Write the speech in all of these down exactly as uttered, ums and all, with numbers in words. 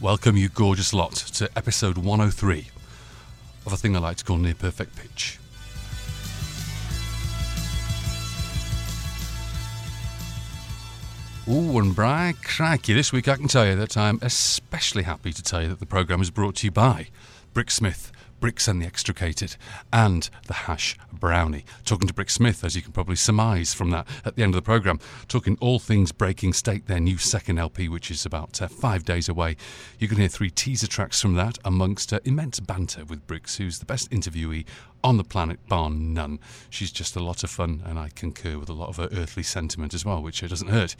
Welcome, you gorgeous lot, to episode one oh three of a thing I like to call Near Perfect Pitch. Ooh, and by crikey, this week I can tell you that I'm especially happy to tell you that the programme is brought to you by Brix Smith, Brix and the Extricated, and the Hash Brownie. Talking to Brix Smith, as you can probably surmise from that at the end of the programme, talking all things Breaking State, their new second L P, which is about uh, five days away. You can hear three teaser tracks from that, amongst uh, immense banter with Brix, who's the best interviewee on the planet, bar none. She's just a lot of fun, and I concur with a lot of her earthly sentiment as well, which uh, doesn't hurt.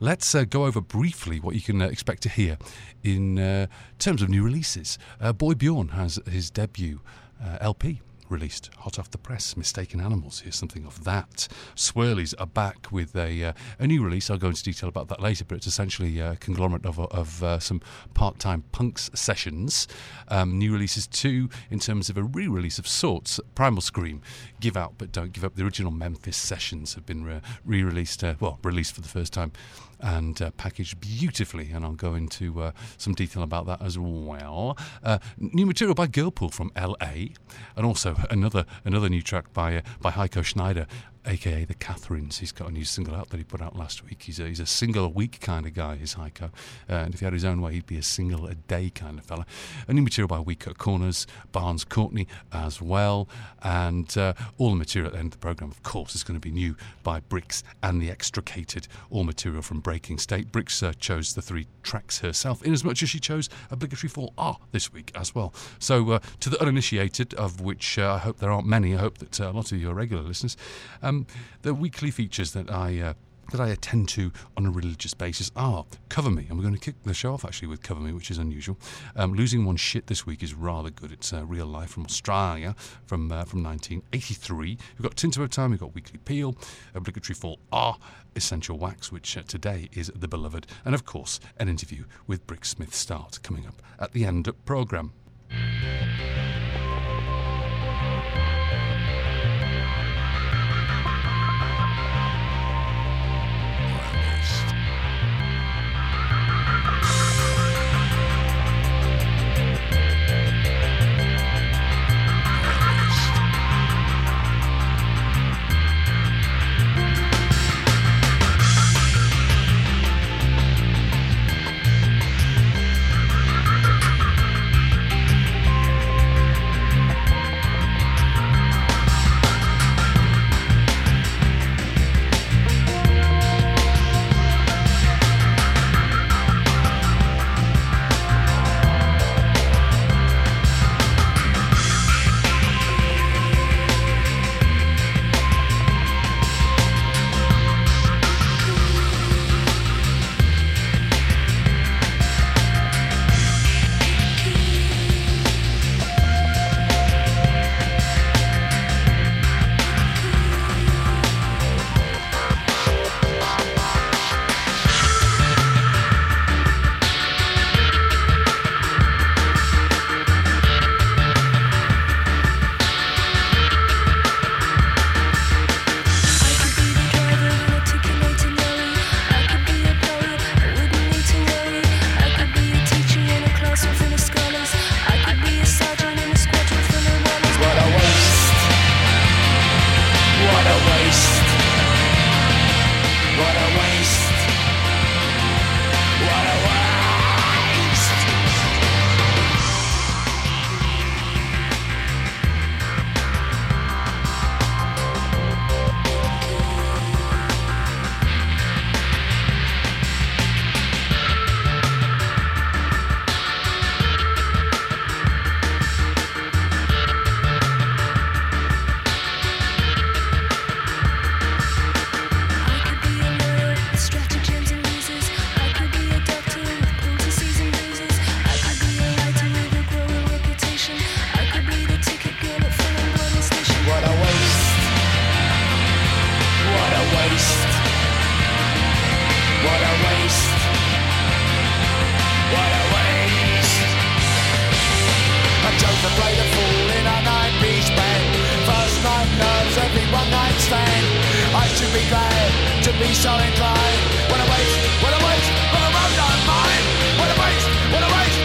Let's uh, go over briefly what you can uh, expect to hear in uh, terms of new releases. Uh, Boy Bjorn has his debut uh, L P released, hot off the press, Mistaken Animals. Here's something of that. Swirlies are back with a uh, a new release. I'll go into detail about that later, but it's essentially a conglomerate of, of uh, some part-time punks sessions. Um, new releases too, in terms of a re-release of sorts. Primal Scream, Give Out But Don't Give Up. The original Memphis sessions have been re- re-released, uh, well, released for the first time, and uh, packaged beautifully, and I'll go into uh, some detail about that as well. Uh, new material by Girlpool from L A, and also another another new track by uh, by Heiko Schneider, a k a. The Catherines. He's got a new single out that he put out last week. He's a, he's a single a week kind of guy, is Heiko. Uh, and if he had his own way, he'd be a single a day kind of fella. A new material by We Cut Corners, Barnes-Courtney as well. And uh, all the material at the end of the programme, of course, is going to be new by Brix and the Extricated. All material from Breaking State. Brix uh, chose the three tracks herself, in as much as she chose Obligatory four R this week as well. So uh, to the uninitiated, of which uh, I hope there aren't many, I hope that uh, a lot of you are regular listeners, um, the weekly features that I uh, that I attend to on a religious basis are Cover Me, and we're going to kick the show off actually with Cover Me, which is unusual. Um, Losing One's Shit this week is rather good. It's uh, Real Life from Australia, from uh, from nineteen eighty-three. We've got Tinto of Time, we've got Weekly Peel, Obligatory four R, Essential Wax, which uh, today is The Beloved, and of course an interview with Brix Smith Start coming up at the end of the programme. So inclined. What a waste, what a waste, what a road on mine. What a waste, what a waste.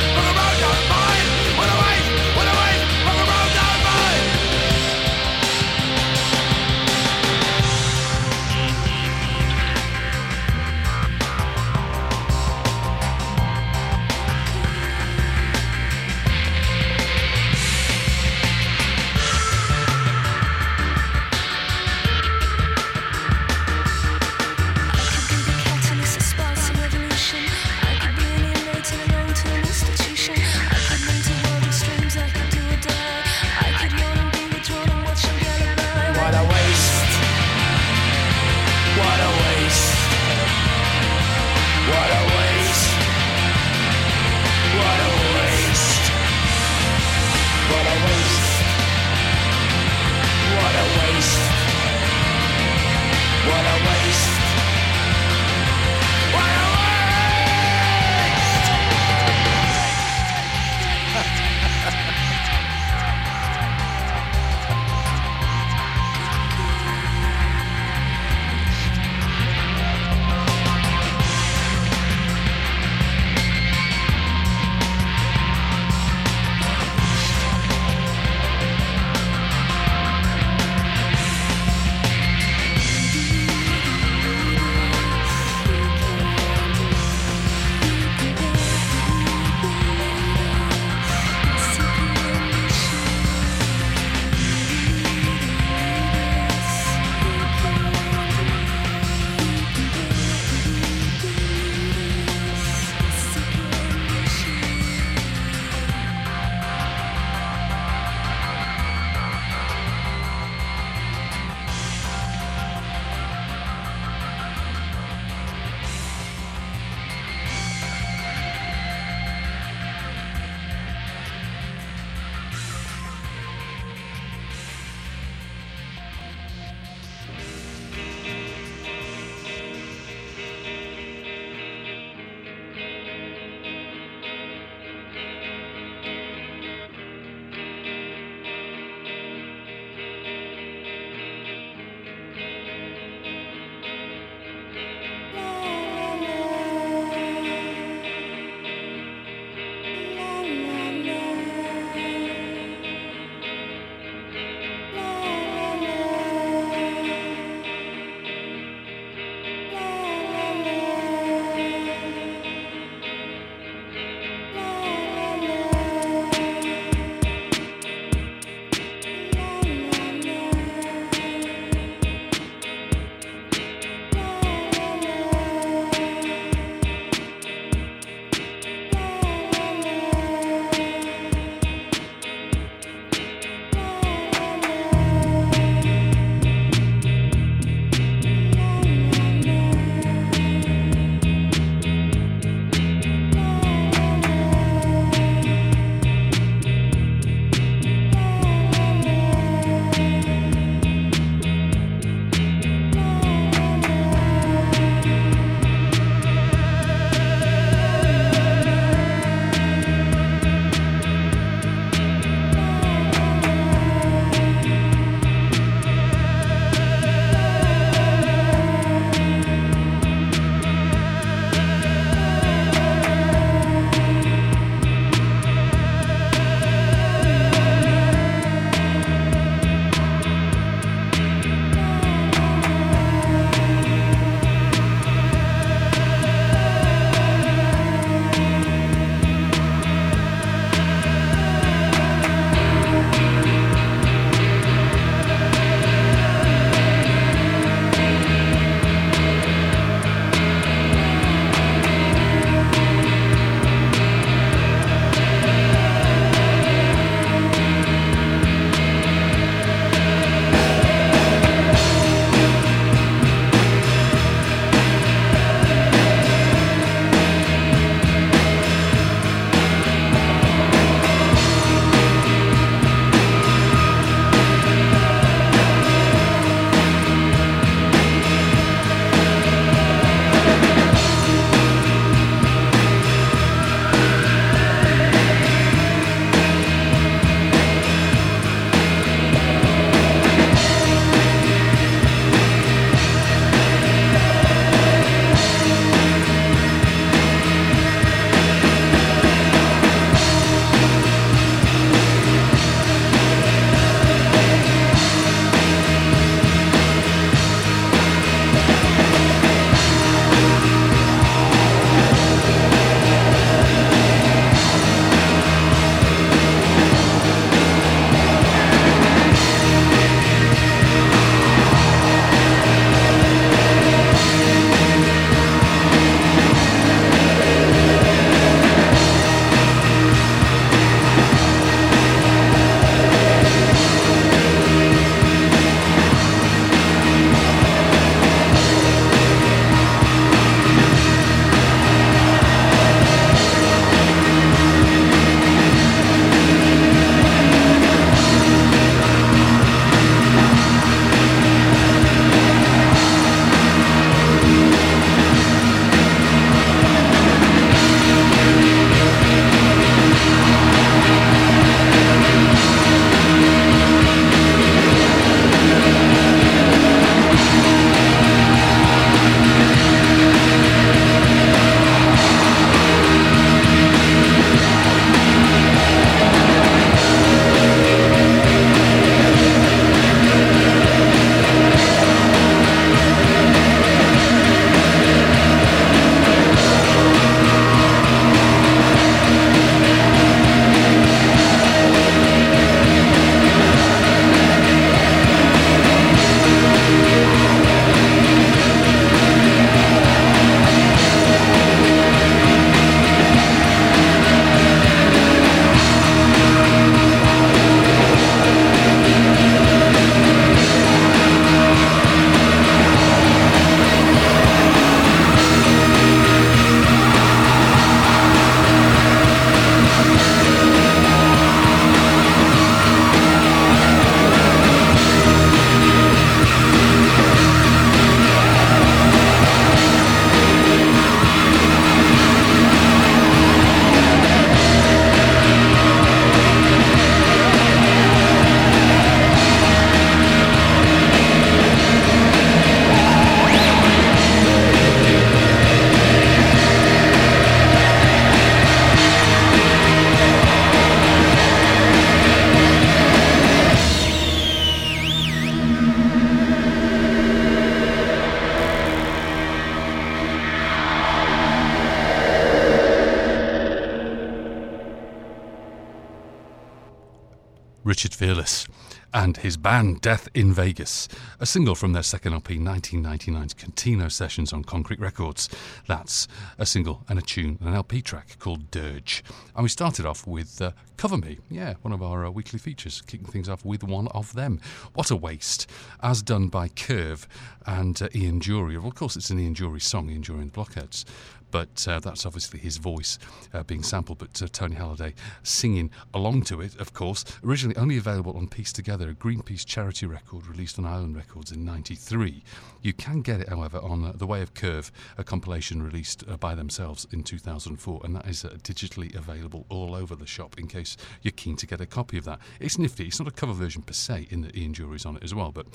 Richard Fearless and his band Death in Vegas, a single from their second L P, nineteen ninety-nine's Contino Sessions on Concrete Records. That's a single and a tune and an L P track called Dirge. And we started off with uh, Cover Me, yeah, one of our uh, weekly features, kicking things off with one of them. What a Waste, as done by Curve and uh, Ian Dury. Well, of course, it's an Ian Dury song, Ian Dury and the Blockheads. But uh, that's obviously his voice uh, being sampled, but uh, Tony Halliday singing along to it, of course. Originally only available on Piece Together, a Greenpeace charity record released on Island Records in ninety-three. You can get it, however, on uh, The Way of Curve, a compilation released uh, by themselves in two thousand four, and that is uh, digitally available all over the shop in case you're keen to get a copy of that. It's nifty. It's not a cover version per se in that Ian Dury's on it as well, but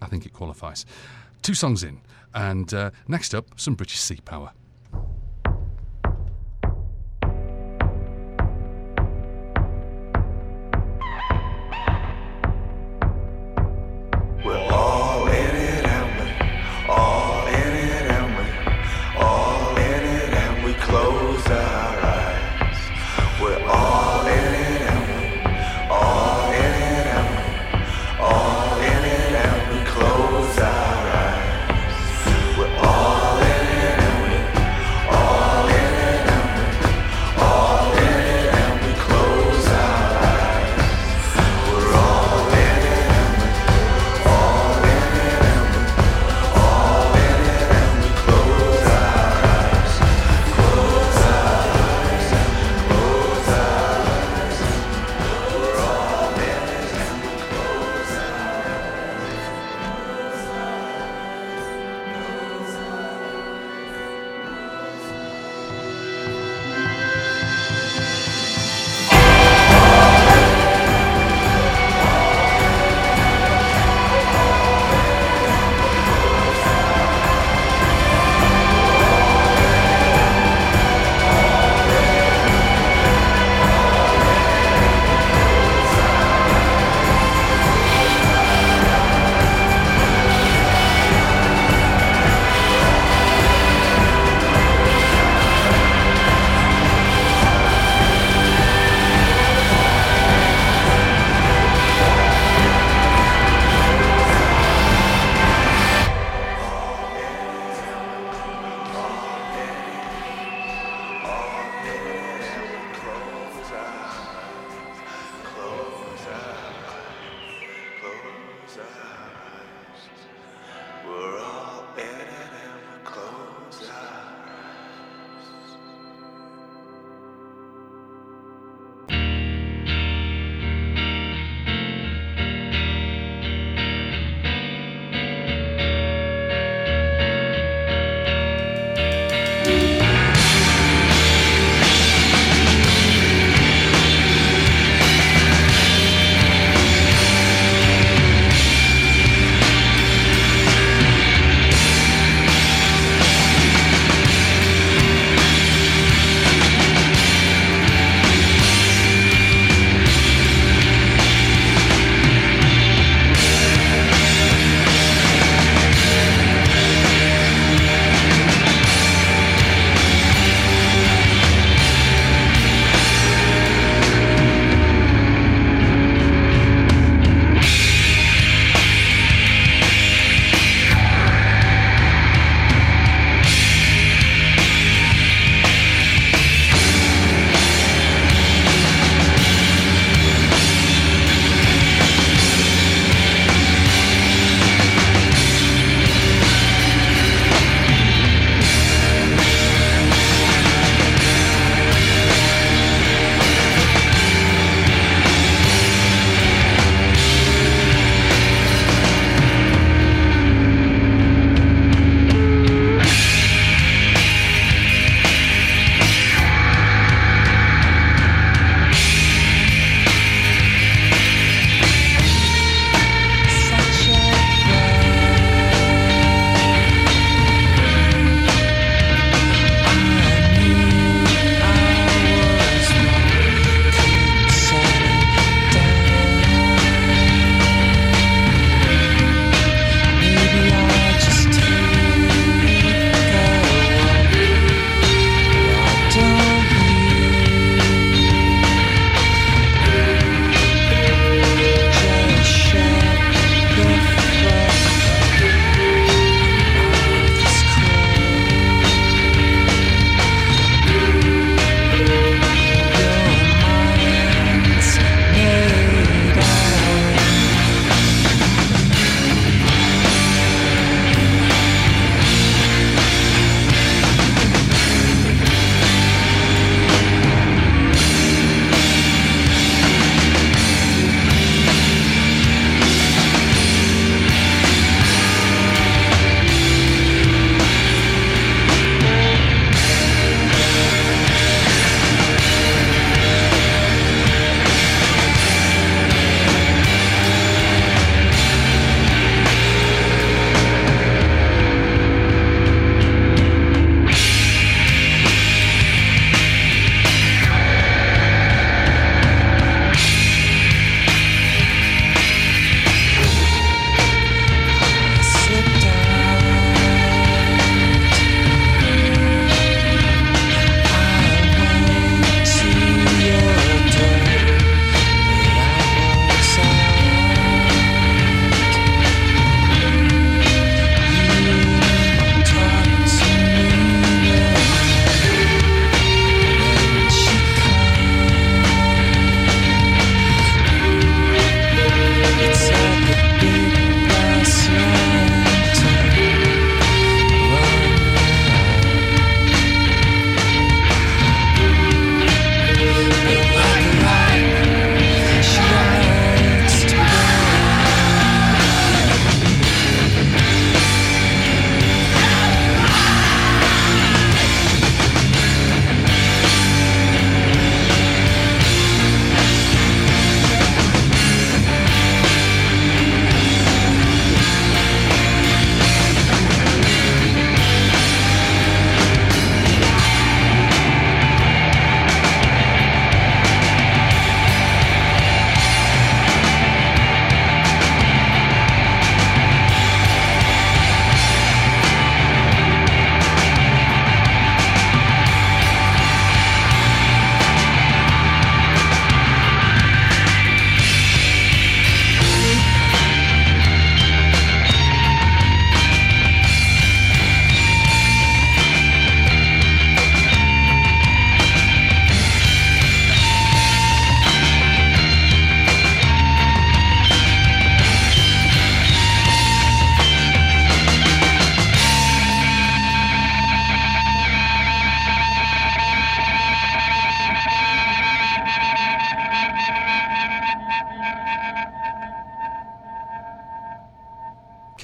I think it qualifies. Two songs in, and uh, next up, some British Sea Power. We're all in it and we're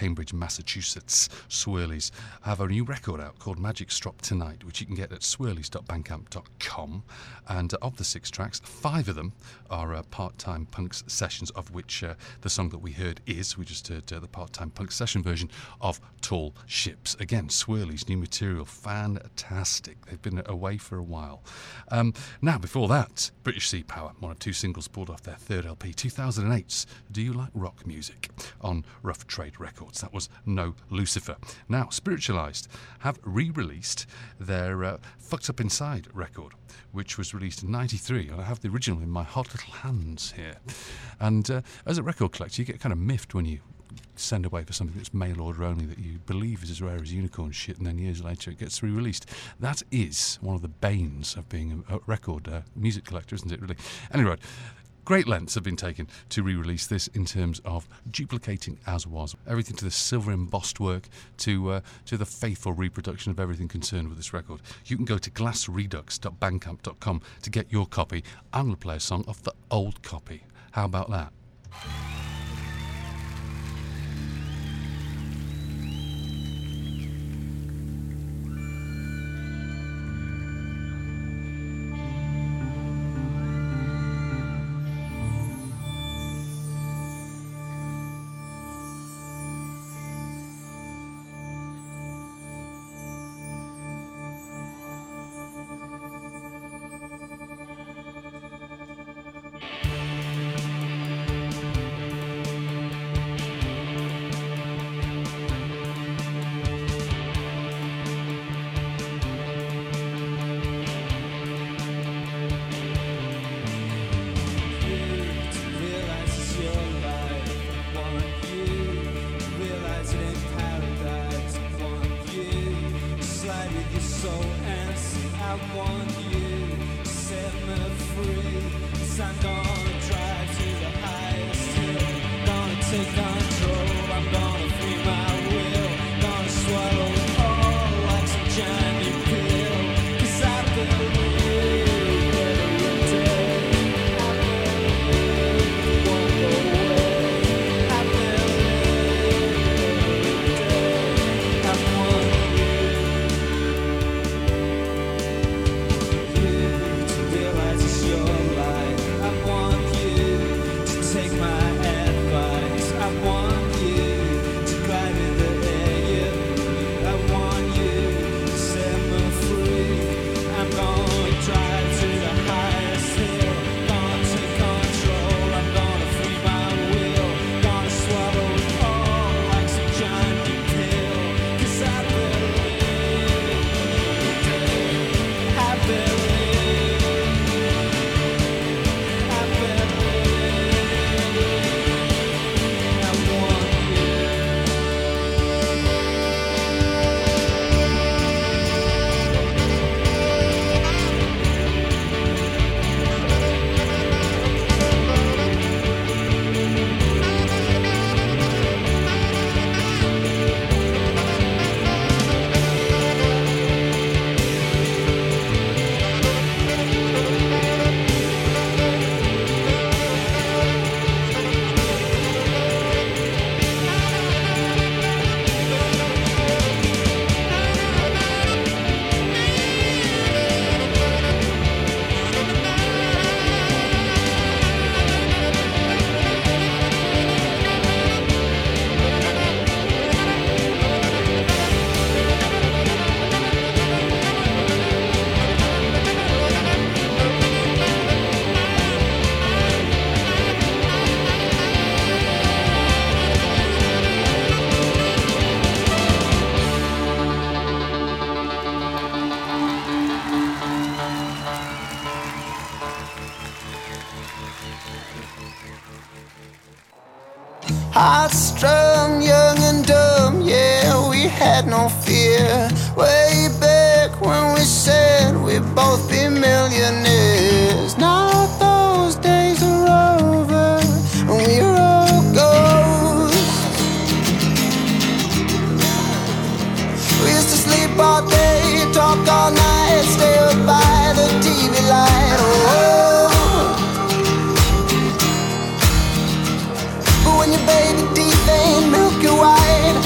Cambridge, Massachusetts, Swirlies, have a new record out called Magic Strop Tonight, which you can get at swirlies dot bandcamp dot com. And uh, of the six tracks, five of them are uh, Part-Time Punks sessions, of which uh, the song that we heard is, we just heard uh, the Part-Time Punks session version of Tall Ships. Again, Swirlies, new material, fantastic. They've been away for a while. Um, now, before that, British Sea Power, one of two singles pulled off their third L P, two thousand eight's Do You Like Rock Music, on Rough Trade Records. That was No Lucifer. Now, Spiritualized have re-released their uh, Fucked Up Inside record, which was released in ninety-three, and I have the original in my hot little hands here. And uh, as a record collector, you get kind of miffed when you send away for something that's mail order only that you believe is as rare as unicorn shit, and then years later it gets re-released. That is one of the banes of being a record uh, music collector, isn't it, really? Anyway, great lengths have been taken to re-release this in terms of duplicating as was. Everything to the silver embossed work, to uh, to the faithful reproduction of everything concerned with this record. You can go to glass redux dot bandcamp dot com to get your copy. I'm going to play a song off the old copy. How about that? Heartstrung, young and dumb, yeah, we had no fear. Way back when we said we'd both be millionaires. Now those days are over, and we're all ghosts. We used to sleep all day, talk all night, stay up by the T V light. Oh, baby, deep vein, milky white.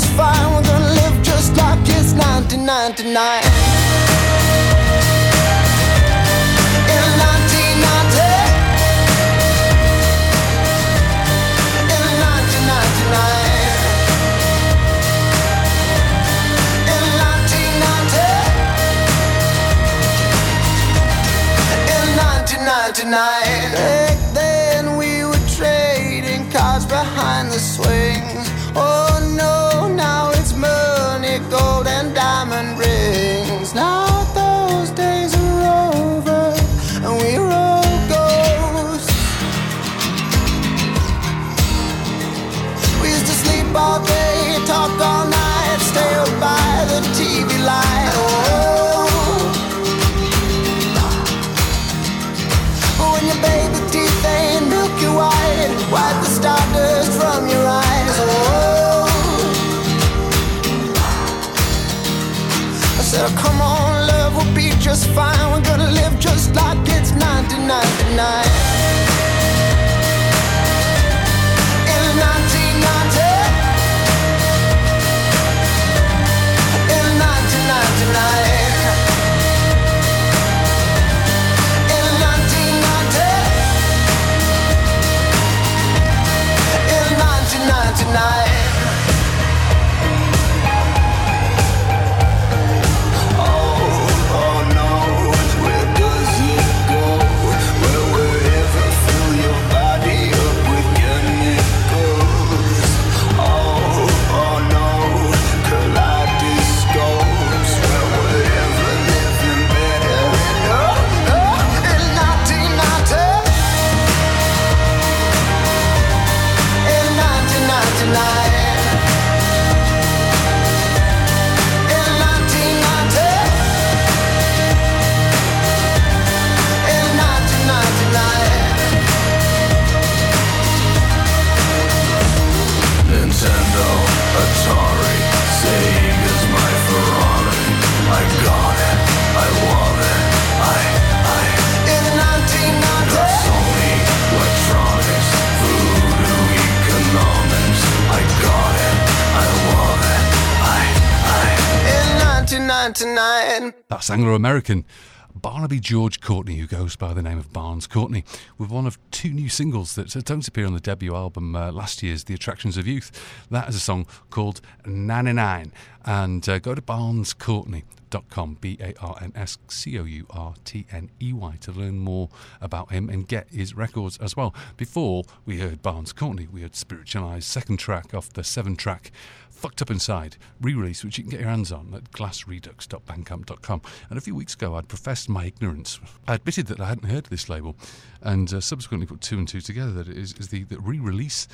just fine. We're gonna live just like it's nineteen ninety-nine. Tonight. Back then we were trading cards behind the swings. Oh no, now it's money, gold and diamond rings. Now those days are over and we're all ghosts. We used to sleep all day, talk all night, stay up by the T V light. Oh, wipe the stardust from your eyes. Oh, I said, oh, come on, love, we'll be just fine. We're gonna live just like it's nineteen ninety-nine. In nineteen ninety. In nineteen ninety-nine. Tonight. That's Anglo-American Barnaby George Courtney, who goes by the name of Barnes-Courtney, with one of two new singles that don't appear on the debut album uh, last year's The Attractions of Youth. That is a song called ninety-nine, and uh, go to barnes courtney dot com, B A R N S C O U R T N E Y, to learn more about him and get his records as well. Before we heard Barnes-Courtney, we heard Spiritualized, second track off the seven-track Fucked Up Inside re-release, which you can get your hands on at glass redux dot bandcamp dot com. And a few weeks ago I'd professed my ignorance. I admitted that I hadn't heard of this label, and uh, subsequently put two and two together that it is, is the, the re-release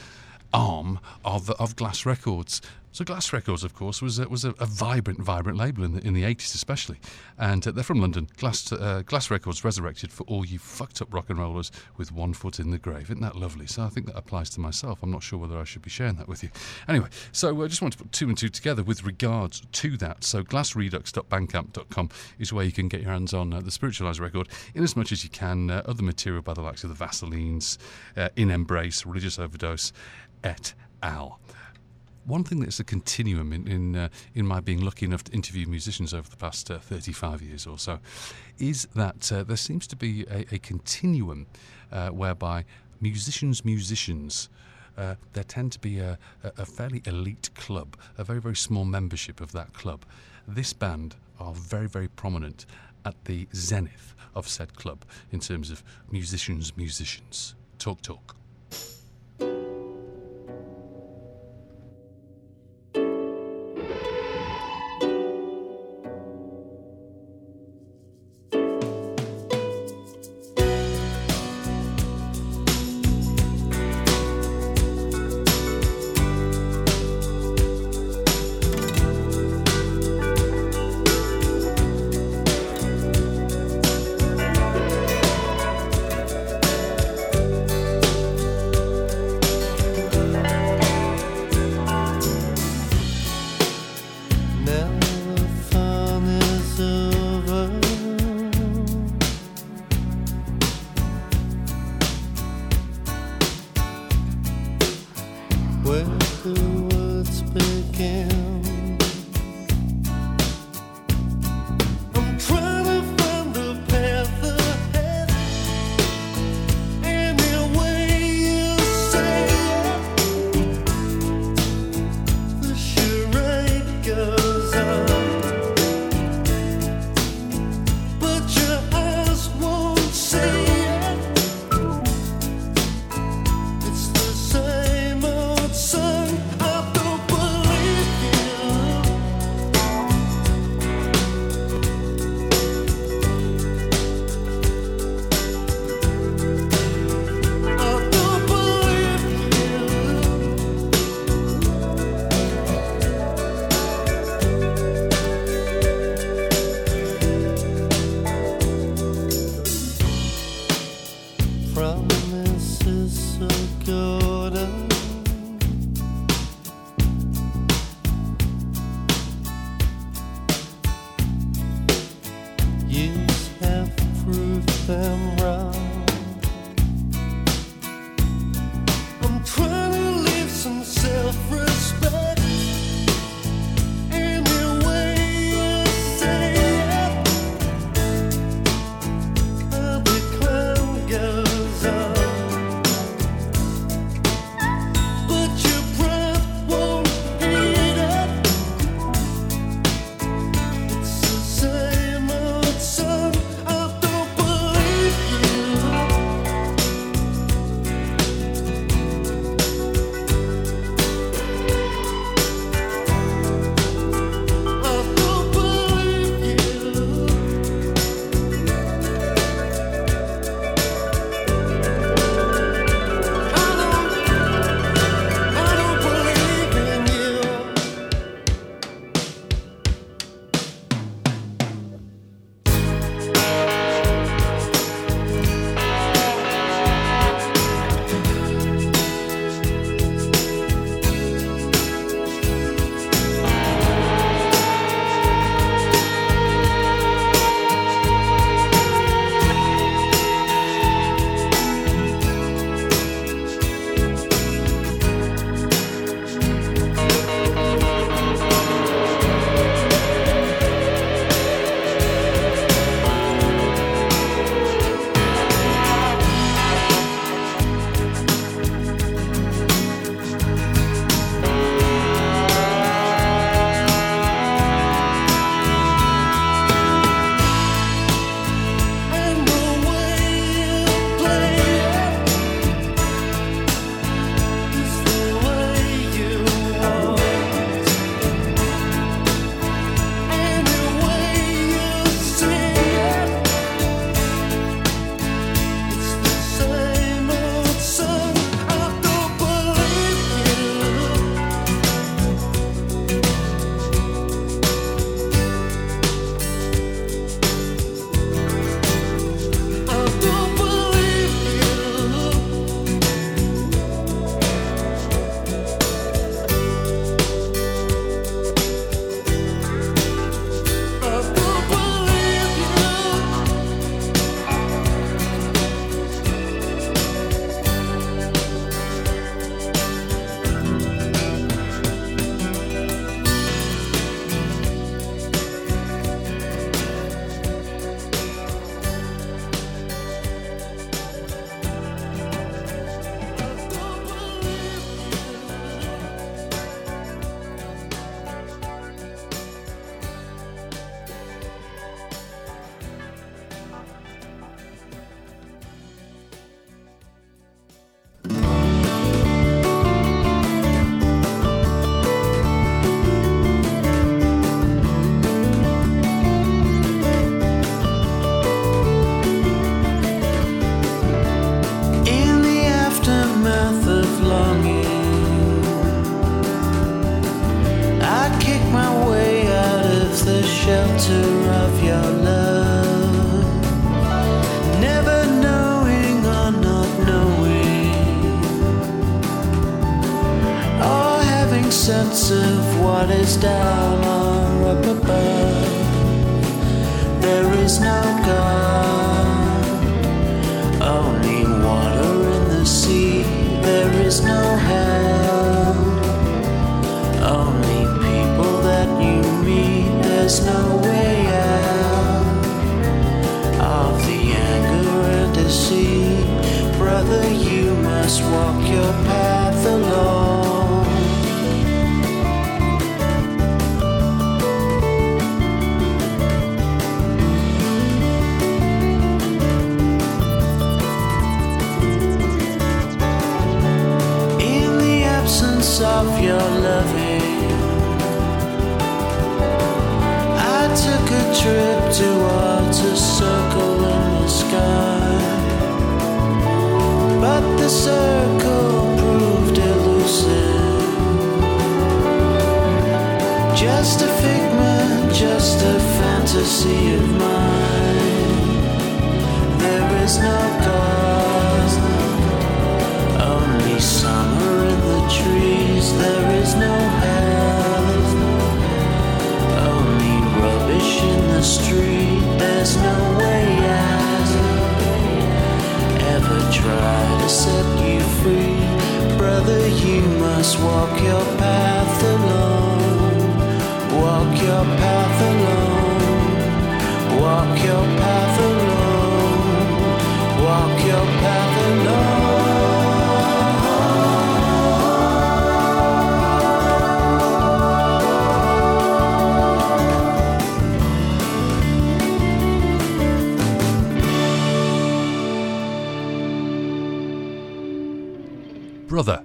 arm of, the, of Glass Records. So Glass Records, of course, was uh, was a, a vibrant, vibrant label in the in the eighties especially, and uh, they're from London. Glass uh, Glass Records resurrected for all you fucked up rock and rollers with one foot in the grave. Isn't that lovely? So I think that applies to myself. I'm not sure whether I should be sharing that with you. Anyway, so I uh, just want to put two and two together with regards to that. So glass redux dot bandcamp dot com is where you can get your hands on uh, the Spiritualized record, in as much as you can uh, other material by the likes of the Vaseline's, uh, In Embrace, Religious Overdose, et al. One thing that's a continuum in in, uh, in my being lucky enough to interview musicians over the past uh, thirty-five years or so is that uh, there seems to be a, a continuum uh, whereby musicians, musicians, uh, there tend to be a, a fairly elite club, a very, very small membership of that club. This band are very, very prominent at the zenith of said club in terms of musicians, musicians. Talk, talk. shelter of your love, never knowing or not knowing, or having sense of what is down or up above. There is no God, only water in the sea. There is no hell, only people that you meet. There's no way out of the anger and deceit. Brother, you must walk your path alone. In the absence of your loving, I took a trip towards a circle in the sky, but the circle proved elusive, just a figment, just a fantasy of mine. There is no God, only summer in the trees. There is no hell, only rubbish in the street. There's no way out. Ever try to set you free, brother? You must walk your path alone. Walk your path alone. Walk your path alone. Walk your path alone. Brother,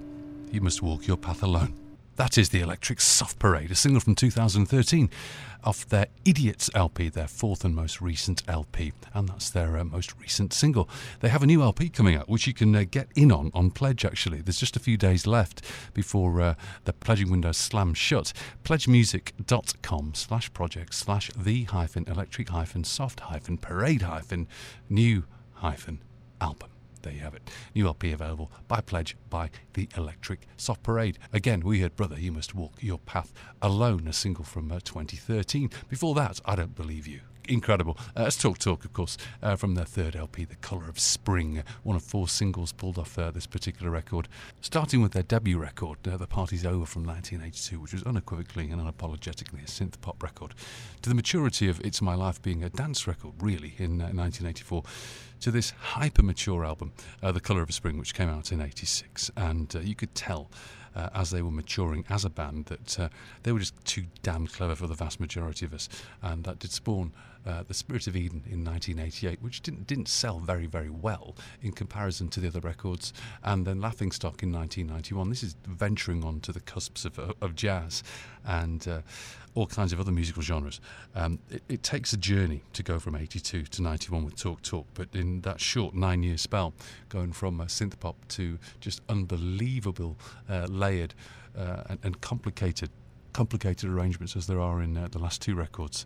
you must walk your path alone. That is the Electric Soft Parade, a single from two thousand thirteen off their Idiots L P, their fourth and most recent L P, and that's their uh, most recent single. They have a new L P coming out, which you can uh, get in on on Pledge, actually. There's just a few days left before uh, the pledging window slams shut. pledgemusic.com slash project slash the hyphen electric hyphen soft hyphen parade hyphen new hyphen album. There you have it. New L P available by Pledge by the Electric Soft Parade. Again, we heard Brother, You Must Walk Your Path Alone, a single from uh, twenty thirteen. Before that, I Don't Believe You. Incredible. Uh, that's Talk Talk, of course, uh, from their third L P, The Colour of Spring. One of four singles pulled off uh, this particular record, starting with their debut record, uh, The Party's Over, from nineteen eighty-two, which was unequivocally and unapologetically a synth-pop record, to the maturity of It's My Life being a dance record, really, in uh, nineteen eighty-four, to this hyper-mature album, uh, The Colour of Spring, which came out in eighty-six. And uh, you could tell, Uh, as they were maturing as a band, that uh, they were just too damn clever for the vast majority of us, and that did spawn uh, The Spirit of Eden in nineteen eighty-eight, which didn't didn't sell very very well in comparison to the other records, and then Laughing Stock in nineteen ninety-one. This is venturing on to the cusps of, of, of jazz and uh, all kinds of other musical genres. Um, it, it takes a journey to go from eighty-two to ninety-one with Talk Talk, but in that short nine-year spell, going from uh, synth-pop to just unbelievable uh, layered uh, and, and complicated, complicated arrangements as there are in uh, the last two records.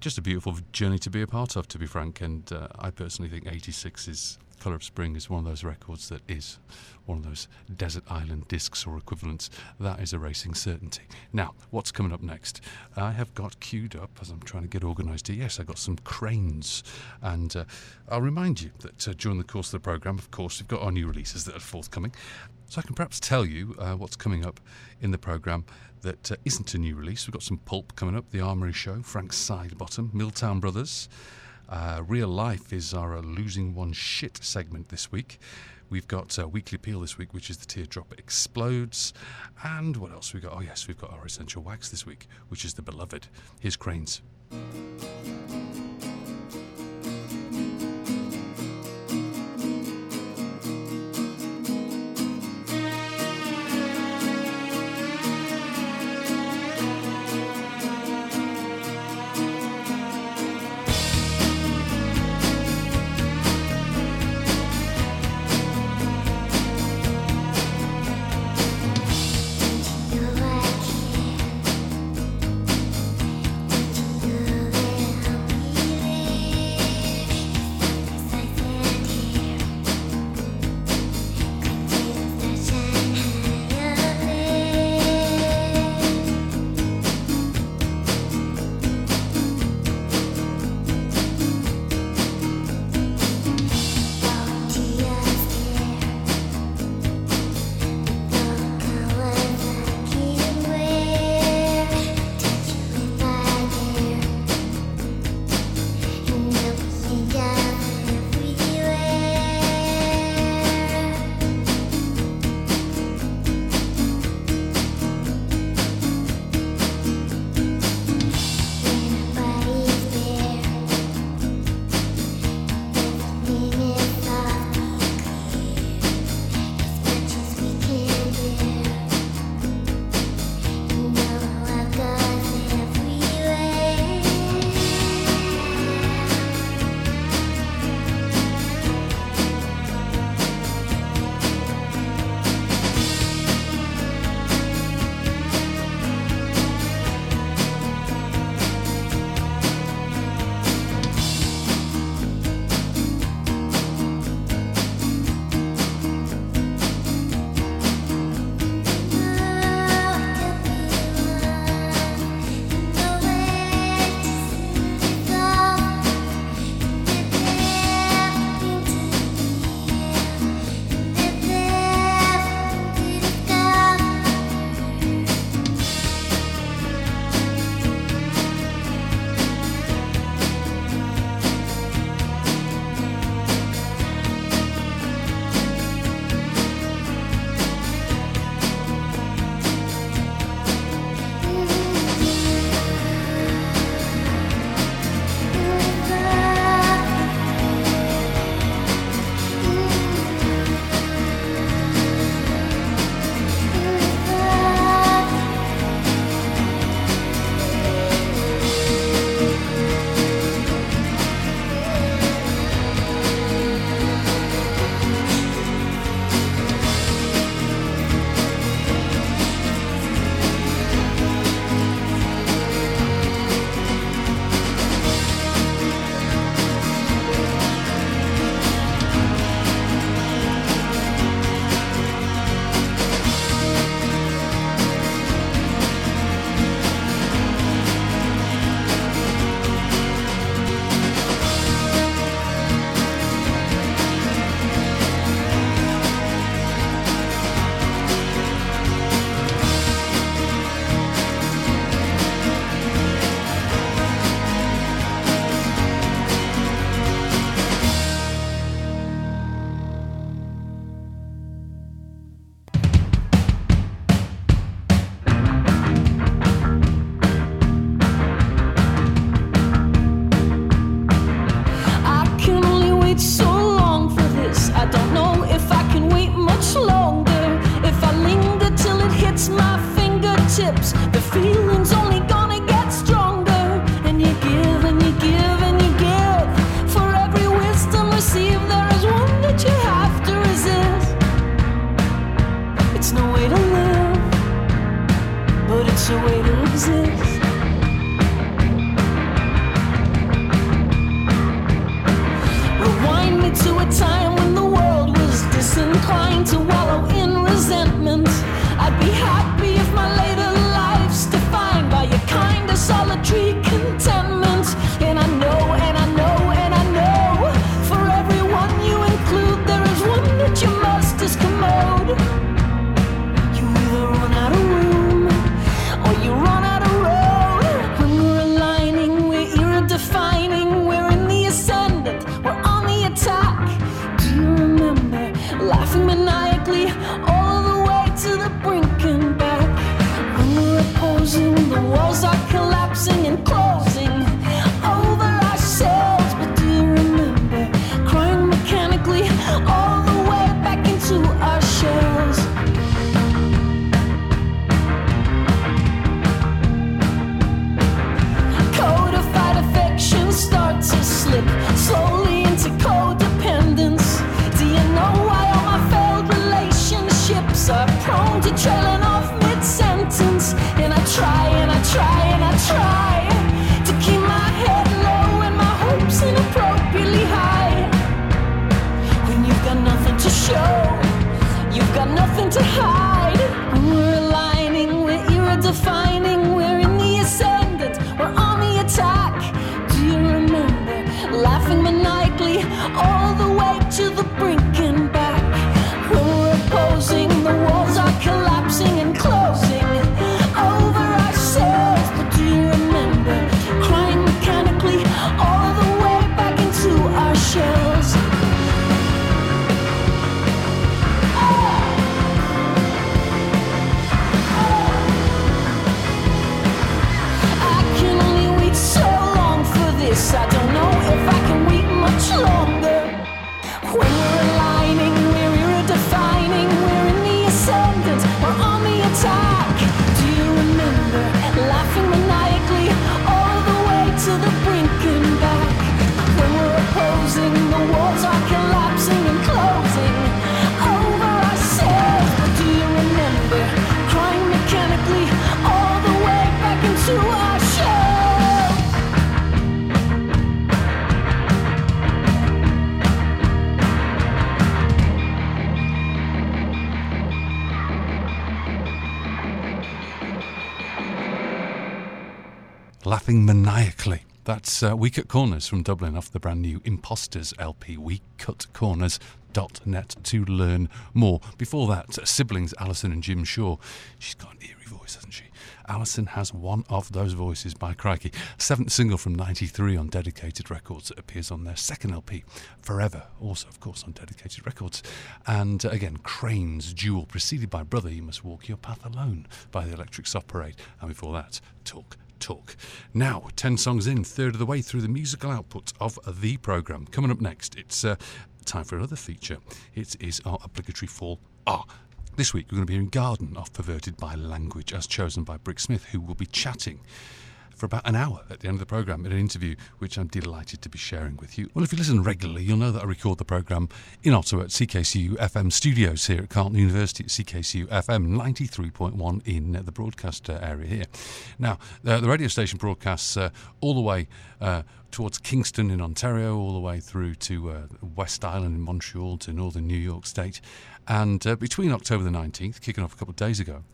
Just a beautiful journey to be a part of, to be frank, and uh, I personally think eighty-six is... Colour of Spring is one of those records that is one of those desert island discs or equivalents. That is a racing certainty. Now, what's coming up next? I have got queued up, as I'm trying to get organised here, yes, I've got some Cranes. And uh, I'll remind you that uh, during the course of the programme, of course, we've got our new releases that are forthcoming. So I can perhaps tell you uh, what's coming up in the programme that uh, isn't a new release. We've got some Pulp coming up, The Armoury Show, Frank Sidebottom, Milltown Brothers. Uh, Real Life is our uh, Losing One Shit segment this week. We've got uh, Weekly Peel this week, which is The Teardrop Explodes. And what else we got? Oh yes, we've got our Essential Wax this week, which is The Beloved. Here's Cranes. Maniacally. That's uh, We Cut Corners from Dublin off the brand new Imposters L P, We Cut Corners. net to learn more. Before that, siblings Alison and Jim Shaw. She's got an eerie voice, hasn't she? Alison has one of those voices, by crikey. Seventh single from ninety-three on Dedicated Records that appears on their second L P, Forever, also of course on Dedicated Records. And again, Cranes, Duel, preceded by Brother, You Must Walk Your Path Alone by the Electric Soft Parade. And before that, Talk Talk. Now, ten songs in, third of the way through the musical output of the programme. Coming up next, it's uh, time for another feature. It is our obligatory fall art. This week we're going to be hearing Garden off Perverted by Language, as chosen by Brix Smith, who will be chatting for about an hour at the end of the programme in an interview which I'm delighted to be sharing with you. Well, if you listen regularly, you'll know that I record the programme in Ottawa at C K C U F M studios here at Carleton University at C K C U F M ninety-three point one in the broadcast area here. Now, the radio station broadcasts uh, all the way uh, towards Kingston in Ontario, all the way through to uh, West Island in Montreal to northern New York State. And uh, between October the nineteenth, kicking off a couple of days ago,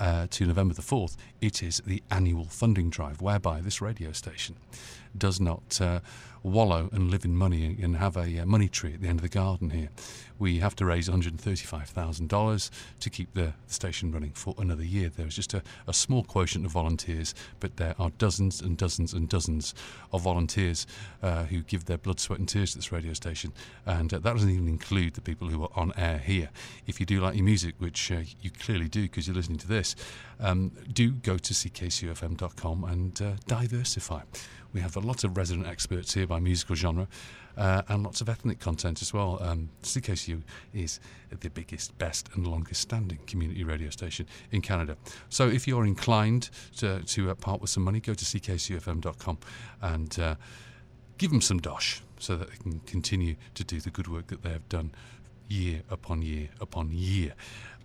Uh, to November the fourth, it is the annual funding drive, whereby this radio station does not uh, wallow and live in money and have a uh, money tree at the end of the garden here. We have to raise one hundred thirty-five thousand dollars to keep the station running for another year. There's just a, a small quotient of volunteers, but there are dozens and dozens and dozens of volunteers uh, who give their blood, sweat and tears to this radio station, and uh, that doesn't even include the people who are on air here. If you do like your music, which uh, you clearly do because you're listening to this, Um, do go to C K C U F M dot com and uh, diversify. We have a lot of resident experts here by musical genre, uh, and lots of ethnic content as well. Um, C K C U is the biggest, best and longest standing community radio station in Canada. So if you're inclined to, to uh, part with some money, go to C K C U F M dot com and uh, give them some dosh so that they can continue to do the good work that they have done year upon year upon year.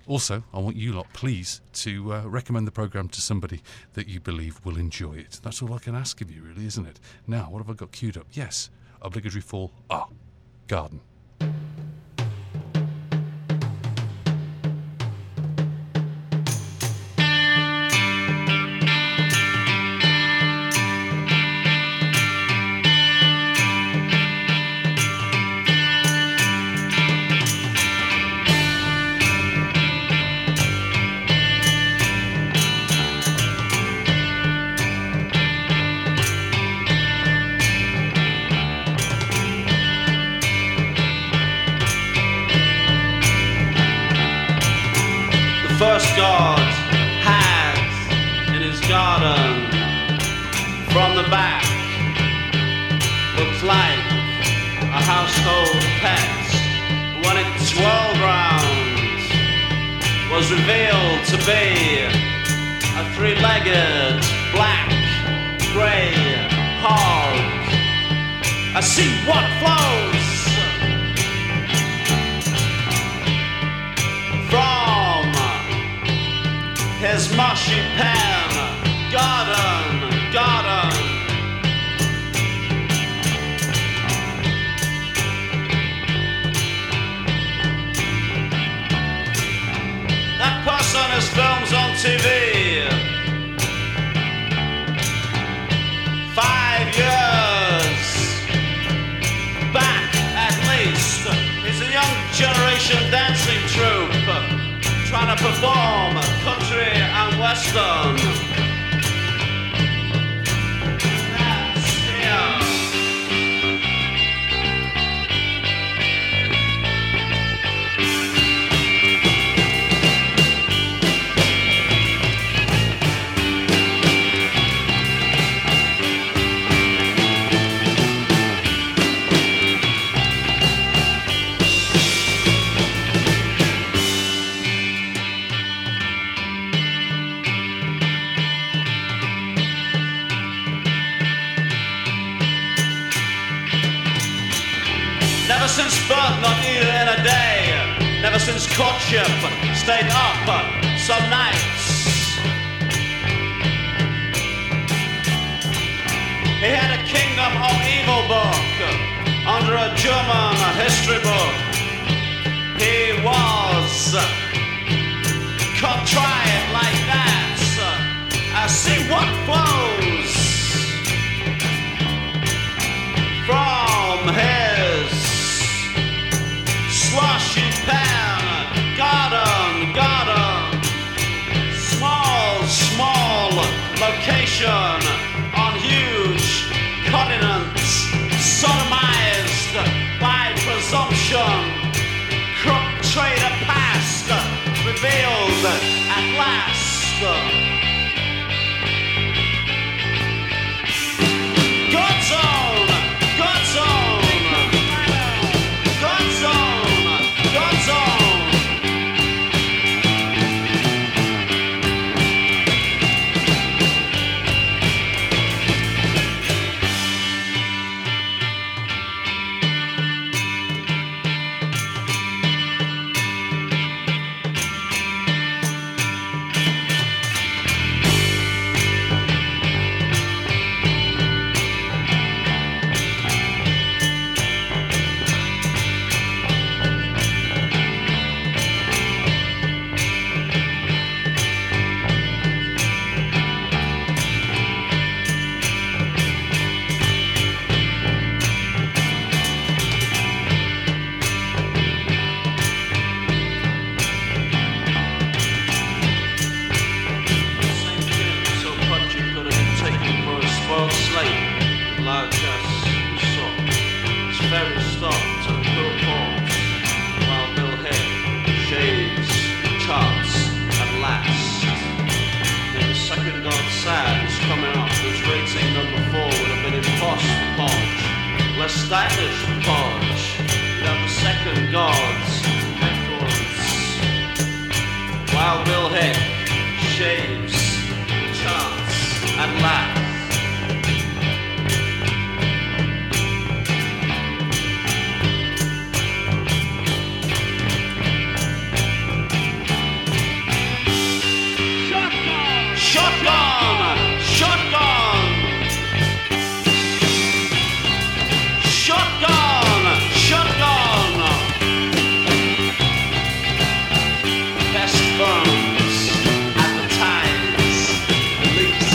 Also, I want you lot, please, to uh, recommend the programme to somebody that you believe will enjoy it. That's all I can ask of you, really, isn't it? Now, what have I got queued up? Yes, obligatory fall. Ah, garden. Sad is coming up, it's rating number four with a minute punch. Let's start this punch. Not the second gods. Headphones. Wild Bill Head. Shaves. Charts. And laughs. Shotgun! Shotgun! Shotgun! Shotgun! Best funds, advertise, release.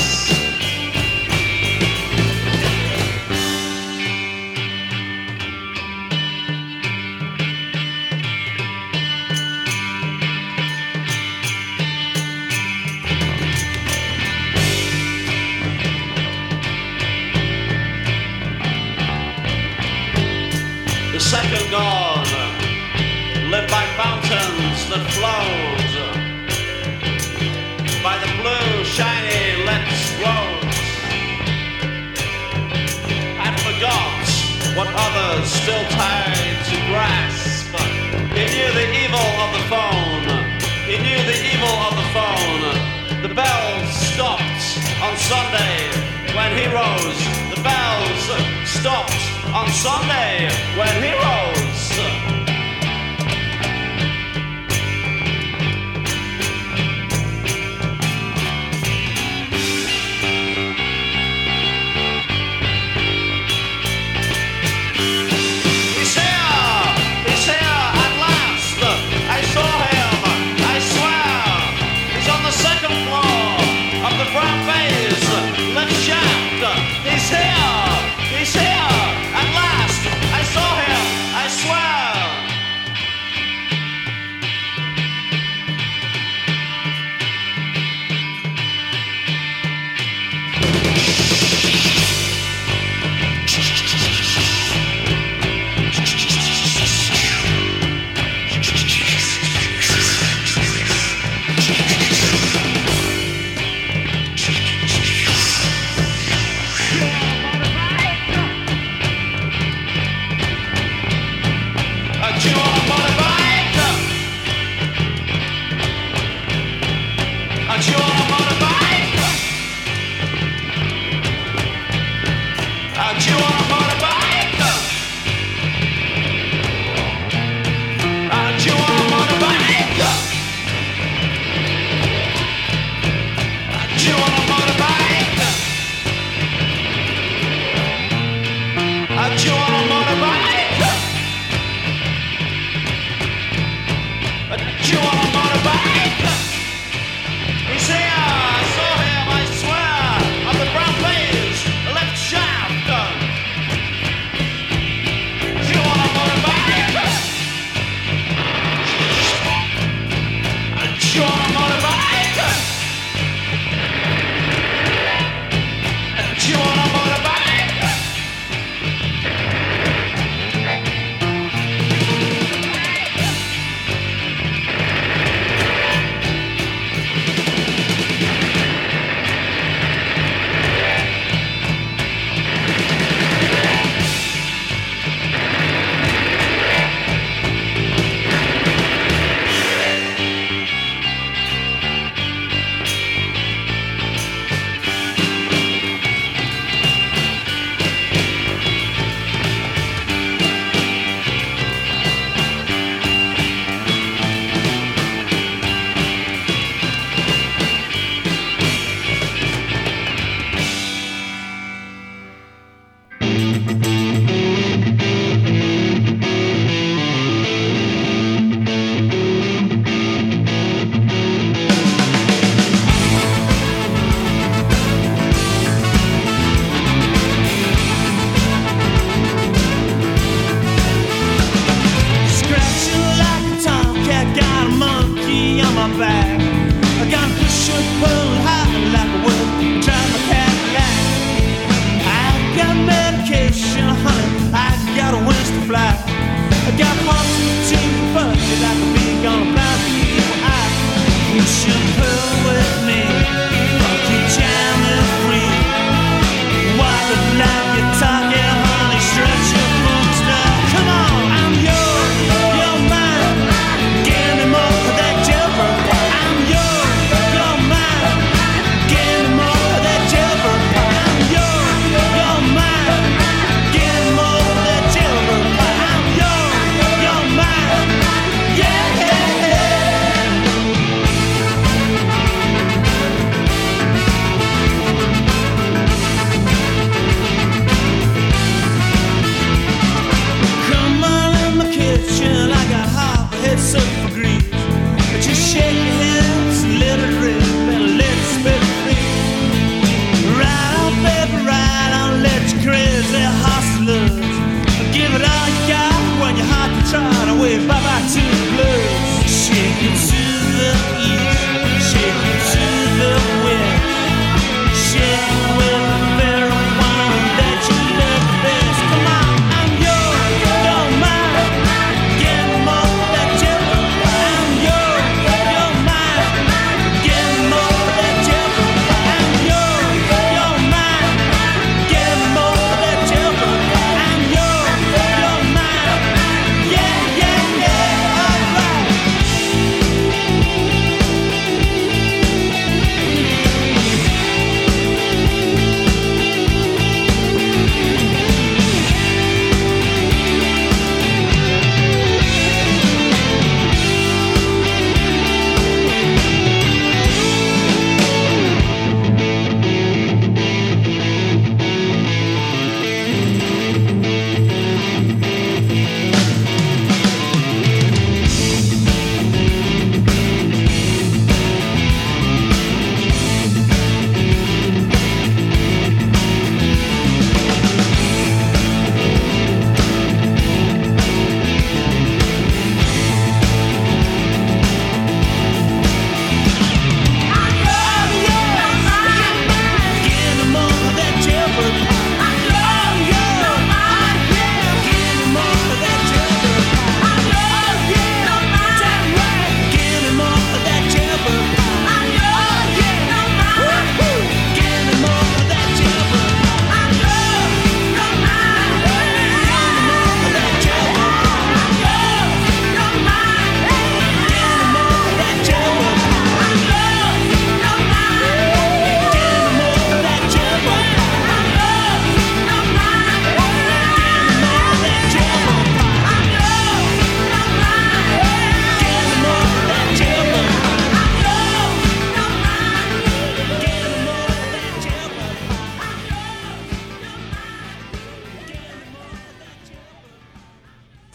Second God, led by fountains that flowed, by the blue shiny let's roads, and forgot what others still tired to grasp. He knew the evil of the phone, he knew the evil of the phone. The bells stopped on Sunday when he rose, the bells stopped on Sunday when he rose. He's here, he's here at last. I saw him, I swear. He's on the second floor of the front phase left shaft. He's here, he's here. Shh.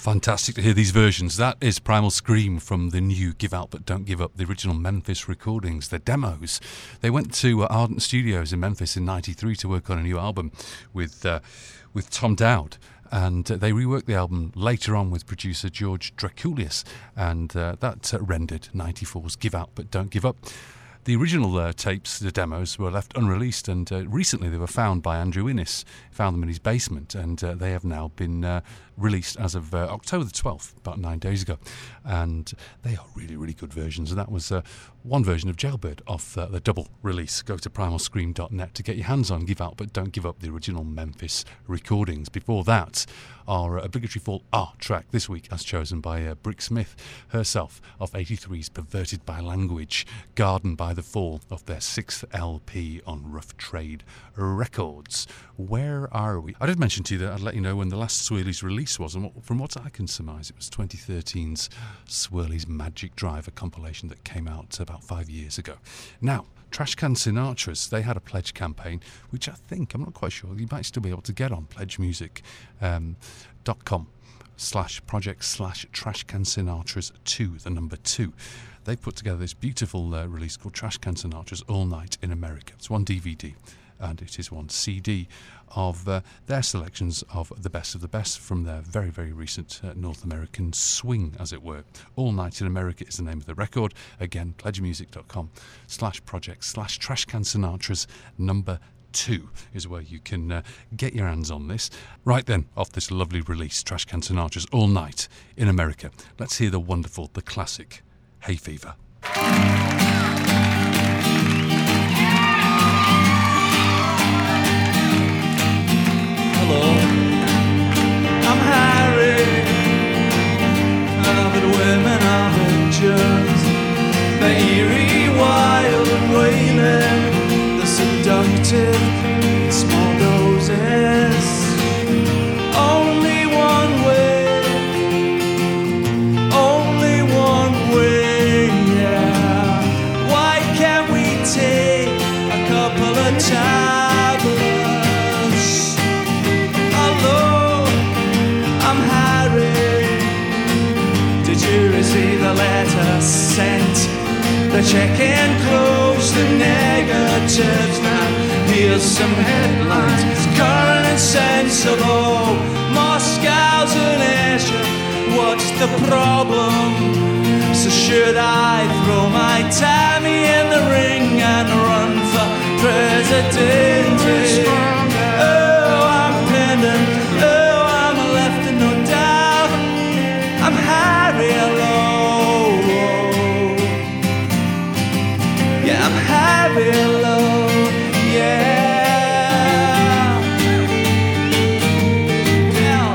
Fantastic to hear these versions. That is Primal Scream from the new Give Out But Don't Give Up, the original Memphis recordings, the demos. They went to uh, Ardent Studios in Memphis in ninety-three to work on a new album with uh, with Tom Dowd. And uh, they reworked the album later on with producer George Draculius. And uh, that uh, rendered ninety-four's Give Out But Don't Give Up. The original uh, tapes, the demos, were left unreleased, and uh, recently they were found by Andrew Innes, found them in his basement, and uh, they have now been uh, released as of uh, October the twelfth, about nine days ago. And they are really, really good versions, and that was uh, one version of Jailbird off uh, the double release. Go to primal scream dot net to get your hands on Give Out But Don't Give Up, the original Memphis recordings. Before that, our obligatory Fall Art track this week, as chosen by uh, Brix Smith herself, off eighty-three's Perverted by Language, Garden by the Fall, of their sixth L P on Rough Trade Records. Where are we? I did mention to you that I'd let you know when the last Swirlies release was, and from what I can surmise, it was twenty thirteen's Swirlies Magic Drive, a compilation that came out about five years ago. Now, Trash Can Sinatras, they had a pledge campaign, which I think, I'm not quite sure, you might still be able to get on pledgemusic dot com slash project slash Trash Can Sinatras two, the number two. They've put together this beautiful uh, release called Trash Can Sinatras All Night in America. It's one D V D and it is one C D of uh, their selections of the best of the best from their very, very recent uh, North American swing, as it were. All Night in America is the name of the record. Again, pledgemusic dot com slash project slash Trash Can Sinatras number two is where you can uh, get your hands on this. Right then, off this lovely release, Trash Can Sinatras All Night in America, let's hear the wonderful, the classic, Hay Fever. Hello, I'm Harry, and I've been women, I've been germs, the eerie, wild and wailing, the seductive, small doses, only one way, only one way, yeah, why can't we take a couple of times? Letter sent. The check and close the negatives. Now here's some headlines. Current sensible. Moscow's an issue. What's the problem? So should I throw my Tammy in the ring and run for president? Oh, I'm pending. Oh, I'm left in no doubt. I'm Harry alone. Hello, yeah. Yeah.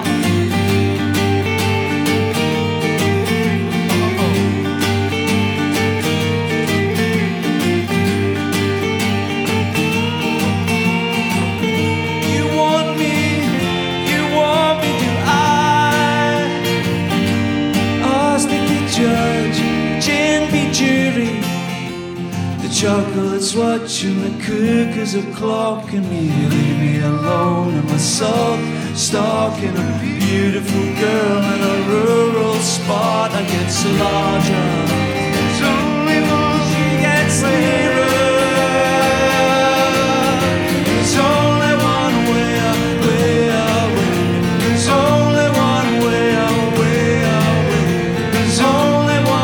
Oh. You want me, you want me, do I? Oh, sneaky judge, gin be jury. Chocolate's watching the cuckoo's a clock, and me, leave me alone and my soul stalking a beautiful girl in a rural spot that gets larger. It's only one she gets nearer. It's only one way away, away. It's only one way away, away. It's only one way away.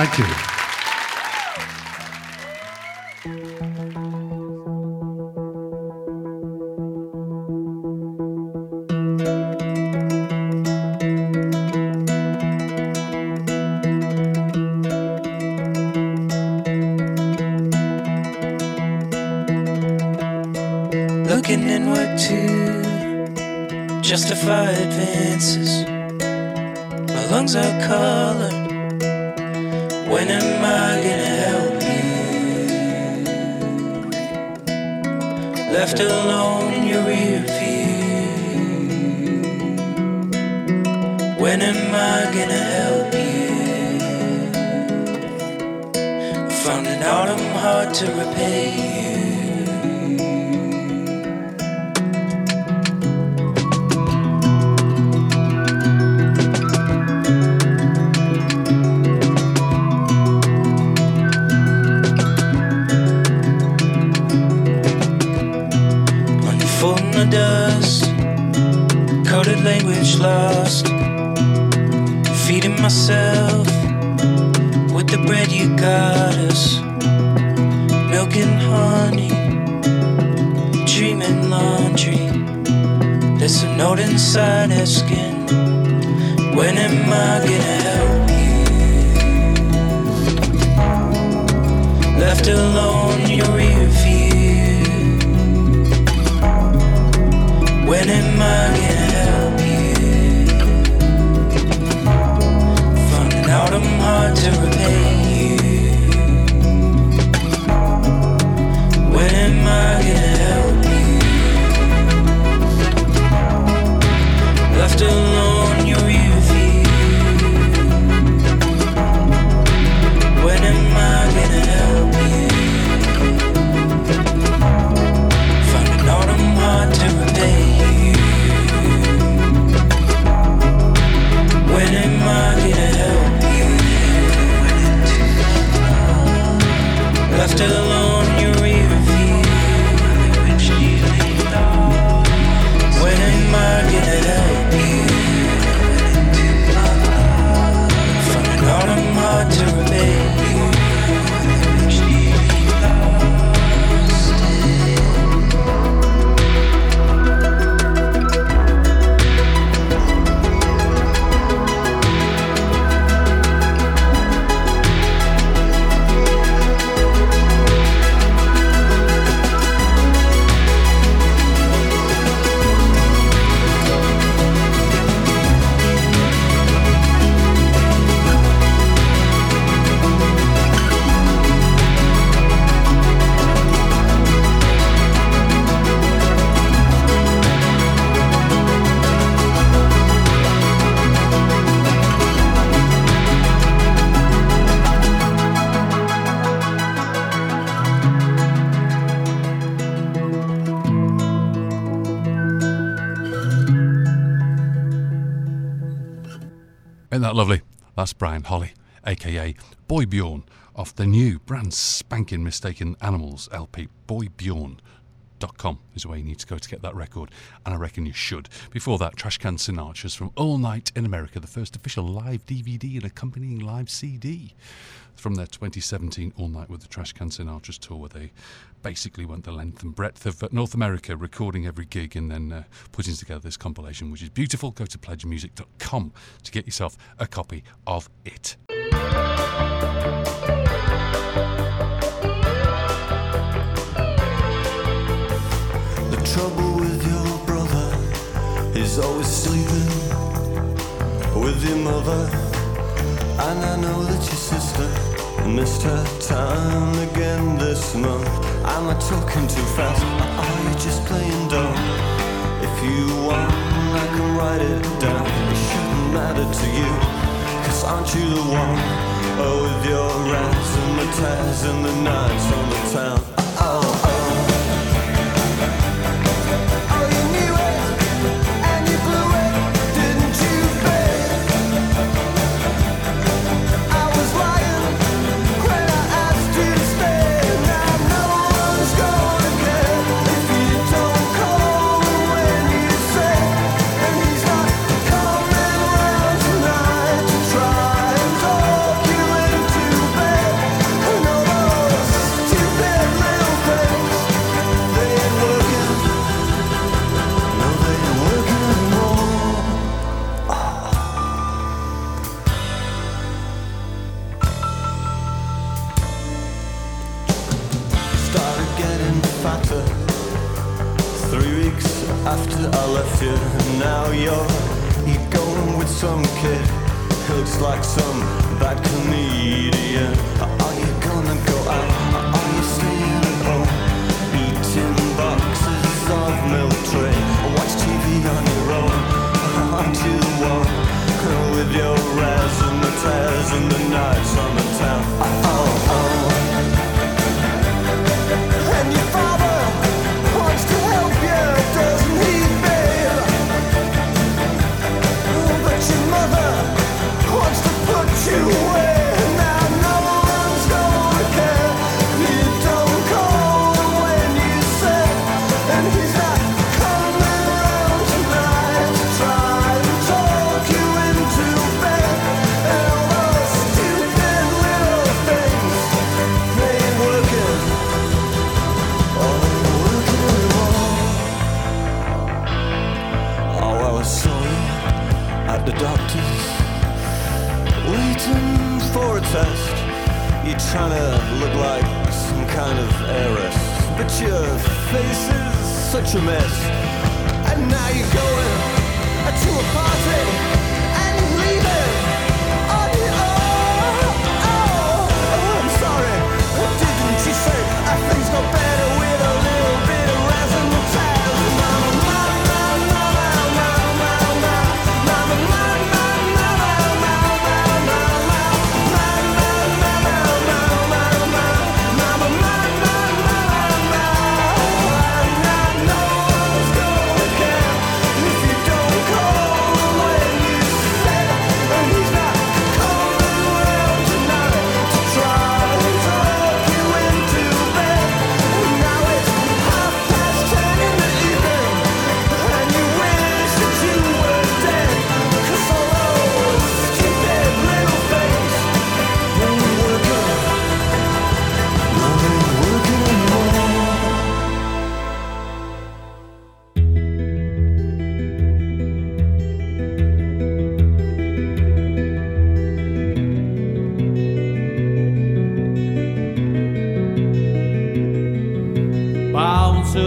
Thank you. Looking inward to justify advances. My lungs are colored When am I gonna help you? Left alone, you reappear. When am I gonna help you? I found it autumn hard to repay you. Lost, feeding myself with the bread you got us, milk and honey, dreaming laundry, there's a note inside her skin. When am I gonna help you? Left alone, you reappear. When am I gonna I'm hard to repay you. When am I gonna help you? Left alone, you're evil. When am I gonna help you? Finding out I'm hard to repay you. When am I gonna help you? Left alone, you reveal. When am I gonna help you? From an autumn heart to repay you. That lovely. That's Brian Holly, aka Boy Bjorn, off the new brand spanking Mistaken Animals L P. boy bjorn dot com is where you need to go to get that record, and I reckon you should. Before that, Trash Can Sinatras from All Night in America, the first official live D V D and accompanying live C D from their twenty seventeen All Night with the Trash Can Sinatras tour, where they basically went the length and breadth of North America, recording every gig and then uh, putting together this compilation, which is beautiful. Go to pledge music dot com to get yourself a copy of it. The trouble with your brother is always sleeping with your mother. And I know that your sister missed her time again this month. Am I talking too fast? Or are you just playing dumb? If you want, I can write it down. It shouldn't matter to you, cause aren't you the one? Oh, with your rats and the ties and the knives on the town. Oh, oh. I left you, and now you're, you're going with some kid coats like some bad comedian. Are you gonna go out? Are you staying at home? Eating boxes of milk tray. Watch T V on your own. Aren't you alone? With your razz and the tears and the knives on the town. Oh, oh, oh. And your father wants to help you, doesn't he, babe? But your mother wants to put you away. Now no one's gonna care. You don't call when you say, and he's not coming around tonight to try and talk you into bed. And all those stupid little things, they ain't working. All ain't working at all. Oh, I was sorry at the doctor's. Waiting for a test. You're trying to look like some kind of heiress, but your face is such a mess. And now you're going to a party and leaving on your own. Oh, I'm sorry, didn't you say things got better with a little bit of resin and towel?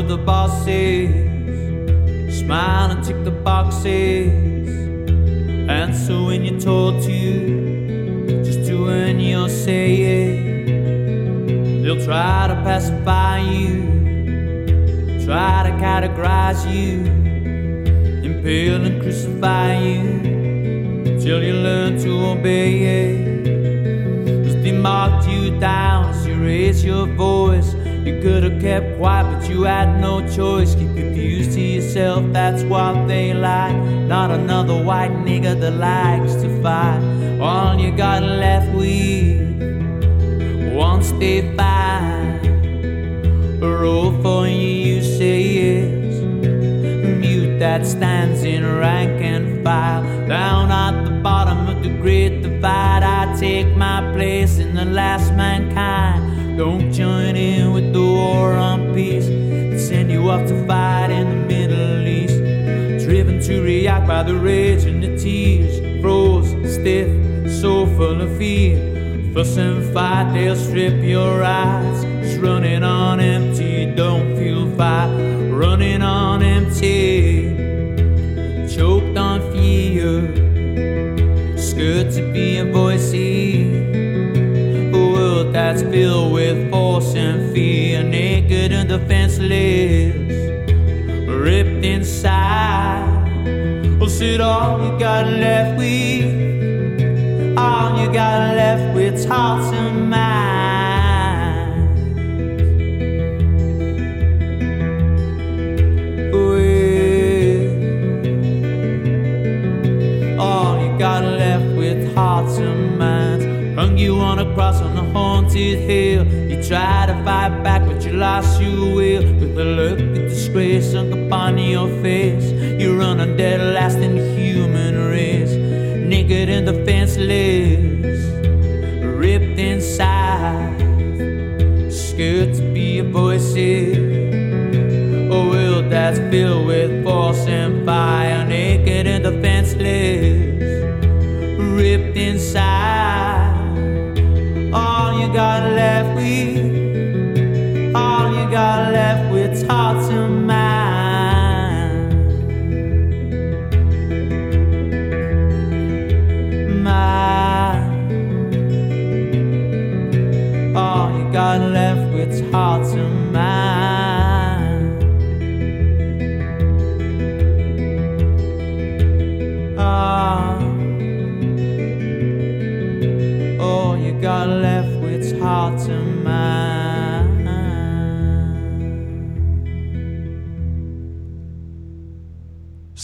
The bosses smile and tick the boxes, and so when you're told to, just do when you're saying. They'll try to pacify you, try to categorize you, impale and crucify you, till you learn to obey it. Cause they marked you down as you raise your voice. You could have kept quiet, but you had no choice. Keep your views to yourself, that's what they like. Not another white nigga that likes to fight. All you got left with, once they fight, a role for you, you say is mute that stands in rank and file. Down at the bottom of the great divide, I take my place in the last mankind. Don't join in with the war on peace. They send you off to fight in the Middle East. Driven to react by the rage and the tears. Froze, stiff, so full of fear. Fuss and fight, they'll strip your rights. It's running on empty, don't feel fight. Running on empty, choked on fear. It's good to be a voicey. That's filled with force and fear, naked and defenseless, ripped inside. Well, sit all you got left with, all you got left with's hearts and minds. Well, all you got left with hearts and minds. Hung you on a cross on a haunted hill. You try to fight back, but you lost your will. With a look of disgrace sunk upon your face, you run on dead last in the human race. Naked and defenseless, ripped inside. Scared to be a voice. A world that's filled with force and fire. Naked and defenseless, ripped inside. All you got left with, all you got left with's hearts and minds. Mind.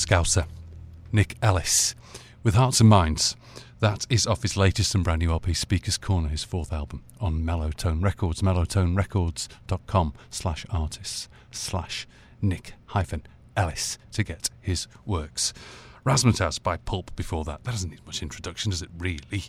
Scouser, Nick Ellis, with Hearts and Minds. That is off his latest and brand new L P, Speaker's Corner, his fourth album, on Mellowtone Records, mellowtone records dot com slash artists slash Nick hyphen Ellis to get his works. Razzmatazz by Pulp before that. That doesn't need much introduction, does it, really?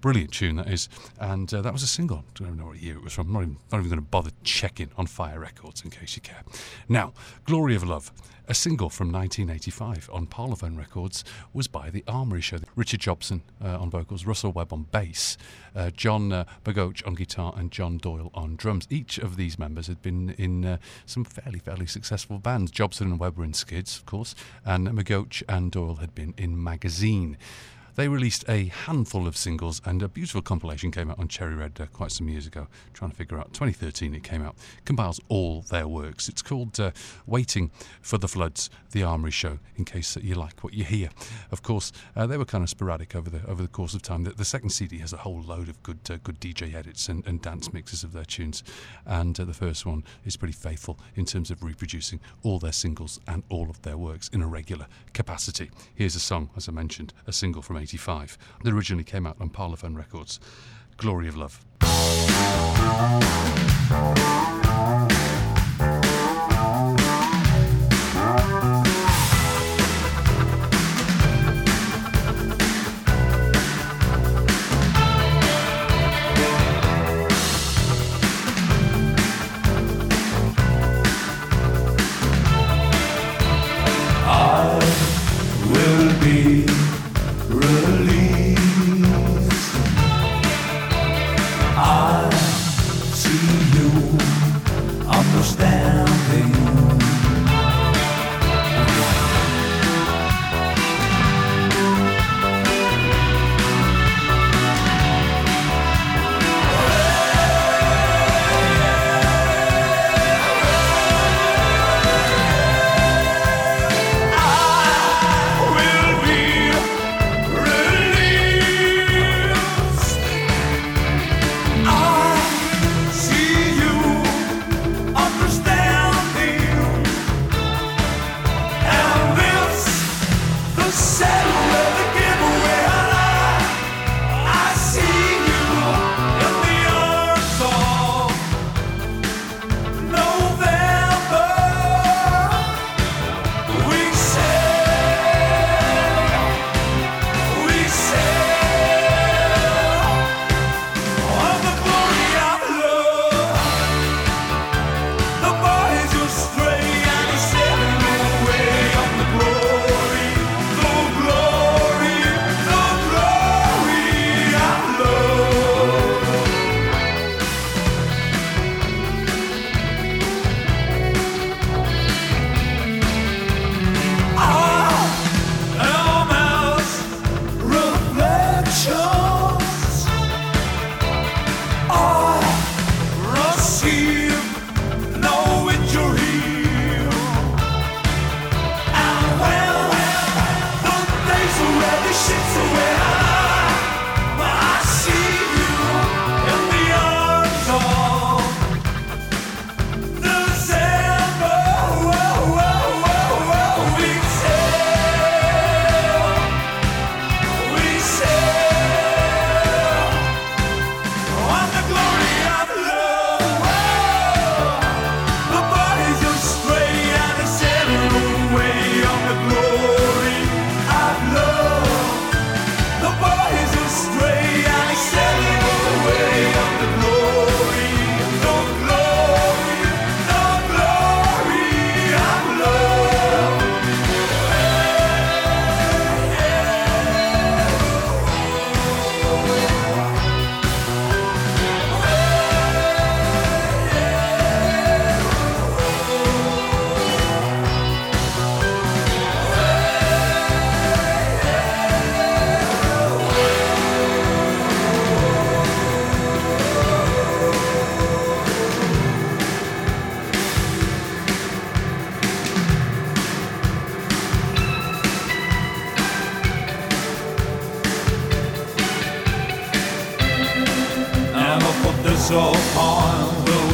Brilliant tune, that is. And uh, that was a single. I don't know what year it was from. I'm not even, not even going to bother checking on Fire Records in case you care. Now, Glory of Love, a single from nineteen eighty-five on Parlophone Records, was by The Armoury Show. Richard Jobson uh, on vocals, Russell Webb on bass, uh, John uh, Bagoch on guitar and John Doyle on drums. Each of these members had been in uh, some fairly, fairly successful bands. Jobson and Webb were in Skids, of course, and Bagoch and Doyle had been in Magazine. They released a handful of singles and a beautiful compilation came out on Cherry Red uh, quite some years ago. I'm trying to figure out, twenty thirteen it came out. Compiles all their works. It's called uh, Waiting for the Floods, The Armoury Show, in case you like what you hear. Of course, uh, they were kind of sporadic over the over the course of time. The, the second C D has a whole load of good uh, good D J edits and, and dance mixes of their tunes. And uh, the first one is pretty faithful in terms of reproducing all their singles and all of their works in a regular capacity. Here's a song, as I mentioned, a single from eighty-five that originally came out on Parlophone Records, Glory of Love.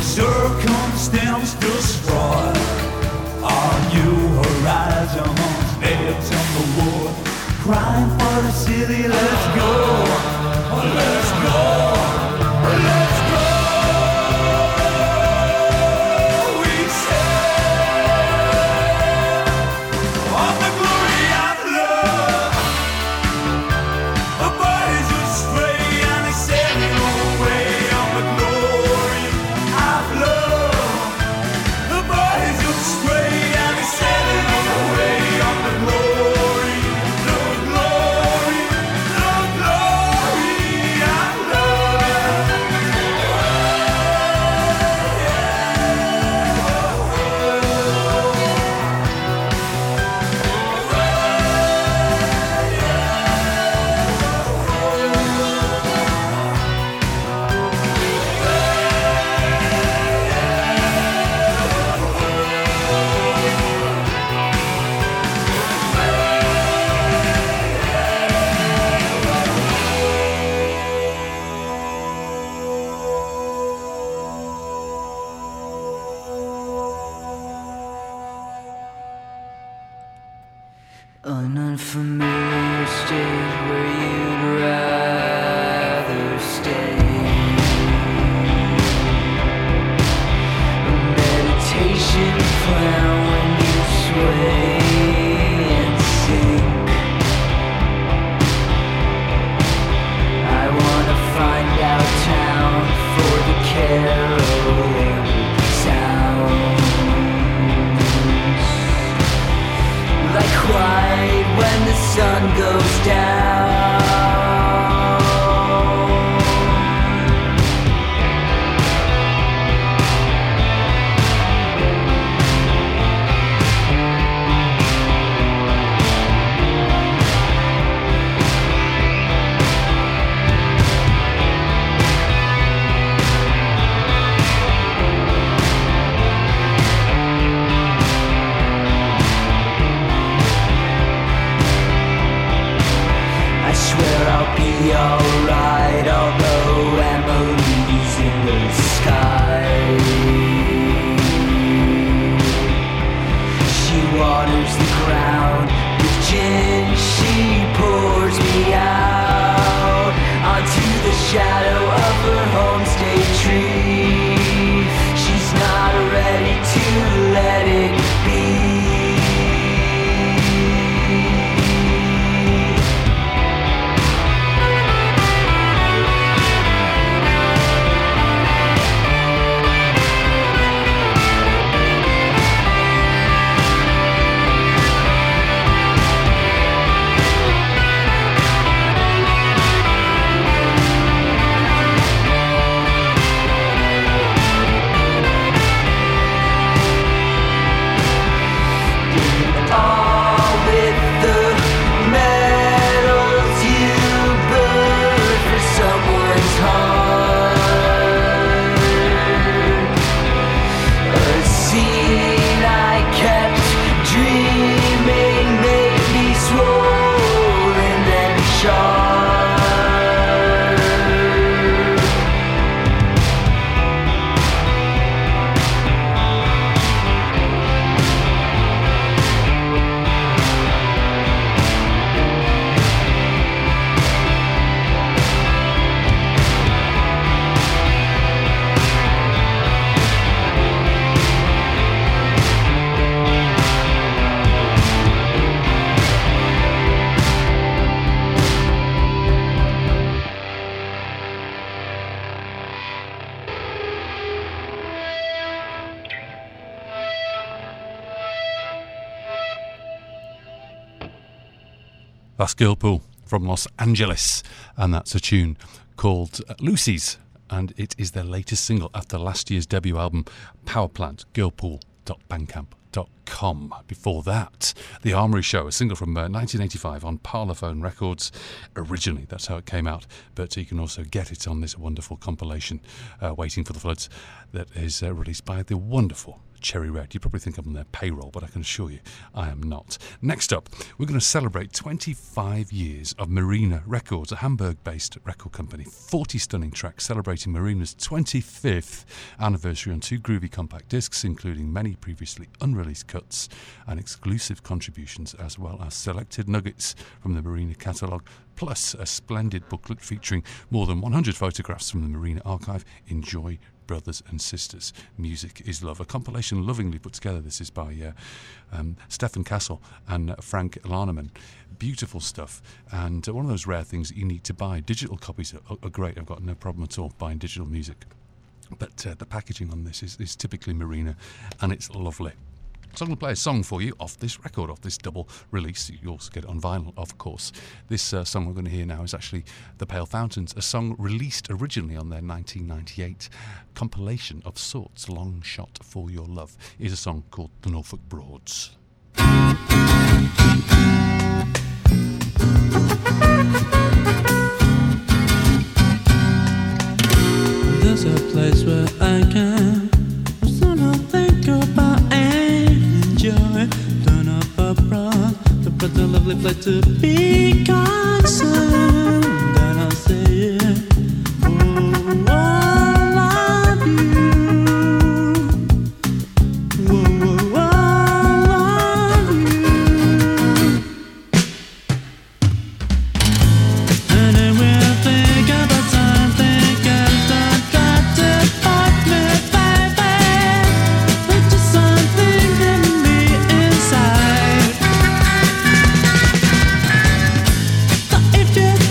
Circumstance destroy our new horizons. Crime for the city, let's go, let's go, let's go, we say, of the glory and love, our bodies will stray and they sail away, of the glory of love, our bodies will stray and they sail away, of the glory. That's Girlpool from Los Angeles, and that's a tune called Lucy's, and it is their latest single after last year's debut album, Powerplant, girlpool dot bandcamp dot com. Before that, The Armoury Show, a single from nineteen eighty-five on Parlophone Records. Originally, that's how it came out, but you can also get it on this wonderful compilation, uh, Waiting for the Floods, that is uh, released by the wonderful Cherry Red. You probably think I'm on their payroll, but I can assure you I am not. Next up, we're going to celebrate twenty-five years of Marina Records, a Hamburg-based record company. forty stunning tracks celebrating Marina's twenty-fifth anniversary on two groovy compact discs, including many previously unreleased cuts and exclusive contributions, as well as selected nuggets from the Marina catalogue, plus a splendid booklet featuring more than one hundred photographs from the Marina archive. Enjoy, brothers and sisters. Music is Love, a compilation lovingly put together. This is by uh, um, Stefan Kassel and Frank Lahnemann. Beautiful stuff, and uh, one of those rare things that you need to buy. Digital copies are, are great. I've got no problem at all buying digital music, but uh, the packaging on this is, is typically Marina, and it's lovely. So I'm going to play a song for you off this record, off this double release. You also get it on vinyl, of course. This uh, song we're going to hear now is actually The Pale Fountains, a song released originally on their nineteen ninety-eight compilation of sorts, Long Shot for Your Love. Is a song called The Norfolk Broads. There's a place where I can but the lovely place to be concerned. Then I'll say it. Oh, I love you. Oh, I love you. And I will think about something else that got to fuck me, baby. Which is something in me inside. If you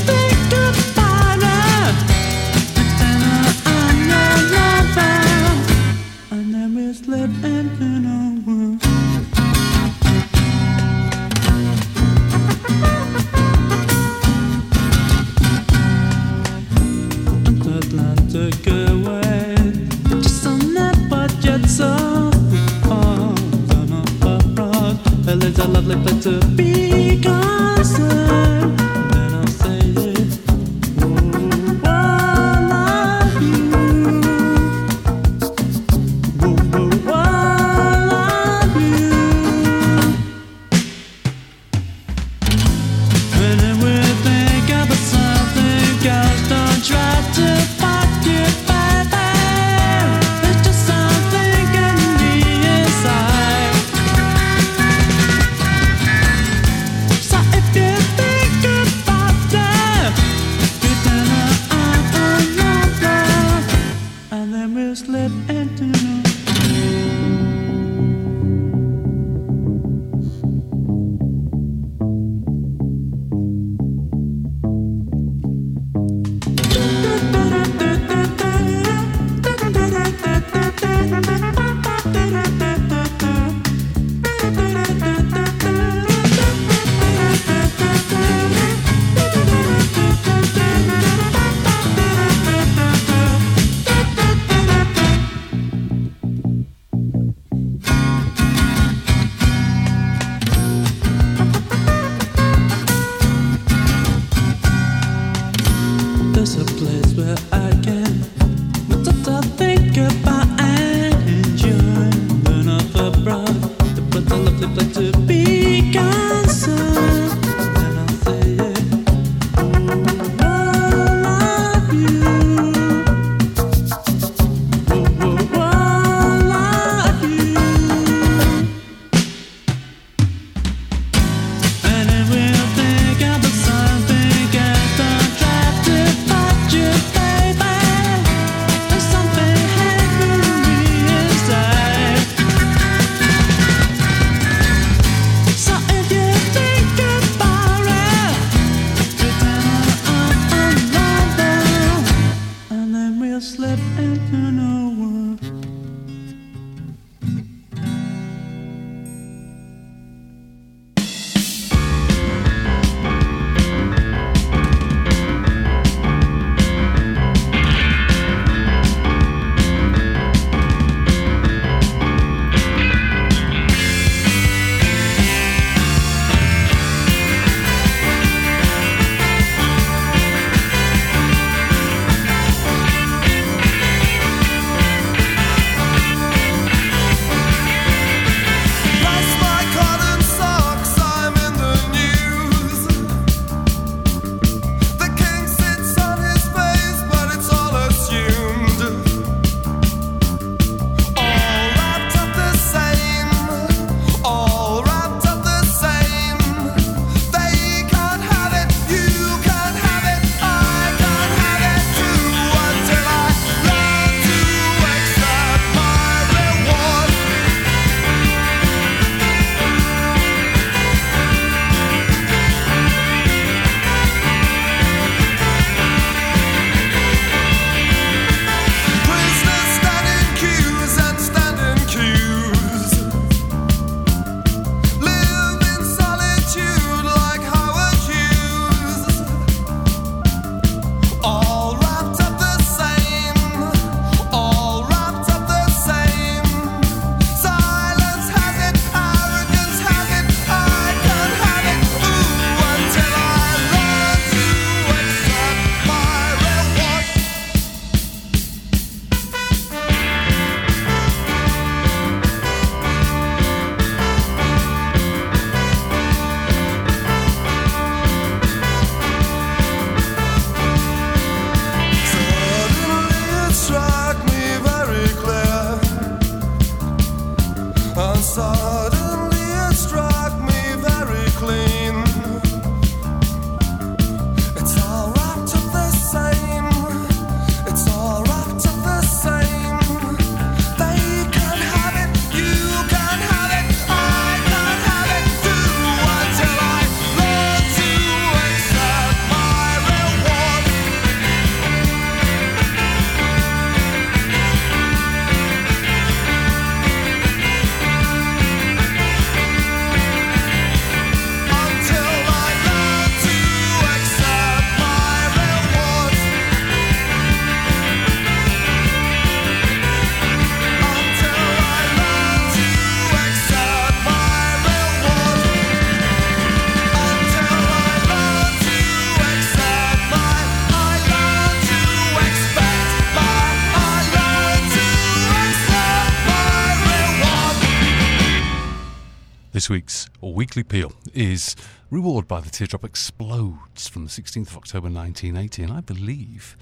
This week's Weekly Peel is Reward by the Teardrop Explodes from the sixteenth of October nineteen eighty, and I believe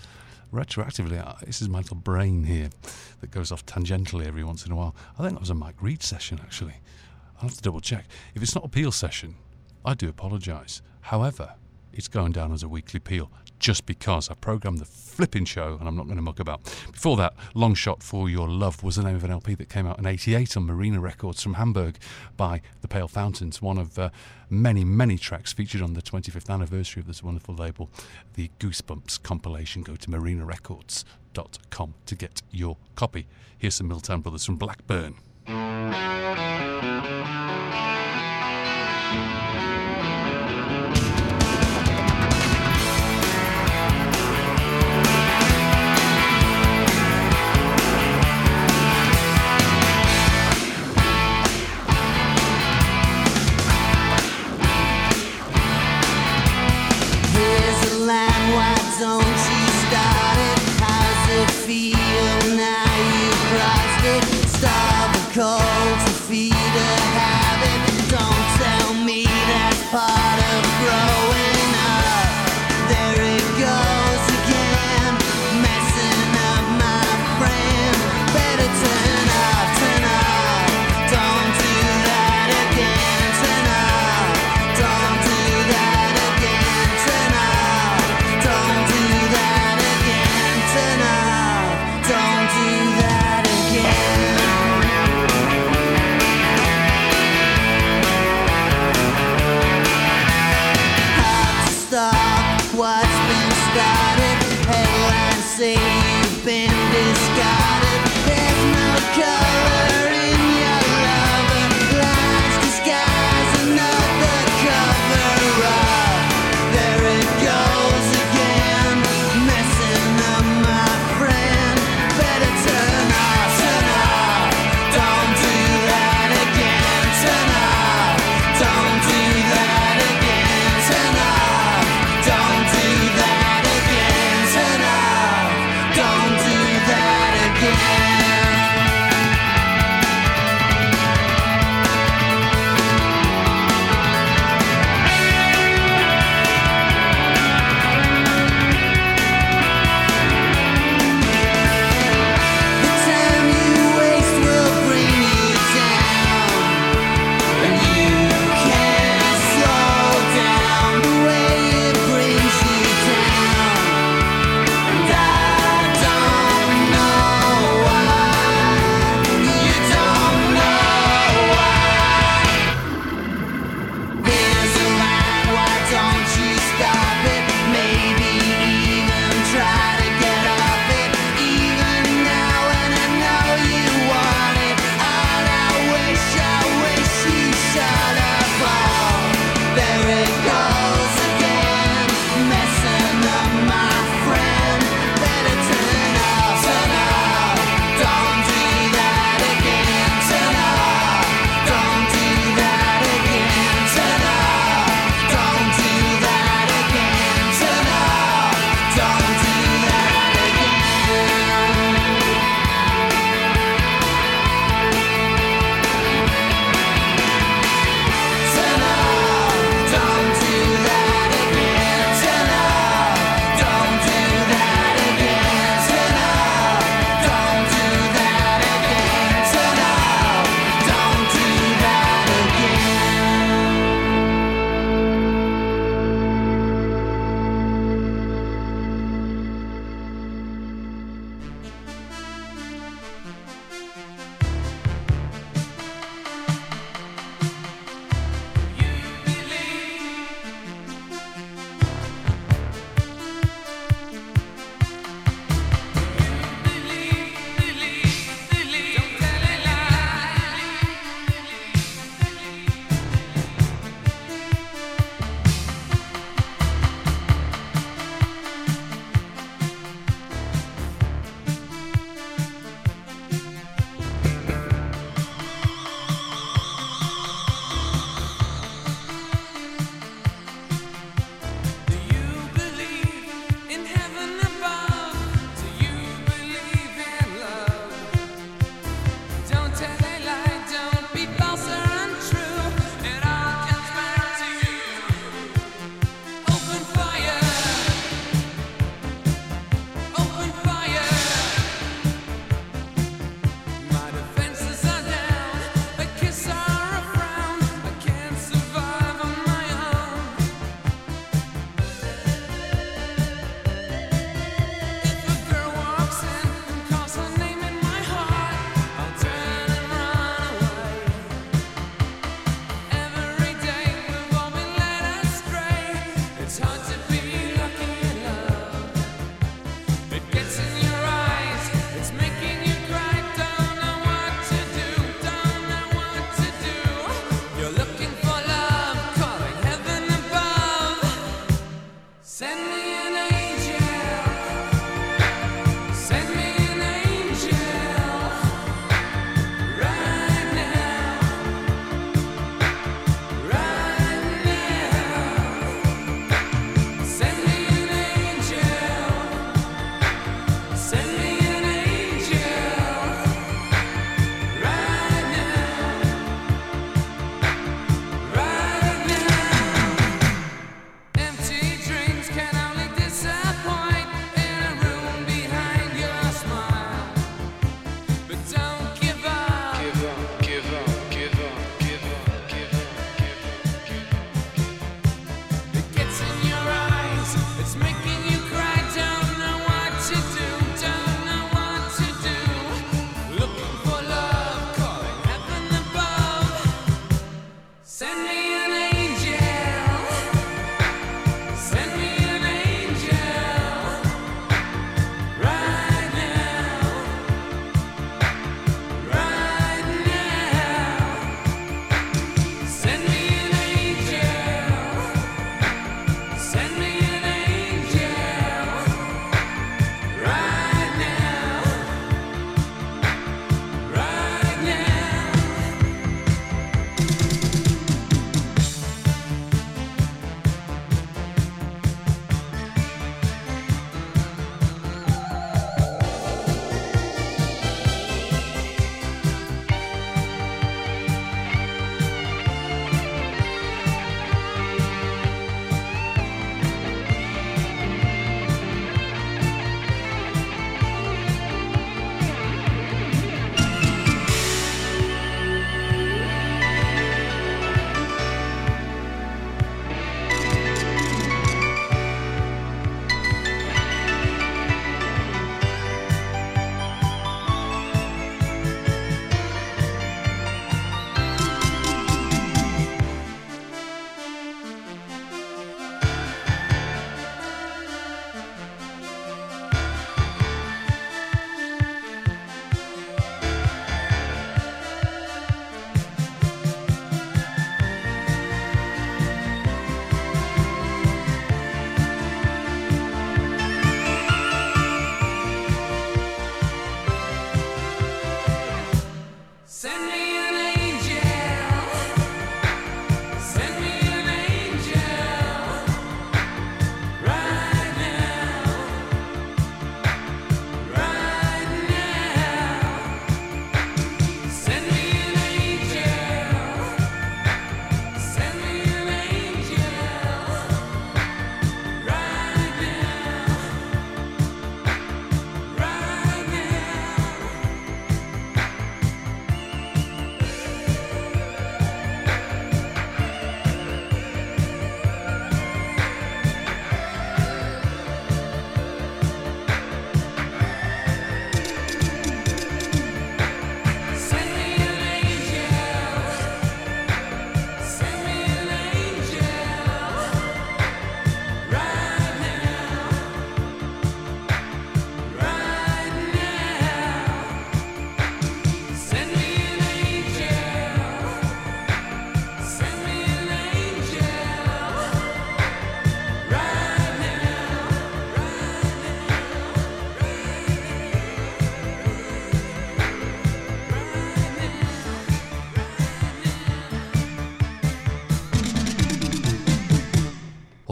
retroactively, this is my little brain here that goes off tangentially every once in a while, I think that was a Mike Reed session actually. I'll have to double check. If it's not a peel session, I do apologise. However, it's going down as a weekly peel just because I programmed the flipping show and I'm not going to muck about. Before that, Long Shot for Your Love was the name of an L P that came out in eighty-eight on Marina Records from Hamburg by The Pale Fountains, one of uh, many, many tracks featured on the twenty-fifth anniversary of this wonderful label, the Goosebumps compilation. Go to marina records dot com to get your copy. Here's some Milltown Brothers from Blackburn.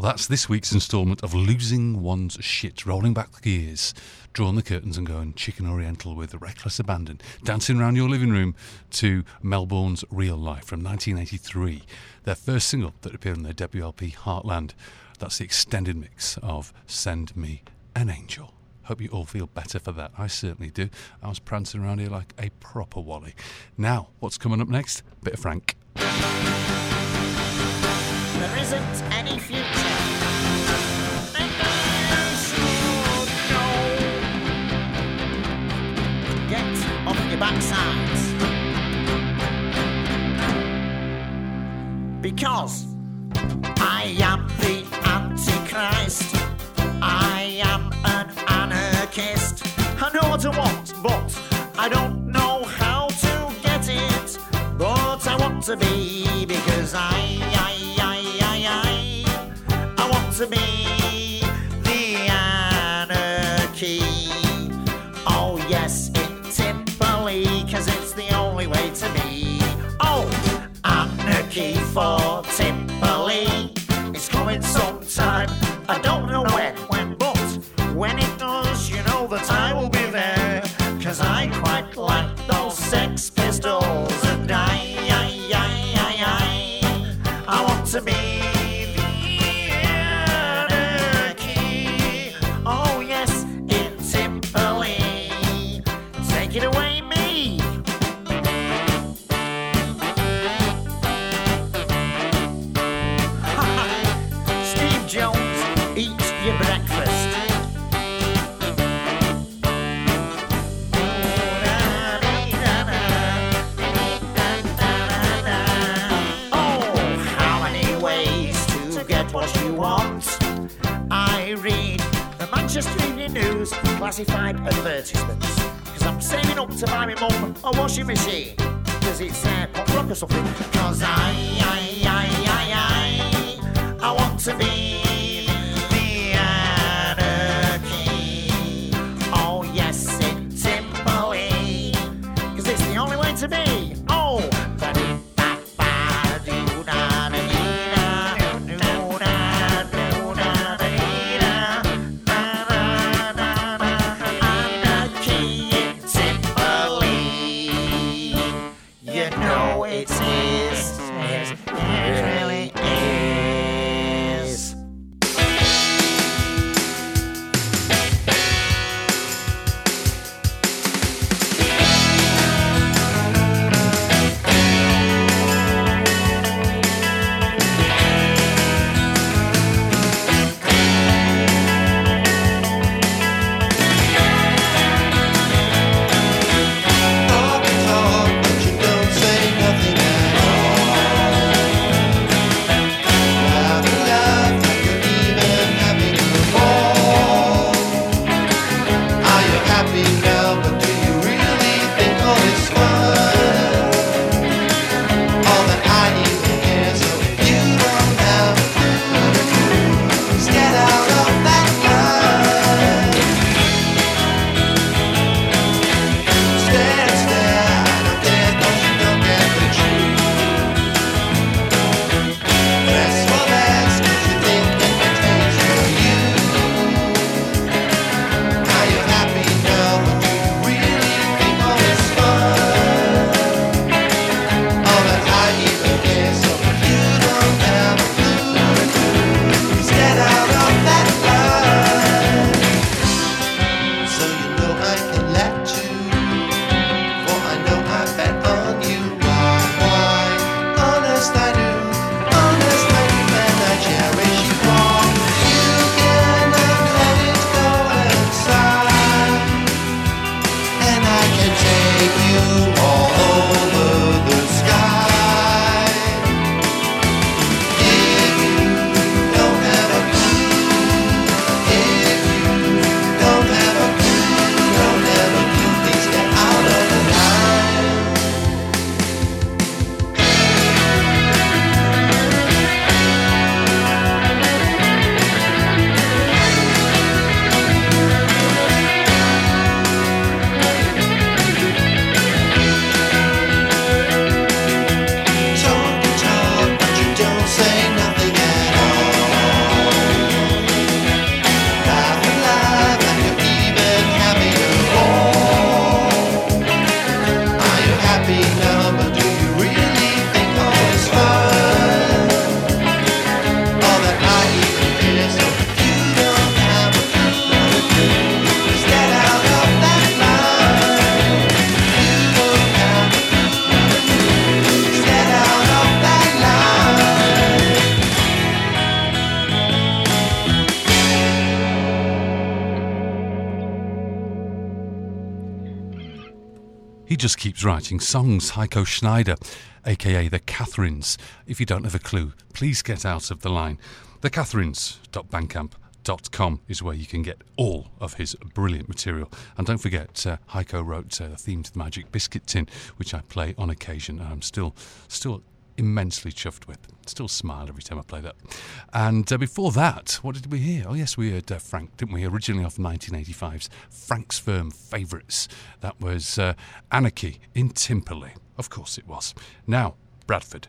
that's this week's instalment of Losing One's Shit, rolling back the gears, drawing the curtains and going chicken oriental with reckless abandon, dancing around your living room to Melbourne's Real Life from nineteen eighty-three, their first single that appeared on their debut L P Heartland. That's the extended mix of Send Me an Angel. Hope you all feel better for that. I certainly do. I was prancing around here like a proper Wally. Now, what's coming up next? Bit of Frank. There isn't any future. Backsides, because I am the Antichrist, I am an anarchist. I know what I want, but I don't know how to get it. But I want to be, because I, I, I, I, I, I want to be the anarchy. Oh yes, it's in because it's the only way to be. Oh, anarchy for Timberley. It's coming sometime. I don't know when, when, but when it does, you know that I will be there. Cause I quite like those Sex Pistols, and I, I, I, I, I, I want to be. Just reading news, classified advertisements. Cause I'm saving up to buy me mum a washing machine. Cause it's uh, pop rock or something. Cause I, I, I, I, I, I want to be the anarchy. Oh yes, it's in Timberley. Cause it's the only way to be. Oh, it really is. He just keeps writing songs. Heiko Schneider, aka The Catherines. If you don't have a clue, please get out of the line. the catherines dot bandcamp dot com is where you can get all of his brilliant material. And don't forget, uh, Heiko wrote uh, the theme to the Magic Biscuit Tin, which I play on occasion, and I'm still, still immensely chuffed with. Still smile every time I play that. And uh, before that, what did we hear? Oh yes, we heard uh, Frank, didn't we? Originally off nineteen eighty-five's Frank's Firm Favourites. That was uh, Anarchy in Timperley. Of course it was. Now, Bradford.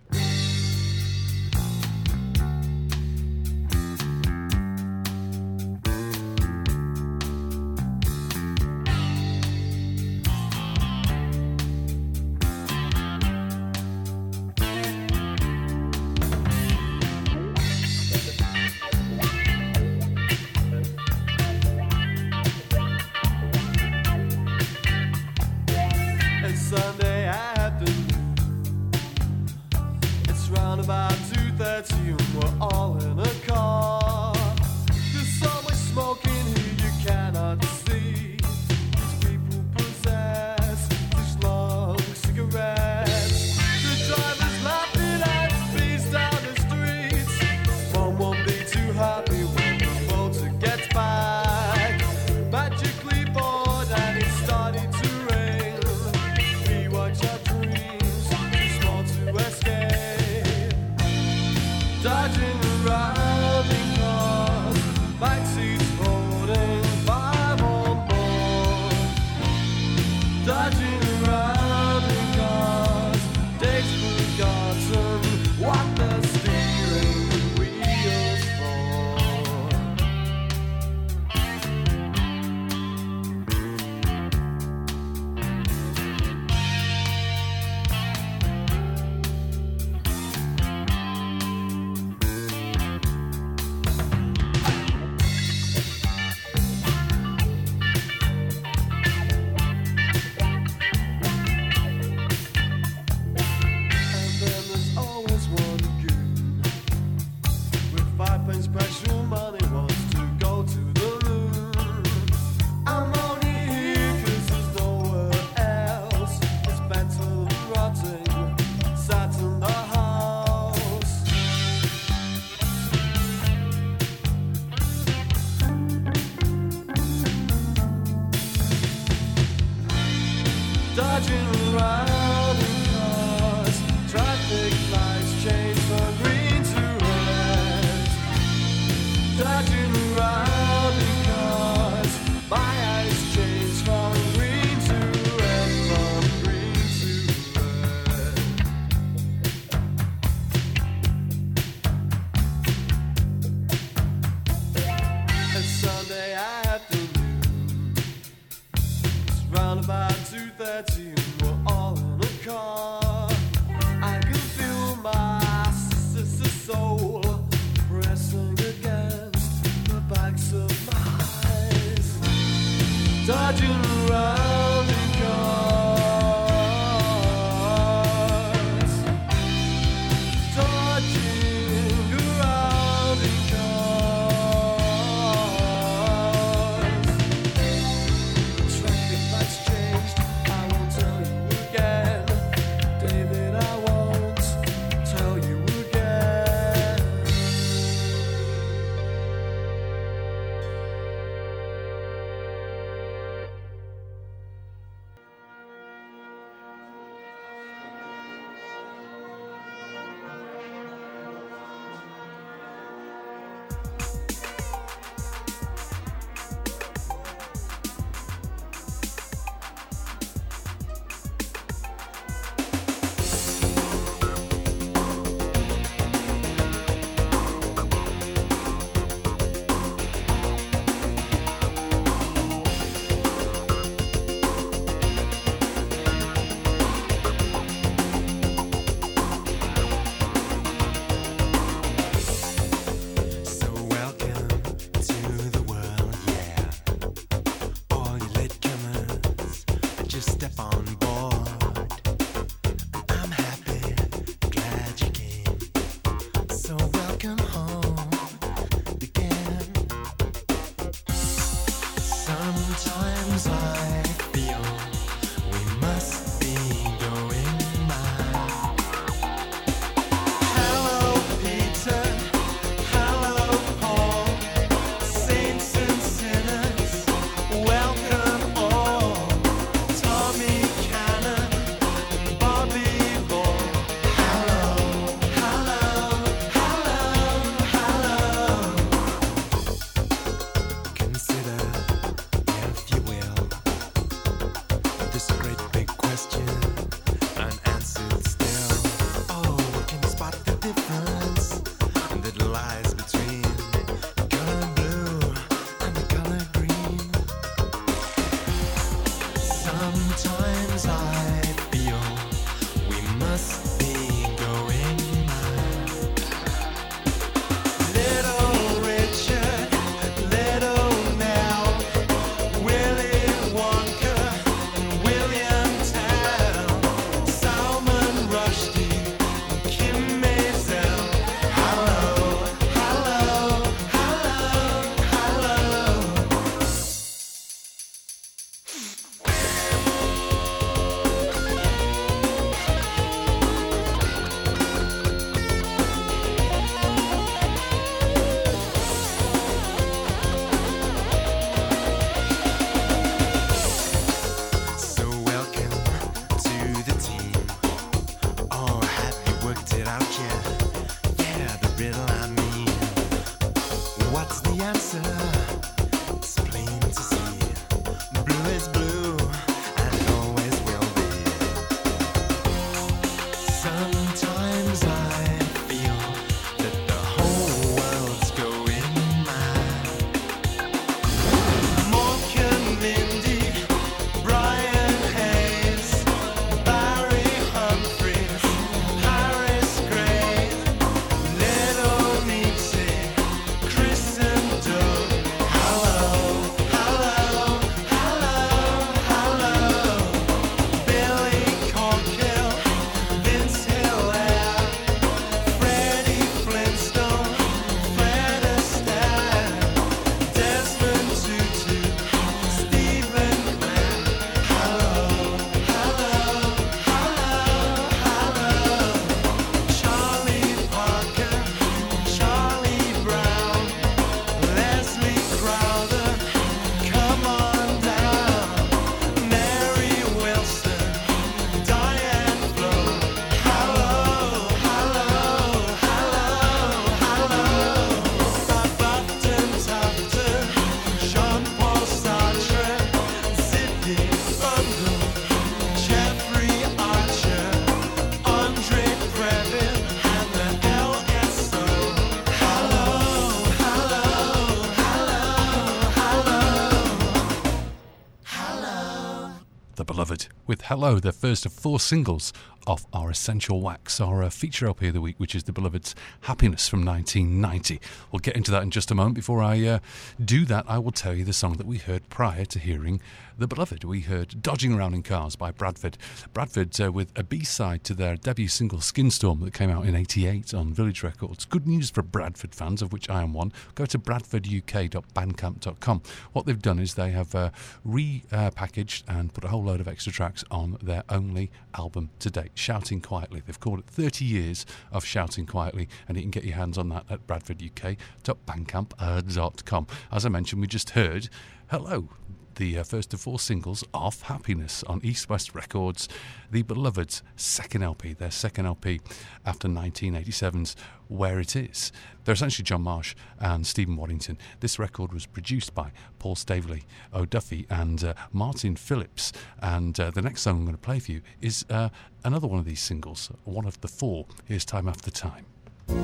Hello, the first of four singles off our Essential Wax, our uh, feature L P of the week, which is The Beloved's Happiness from nineteen ninety. We'll get into that in just a moment. Before I uh, do that, I will tell you the song that we heard prior to hearing The Beloved. We heard Dodging Around in Cars by Bradford. Bradford uh, with a B-side to their debut single Skinstorm that came out in eighty-eight on Village Records. Good news for Bradford fans, of which I am one. Go to bradford u k dot bandcamp dot com. What they've done is they have uh, repackaged uh, and put a whole load of extra tracks on their only album to date, Shouting Quietly. They've called it thirty years of Shouting Quietly, and you can get your hands on that at bradford u k dot bandcamp dot com. As I mentioned, we just heard Hello, the uh, first of four singles off Happiness on East West Records, The Beloved's second L P, their second L P after nineteen eighty-seven's Where It Is. They're essentially John Marsh and Stephen Waddington. This record was produced by Paul Staveley, O'Duffy and uh, Martin Phillips, and uh, the next song I'm going to play for you is uh, another one of these singles, one of the four. Here's Time After Time. Too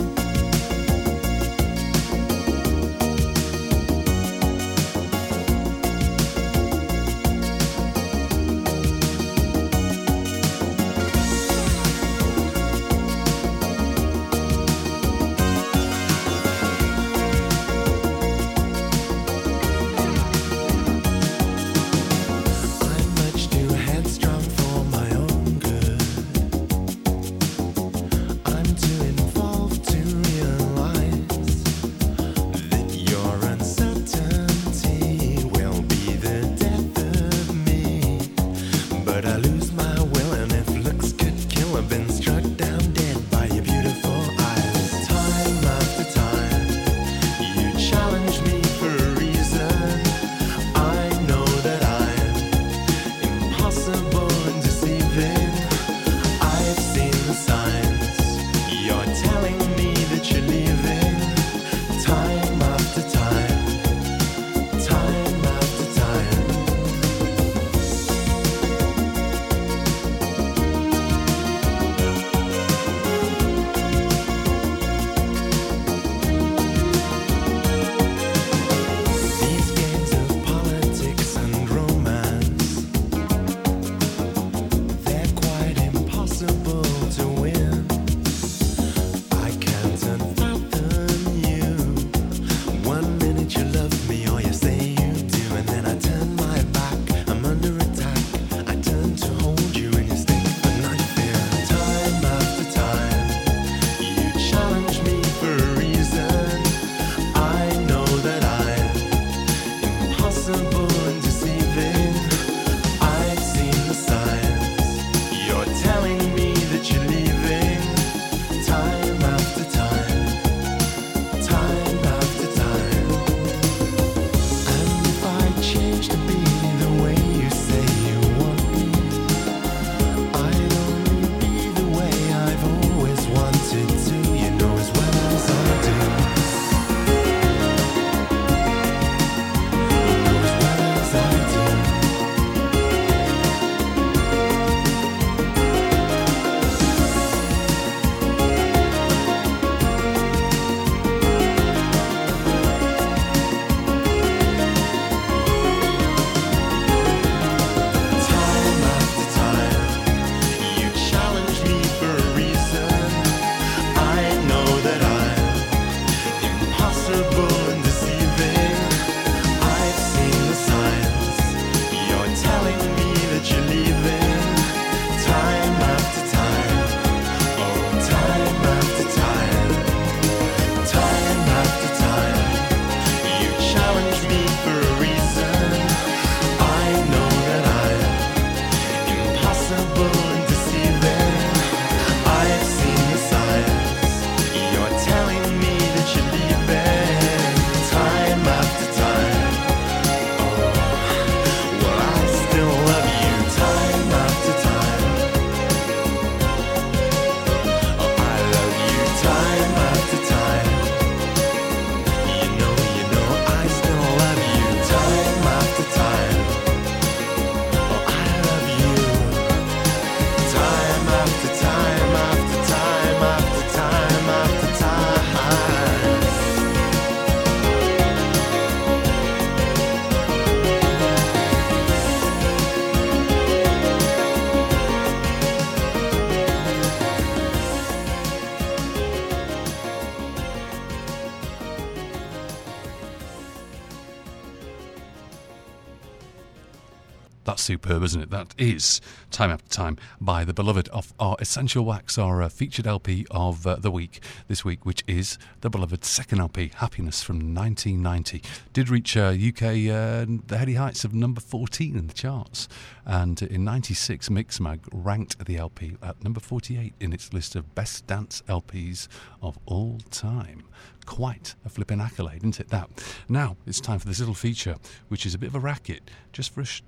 That's superb, isn't it? That is Time After Time by The Beloved off our Essential Wax, our uh, featured L P of uh, the week this week, which is The Beloved's second L P, Happiness, from nineteen ninety. Did reach uh, U K, uh, the heady heights of number fourteen in the charts. And in ninety-six, Mixmag ranked the L P at number forty-eight in its list of best dance L Ps of all time. Quite a flipping accolade, isn't it, that? Now, it's time for this little feature, which is a bit of a racket, just for a... Sh-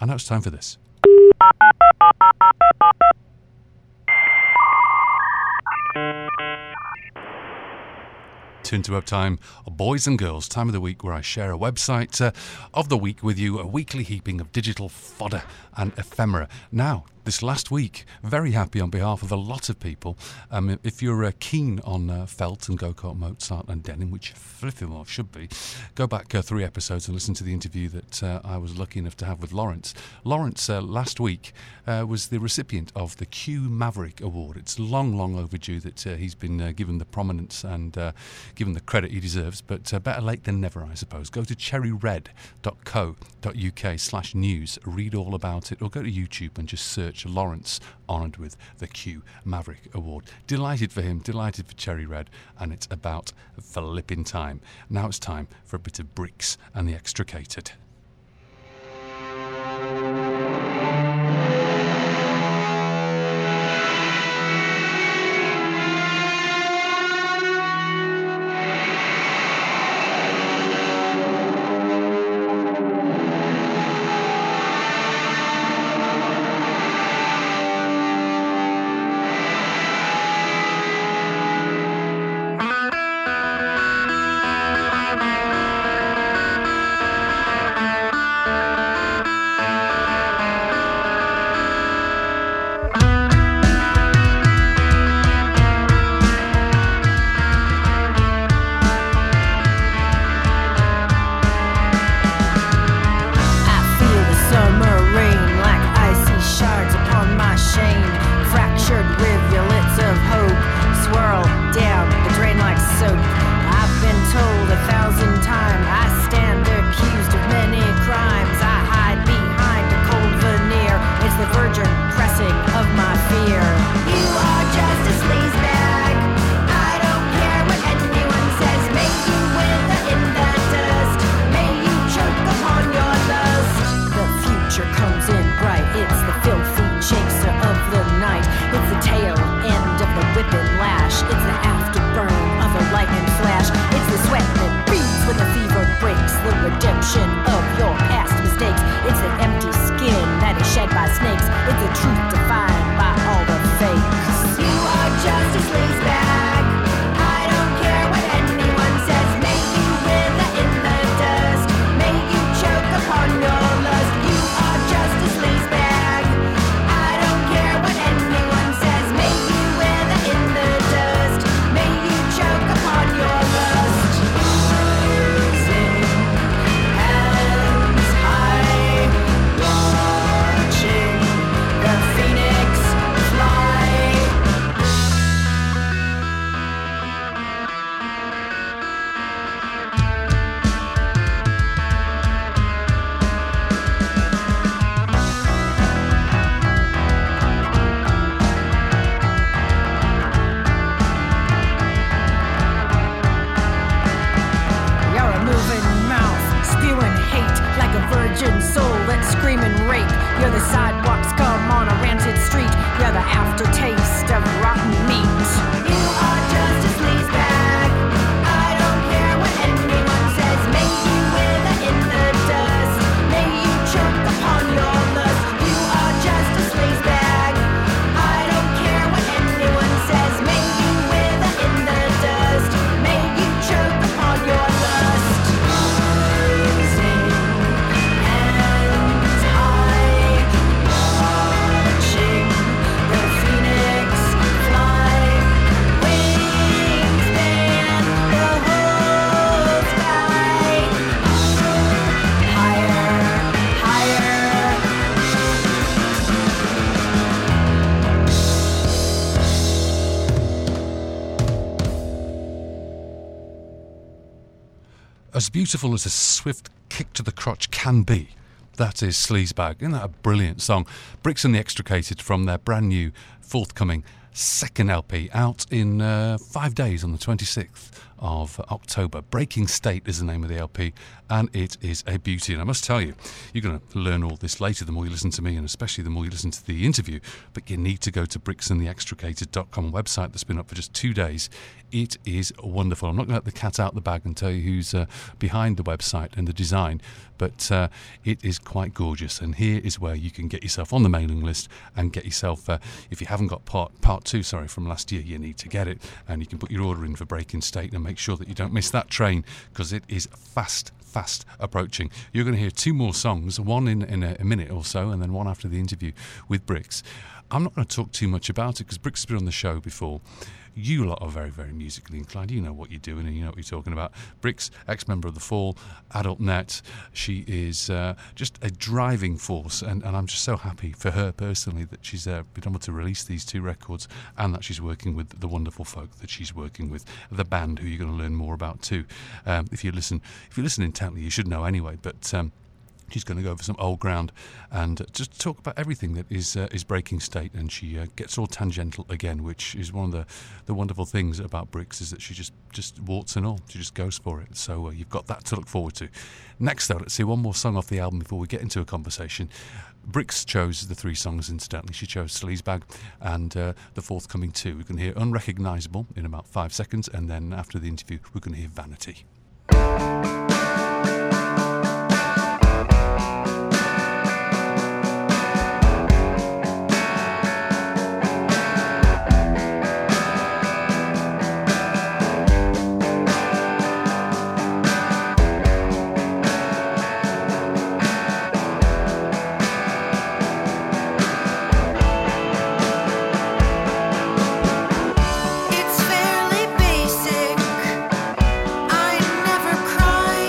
And now it's time for this. Tune to Web Time, Boys and Girls, time of the week where I share a website uh, of the week with you, a weekly heaping of digital fodder and ephemera. Now, this last week, very happy on behalf of a lot of people. Um, if you're uh, keen on uh, felt and go-kart, Mozart and denim, which flipping off should be, go back uh, three episodes and listen to the interview that uh, I was lucky enough to have with Lawrence. Lawrence uh, last week uh, was the recipient of the Q Maverick Award. It's long, long overdue that uh, he's been uh, given the prominence and uh, given the credit he deserves, but uh, better late than never, I suppose. Go to cherryred.co.uk slash news, read all about it, or go to YouTube and just search Lawrence, honoured with the Q Maverick Award. Delighted for him, delighted for Cherry Red, and it's about flipping time. Now it's time for a bit of Brix and the Extricated. As beautiful as a swift kick to the crotch can be, That is Sleazebag. Isn't that a brilliant song? Brix and the Extricated from their brand new forthcoming second L P out in uh, five days on the twenty-sixth of October. Breaking State is the name of the L P, and it is a beauty. And I must tell you, you're going to learn all this later the more you listen to me, and especially the more you listen to the interview, but you need to go to brix and the extricated dot com website that's been up for just two days. It is wonderful. I'm not going to let the cat out of the bag and tell you who's uh, behind the website and the design, but uh, it is quite gorgeous, and here is where you can get yourself on the mailing list and get yourself, uh, if you haven't got part part two sorry, from last year, you need to get it, and you can put your order in for Breaking State and make sure that you don't miss that train, because it is fast, fast approaching. You're going to hear two more songs, one in, in a, a minute or so, and then one after the interview with Brix. I'm not going to talk too much about it because Brix has been on the show before. You lot are very, very musically inclined. You know what you're doing and you know what you're talking about. Brix, ex-member of The Fall, Adult Net. She is uh, just a driving force, and, and I'm just so happy for her personally that she's uh, been able to release these two records and that she's working with the wonderful folk that she's working with, the band who you're going to learn more about too. Um, if you listen, if you listen intently, you should know anyway, but... Um, She's going to go over some old ground and just talk about everything that is uh, is Breaking State, and she uh, gets all tangential again, which is one of the, the wonderful things about Brix, is that she just, just warts and all. She just goes for it. So uh, you've got that to look forward to. Next, though, let's see one more song off the album before we get into a conversation. Brix chose the three songs, incidentally. She chose Sleazebag and uh, the forthcoming two. We can hear Unrecognisable in about five seconds, and then after the interview, we're going to hear Vanity. It's fairly basic. I never cry.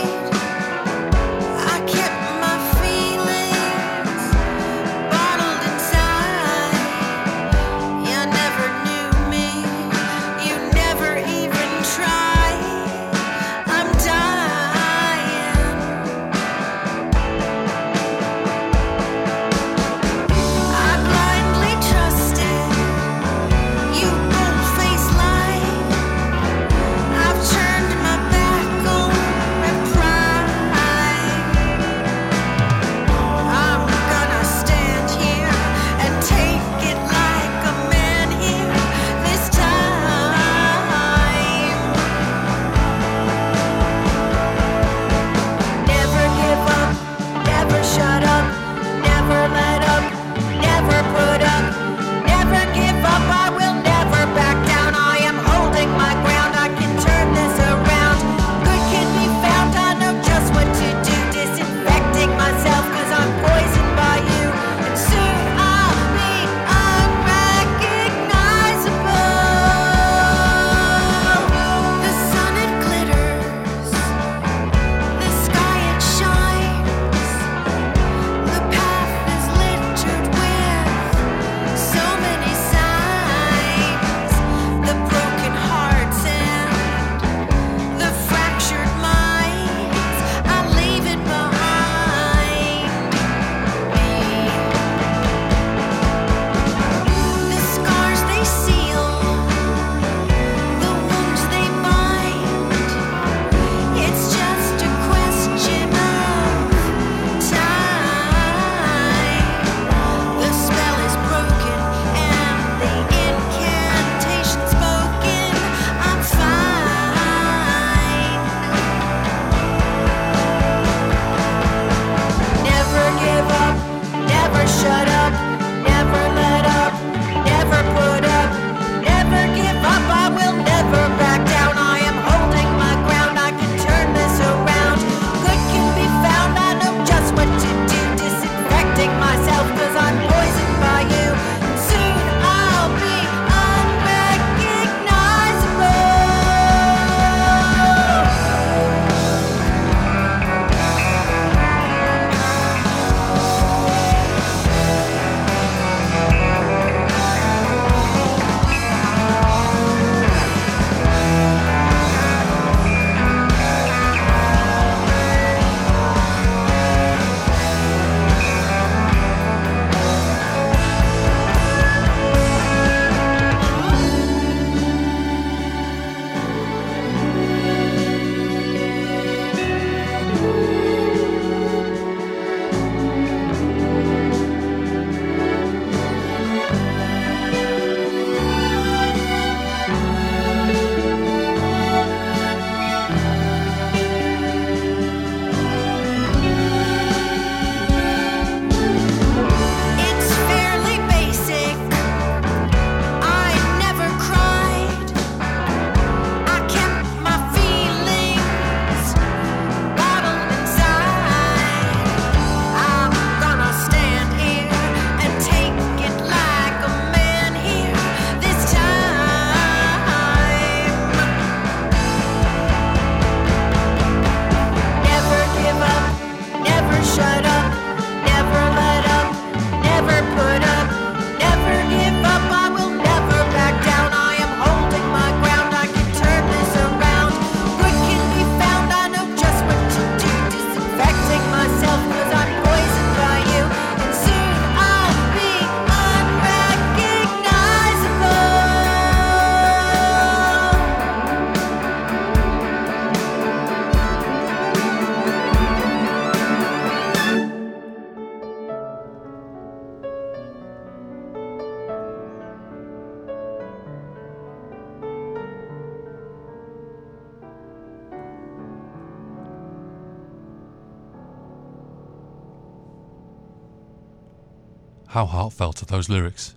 How heartfelt are those lyrics?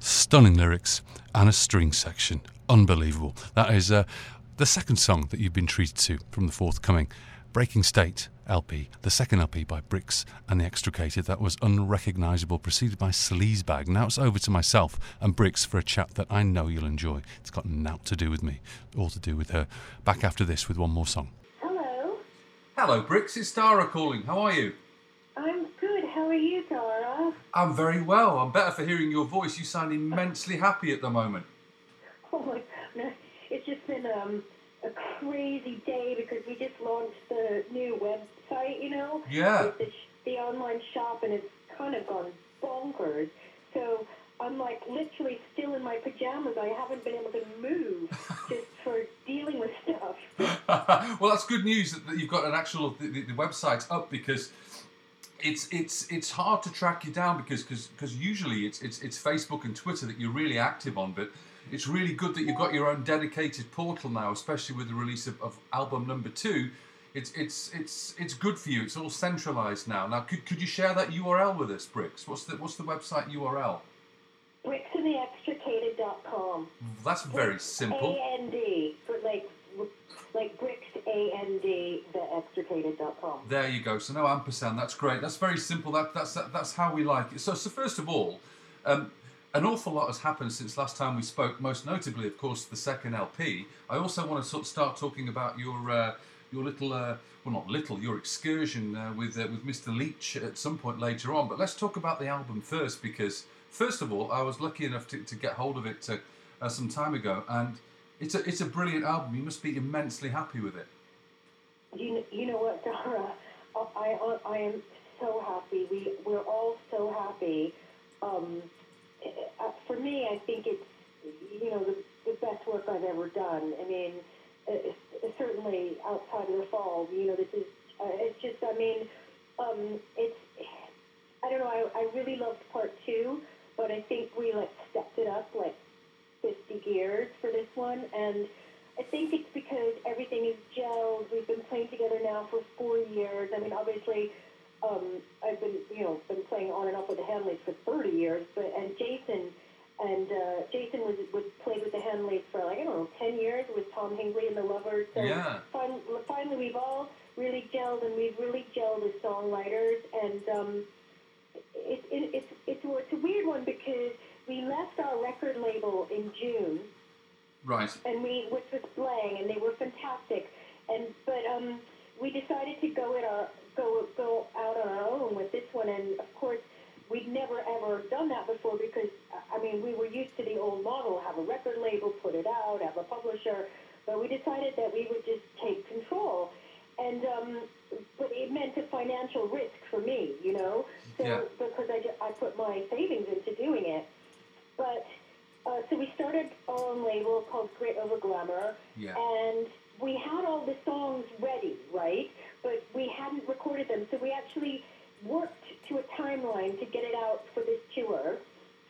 Stunning lyrics and a string section. Unbelievable. That is uh, the second song that you've been treated to from the forthcoming Breaking State L P, the second L P by Brix and the Extricated. That was Unrecognisable, preceded by Sleazebag. Now it's over to myself and Brix for a chat that I know you'll enjoy. It's got naught to do with me, all to do with her. Back after this with one more song. Hello. Hello, Brix. It's Tara calling. How are you? I'm good. How are you, Tara? I'm very well. I'm better for hearing your voice. You sound immensely happy at the moment. Oh, my goodness. It's just been... um. a crazy day because we just launched the new website, you know? Yeah. With the, sh- the online shop, and it's kind of gone bonkers. So I'm, like, literally still in my pajamas. I haven't been able to move just for dealing with stuff. Well, that's good news that, that you've got an actual... The, the, the website's up, because... It's it's it's hard to track you down because cause, cause usually it's, it's it's Facebook and Twitter that you're really active on, but it's really good that you've got your own dedicated portal now, especially with the release of, of album number two. It's it's it's it's good for you. It's all centralised now. Now, could could you share that U R L with us, Brix? What's the what's the website U R L? brix and the extricated dot com. That's very simple. A N D for like like Brix. A N D, the extricated dot com. There you go. So no ampersand. That's great. That's very simple. That that's that, that's how we like it. So so first of all, um, an awful lot has happened since last time we spoke. Most notably, of course, the second L P. I also want to sort of start talking about your uh, your little uh, well, not little, your excursion uh, with uh, with Mister Leach at some point later on. But let's talk about the album first, because first of all, I was lucky enough to, to get hold of it uh, uh, some time ago, and it's a it's a brilliant album. You must be immensely happy with it. You, you know what, Dara? I, I, I am so happy. We, we're all so happy. Um, for me, I think it's, you know, the, the best work I've ever done. I mean, certainly outside of The Fall, you know, this is, uh, it's just, I mean, um, it's, I don't know, I, I really loved part two, but I think we, like, stepped it up, like, fifty gears for this one, and I think it's because everything is gelled. We've been playing together now for four years. I mean, obviously, um, I've been, you know, been playing on and off with the Henleys for thirty years. But and Jason, and uh, Jason was was played with the Henleys for like I don't know ten years with Tom Hingley and the Lovers. So yeah. fin- finally, we've all really gelled, and we've really gelled as songwriters. And um, it, it, it's it's it's a weird one because we left our record label in June. Right. And we, which was Blang, and they were fantastic. And but um, we decided to go in our go go out on our own with this one. And of course, we'd never ever done that before because I mean we were used to the old model: have a record label, put it out, have a publisher. But we decided that we would just take control. And um, but it meant a financial risk for me, you know. So yeah. Because I I put my savings into doing it, but. Uh, so we started our own label called Grit Over Glamour, yeah. And we had all the songs ready, right? But we hadn't recorded them, so we actually worked to a timeline to get it out for this tour,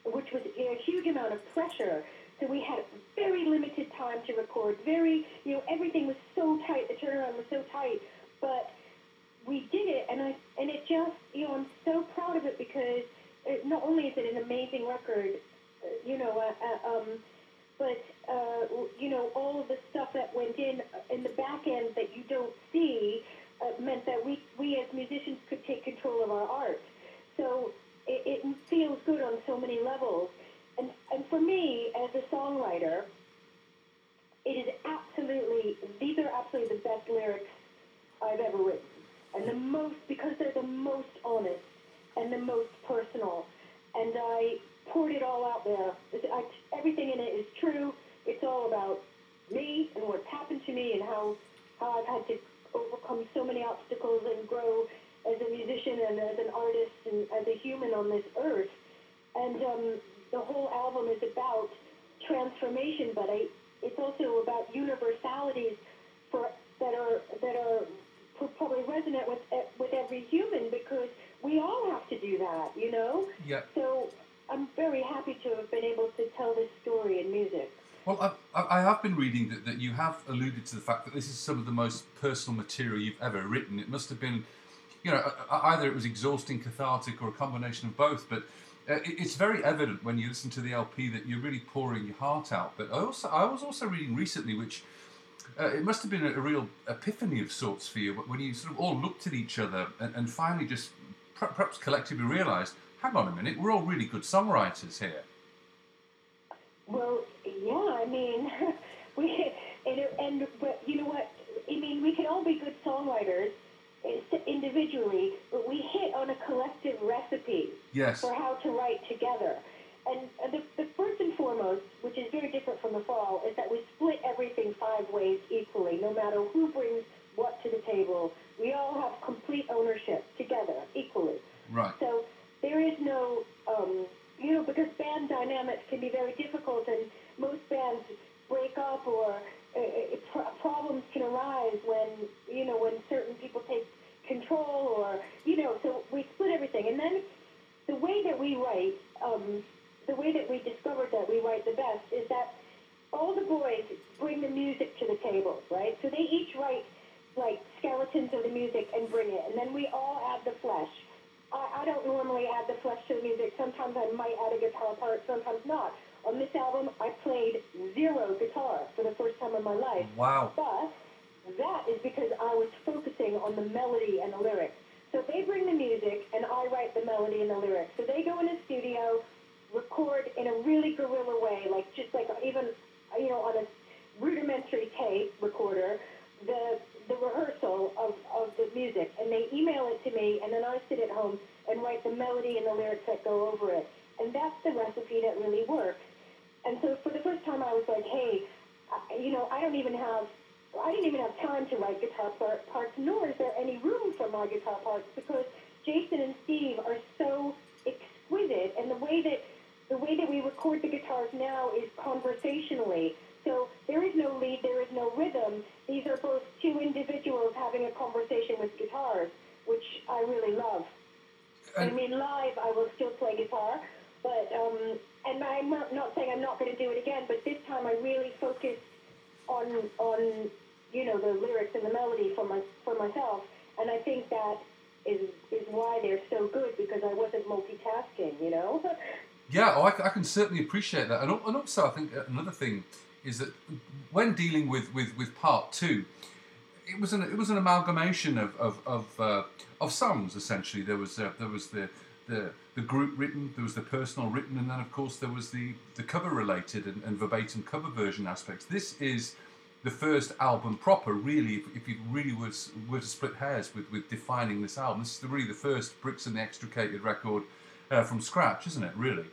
which was a huge amount of pressure. So we had very limited time to record, very, you know, everything was so tight, the turnaround was so tight, but we did it, and I and it just, you know, I'm so proud of it because it, not only is it an amazing record, you know, uh, uh, um, but, uh, you know, all of the stuff that went in, in the back end that you don't see uh, meant that we, we as musicians could take control of our art. So it, it feels good on so many levels. And, and for me, as a songwriter, it is absolutely, these are absolutely the best lyrics I've ever written. And the most, because they're the most honest and the most personal. And I... poured it all out there. I, everything in it is true. It's all about me and what's happened to me and how, how I've had to overcome so many obstacles and grow as a musician and as an artist and as a human on this earth. And um, the whole album is about transformation, but I, it's also about universalities for that are that are probably resonant with with every human because we all have to do that, you know. Yeah. So. I'm very happy to have been able to tell this story in music. Well, I've, I have been reading that, that you have alluded to the fact that this is some of the most personal material you've ever written. It must have been, you know, either it was exhausting, cathartic, or a combination of both, but it's very evident when you listen to the L P that you're really pouring your heart out. But I also I was also reading recently, which uh, it must have been a, a real epiphany of sorts for you, when you sort of all looked at each other and, and finally just per- perhaps collectively realised, hang on a minute, we're all really good songwriters here. Well, yeah, I mean, we and, and but you know what? I mean, we can all be good songwriters individually, but we hit on a collective recipe yes. for how to write together. And the, the first and foremost, which is very different from The Fall, is that we split everything five ways equally, no matter who brings what to the table. We all have complete ownership together, equally. Right. So there is no, um, you know, because band dynamics can be very difficult, and most bands break up or uh, problems can arise when, you know, when certain people take control or, you know, so we split everything. And then the way that we write, um, the way that we discovered that we write the best is that all the boys bring the music to the table, right? So they each write, like, skeletons of the music and bring it. And then we all add the flesh. I, I don't normally add the flesh to the music. Sometimes I might add a guitar part, sometimes not. On this album, I played zero guitar for the first time in my life. Wow. But that is because I was focusing on the melody and the lyrics. So they bring the music, and I write the melody and the lyrics. So they go in a studio, record in a really guerrilla way, like just like even, you know, on a rudimentary tape recorder, the the rehearsal of, of the music. And they email it to me, and then I sit at home and write the melody and the lyrics that go over it. And that's the recipe that really works. And so for the first time, I was like, hey, you know, I don't even have, I didn't even have time to write guitar parts, nor is there any room for my guitar parts, because Jason and Steve are so exquisite, and the way that the way that we record the guitars now is conversationally. So there is no lead, there is no rhythm. These are both two individuals having a conversation with guitars, which I really love. I mean, live, I will still play guitar. But, um, and I'm not saying I'm not going to do it again, but this time I really focused on, on, you know, the lyrics and the melody for my, for myself. And I think that is, is why they're so good, because I wasn't multitasking, you know? Yeah, oh, I, I can certainly appreciate that. And also, I think another thing is that when dealing with, with, with part two, it was an, it was an amalgamation of, of, of, uh, of songs, essentially. There was, uh, there was the... The, the group written, there was the personal written, and then of course there was the, the cover related and, and verbatim cover version aspects. This is the first album proper, really, if, if you really were, were to split hairs with, with defining this album. This is the, really the first Brix and the Extricated record uh, from scratch, isn't it, really?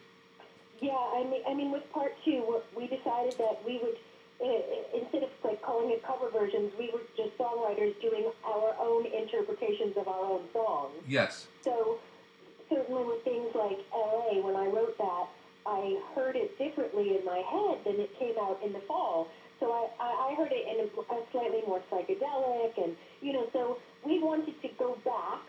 Yeah, I mean, I mean, with part two, we decided that we would, uh, instead of like calling it cover versions, we were just songwriters doing our own interpretations of our own songs. Yes. So... certainly with things like L A, when I wrote that, I heard it differently in my head than it came out in The Fall. So I, I heard it in a, a slightly more psychedelic, and, you know, so we wanted to go back,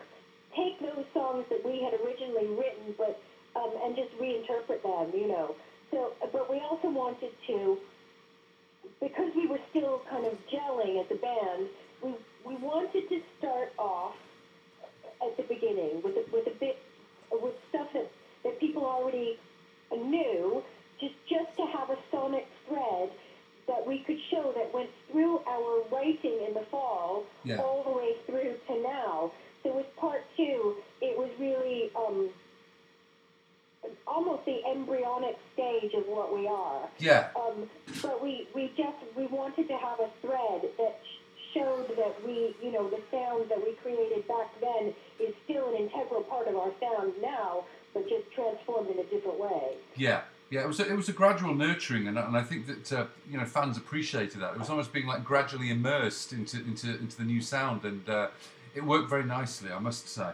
take those songs that we had originally written, but um, and just reinterpret them, you know. So, but we also wanted to, because we were still kind of gelling as a band, we, we wanted to start off at the beginning with a, with a bit... with stuff that, that people already knew, just, just to have a sonic thread that we could show that went through our writing in The Fall yeah. all the way through to now. So with part two, it was really um, almost the embryonic stage of what we are. Yeah. Um, but we, we just, we wanted to have a thread that showed that we, you know, the sound that we created back then is still an integral part of our sound now, but just transformed in a different way. Yeah, yeah, it was a, it was a gradual nurturing, and, and I think that uh, you know, fans appreciated that. It was almost being like gradually immersed into into into the new sound, and uh, it worked very nicely, I must say.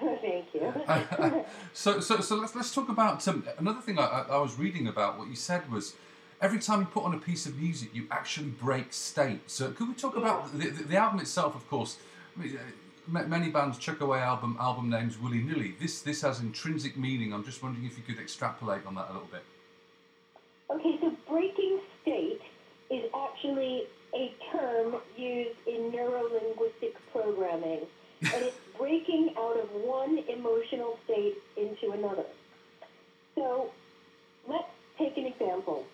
Thank you. so so so let's let's talk about um, another thing I, I was reading about. What you said was, every time you put on a piece of music, you actually break state. So could we talk yeah. about the, the, the album itself, of course? I mean, uh, m- many bands chuck away album album names willy-nilly. This this has intrinsic meaning. I'm just wondering if you could extrapolate on that a little bit. Okay, so breaking state is actually a term used in neuro-linguistic programming, and it's breaking out of one emotional state into another. So let's take an example.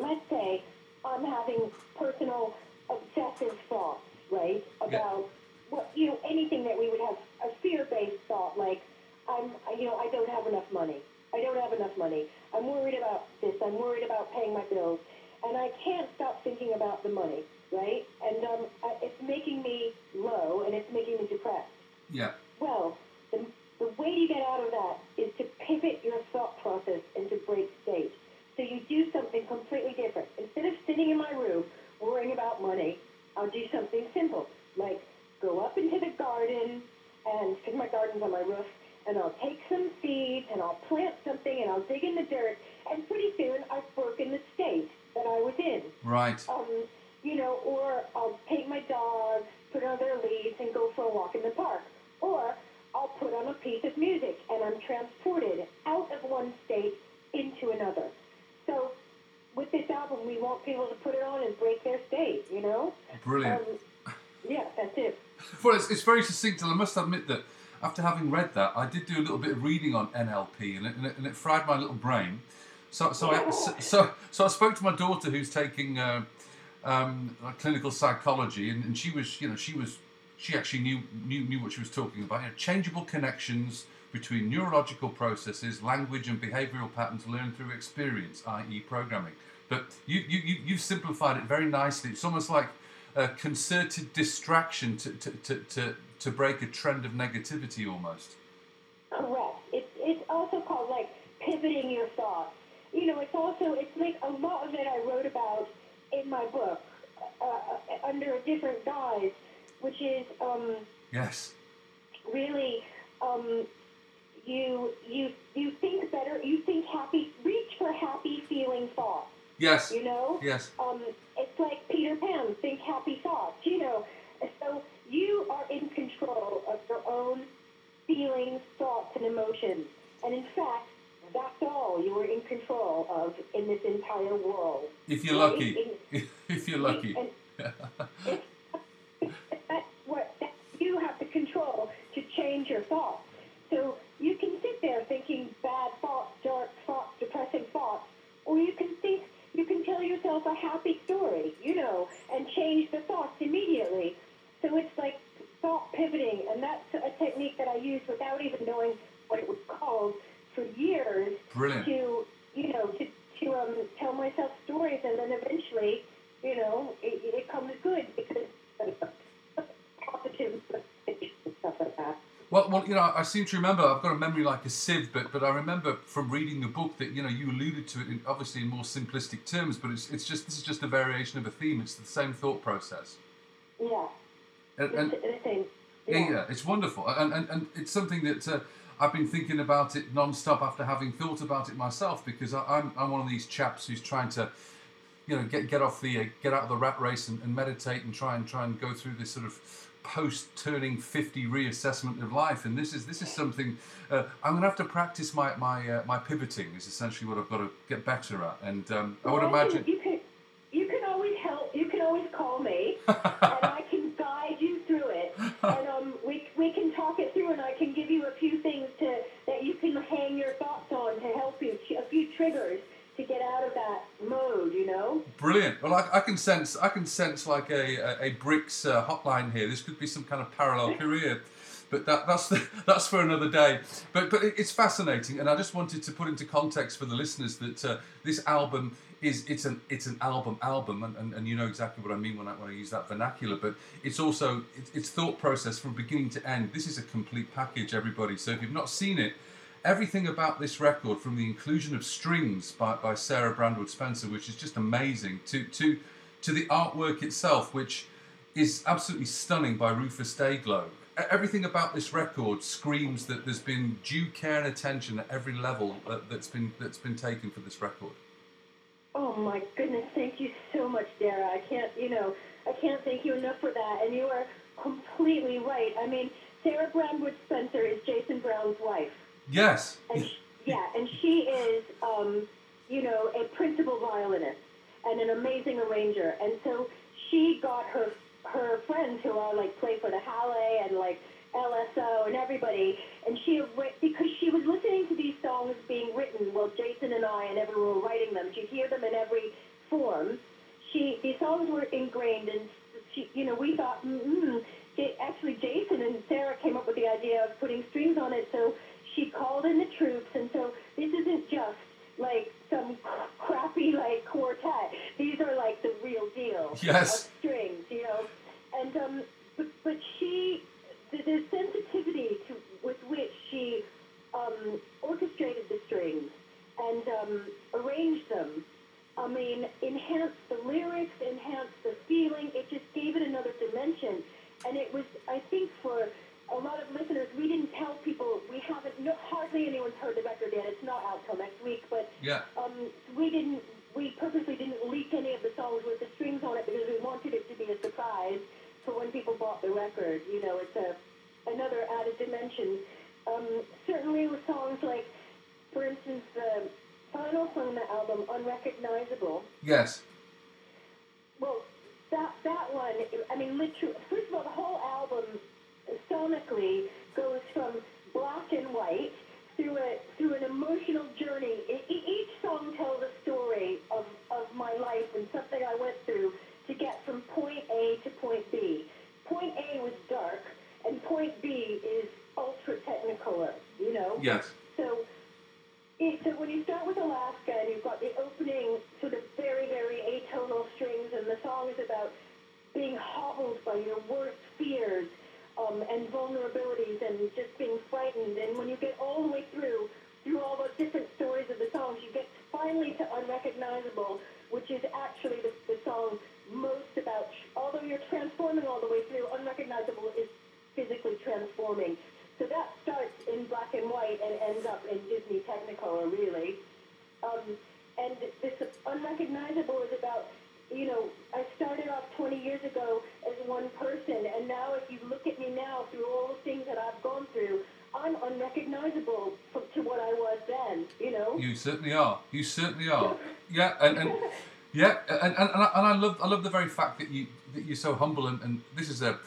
Let's say I'm having personal obsessive thoughts, right, about yeah. what, you know, anything that we would have a fear-based thought, like, I'm, you know, I don't have enough money. I don't have enough money. I'm worried about this. I'm worried about paying my bills. And I can't stop thinking about the money, right? And um, it's making me low, and it's making me depressed. Yeah. Well, the, the way to get out of that is to pivot your thought process into break state. So you do something completely different. Instead of sitting in my room worrying about money, I'll do something simple, like go up into the garden, and because my garden's on my roof, and I'll take some seeds, and I'll plant something, and I'll dig in the dirt, and pretty soon I've broken the state that I was in. Right. Um, you know, or I'll take my dog, put on their leads, and go for a walk in the park. Or I'll put on a piece of music, and I'm transported out of one state into another. So with this album, we want people to put it on and break their state, you know? Brilliant. Um, yeah, that's it. Well, it's, it's very succinct, and I must admit that after having read that, I did do a little bit of reading on N L P, and it, and it, and it fried my little brain. So, so, I, so, so I spoke to my daughter, who's taking uh, um, clinical psychology, and, and she was, you know, she was, she actually knew knew, knew what she was talking about. You know, changeable connections between neurological processes, language, and behavioural patterns learned through experience, that is, programming. But you you you you've simplified it very nicely. It's almost like a concerted distraction to to to to, to break a trend of negativity, almost. Correct. It's it's also called like pivoting your thoughts. You know, it's also, it's like a lot of it I wrote about in my book, uh, under a different guise, which is, um, yes, really, um, you, you, you think better, you think happy, reach for happy feeling thoughts. Yes. You know? Yes. Um, it's like Peter Pan, think happy thoughts, you know? So you are in control of your own feelings, thoughts, and emotions. And in fact, that's all you were in control of in this entire world. If you're right? lucky. In, if you're lucky. If, that's what that you have the control to change your thoughts. So you can sit there thinking bad thoughts, dark thoughts, depressing thoughts, or you can think, you can tell yourself a happy story, you know, and change the thoughts immediately. So it's like thought pivoting, and that's a technique that I used without even knowing what it was called for years. Brilliant. To, you know, to, to um, tell myself stories, and then eventually, you know, it, it comes good because uh, positive stuff like that. Well, well, you know, I seem to remember, I've got a memory like a sieve, but but I remember from reading the book that, you know, you alluded to it in, obviously in more simplistic terms, but it's it's just, this is just a variation of a theme. It's the same thought process. Yeah. And, and, it's the same. Yeah. yeah, yeah, it's wonderful, and and, and it's something that. Uh, I've been thinking about it non-stop after having thought about it myself, because I, I'm I'm one of these chaps who's trying to, you know, get get off the uh, get out of the rat race and, and meditate and try and try and go through this sort of post-turning fifty reassessment of life. And this is this is something uh, I'm going to have to practice. My my uh, my pivoting is essentially what I've got to get better at. And um, well, I would I imagine you can you can always help. You can always call me, and I can guide you through it. And um, we we can talk it through, and I can give you a few things to that you can hang your thoughts on to help you, a few triggers to get out of that mode, you know. Brilliant. Well, I, I can sense, I can sense like a a, a Brix uh, hotline here. This could be some kind of parallel career, but that that's the, that's for another day. But but it's fascinating, and I just wanted to put into context for the listeners that uh, this album. Is it's an it's an album album and, and, and you know exactly what I mean when I when I use that vernacular, but it's also it's, it's thought process from beginning to end. This is a complete package, everybody. So if you've not seen it, everything about this record, from the inclusion of strings by, by Sarah Brandwood Spencer, which is just amazing, to to to the artwork itself, which is absolutely stunning by Rufus Dayglow. Everything about this record screams that there's been due care and attention at every level that, that's been that's been taken for this record. Oh my goodness, thank you so much, Dara. I can't, you know, I can't thank you enough for that. And you are completely right. I mean, Sarah Brandwood Spencer is Jason Brown's wife. Yes. And she, yeah, and she is, um, you know, a principal violinist and an amazing arranger. And so she got her her friends who all like play for the Halle and like L S O and everybody, and she, because she was listening to these songs being written while Jason and I and everyone were writing them, she'd hear them in every form. She, these songs were ingrained, and she, you know, we thought, mm-hmm. Actually, Jason and Sarah came up with the idea of putting strings on it, so she called in the troops, and so this isn't just like some crappy like quartet. These are like the real deal. Yes. Of strings, you know, and um, but, but she. The, the sensitivity to, with which she um, orchestrated the strings and um, arranged them, I mean, enhanced the lyrics, enhanced the feeling. It just gave it another dimension. And it was, I think, for a lot of listeners, we didn't tell people, we haven't, no, hardly anyone's heard the record yet. It's not out till next week, but yeah. um, we didn't, we purposely didn't leak any of the songs with the strings on it because we wanted it to be a surprise. For when people bought the record, you know, it's a another added dimension. Um, certainly with songs like, for instance, the final song on the album, Unrecognizable. Yes. Well, that that one, I mean, literally, first of all, the whole album sonically goes from black and white through a through an emotional journey. It, each song tells a story of, of my life and something I went through to get from point A to point B. Point A was dark, and point B is ultra technicolor, you know? Yes. So, it, so when you start with Alaska and you've got the opening sort of very, very atonal strings, and the song is about being hobbled by your worst fears um, and vulnerabilities and just being frightened, and when you get all the way through, through all those different stories of the songs, you get finally to Unrecognizable, which is actually the, the song most about, although you're transforming all the way through, Unrecognizable is physically transforming. So that starts in black and white and ends up in Disney Technicolor, really. Um, and this Unrecognizable is about, you know, I started off twenty years ago as one person, and now if you look at me now through all the things that I've gone through, I'm unrecognizable from, to what I was then, you know? You certainly are. You certainly are. Yeah, and... and Yeah, and, and and I love I love the very fact that you that you're so humble, and, and this is a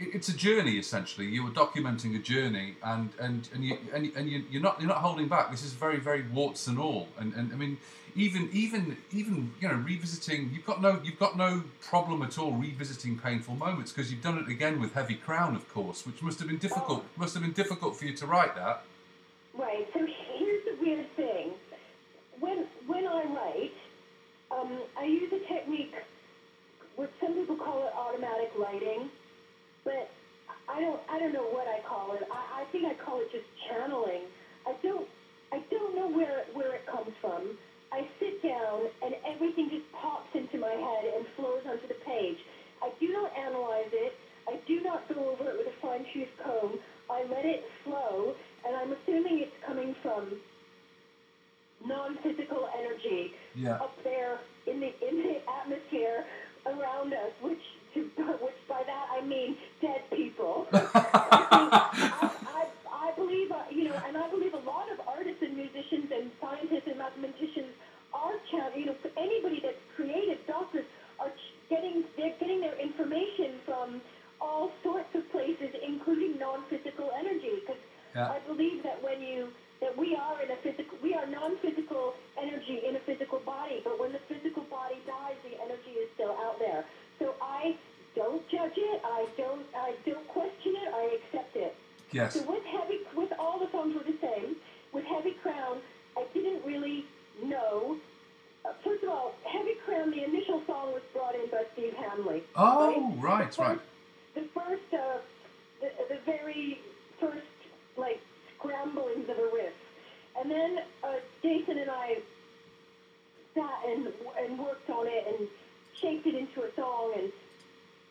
it's a journey essentially. You were documenting a journey, and and and you and, and you, you're not you're not holding back. This is very very warts and all, and and I mean even even even you know revisiting. You've got no you've got no problem at all revisiting painful moments because you've done it again with Heavy Crown, of course, which must have been difficult. Oh. Must have been difficult for you to write that. Right. So here's the weird thing. When when I write. Um, I use a technique, what some people call it automatic writing, but I don't. I don't know what I call it. I, I think I call it just channeling. I don't. I don't know where where it comes from. I sit down and everything just pops into my head and flows onto the page. I do not analyze it. I do not go over it with a fine tooth comb. I let it flow, and I'm assuming it's coming from non-physical energy yeah. up there in the in the atmosphere around us, which to, which by that I mean dead people. I, I, I believe you know, and I believe a lot of artists and musicians and scientists and mathematicians are channeling. You know, anybody that's creative, doctors are getting they're getting their information from all sorts of places, including non-physical energy. Because yeah. I believe that when you that we are in a physical, we are non-physical energy in a physical body, but when the physical body dies, the energy is still out there. So I don't judge it, I don't, I don't question it, I accept it. Yes. So with heavy, with all the songs were the same. With Heavy Crown, I didn't really know. Uh, first of all, Heavy Crown, the initial song was brought in by Steve Hamley. Oh, right, right. The first, right. The, first uh, the, the very first, like, ramblings of a riff, and then uh, Jason and I sat and and worked on it and shaped it into a song, and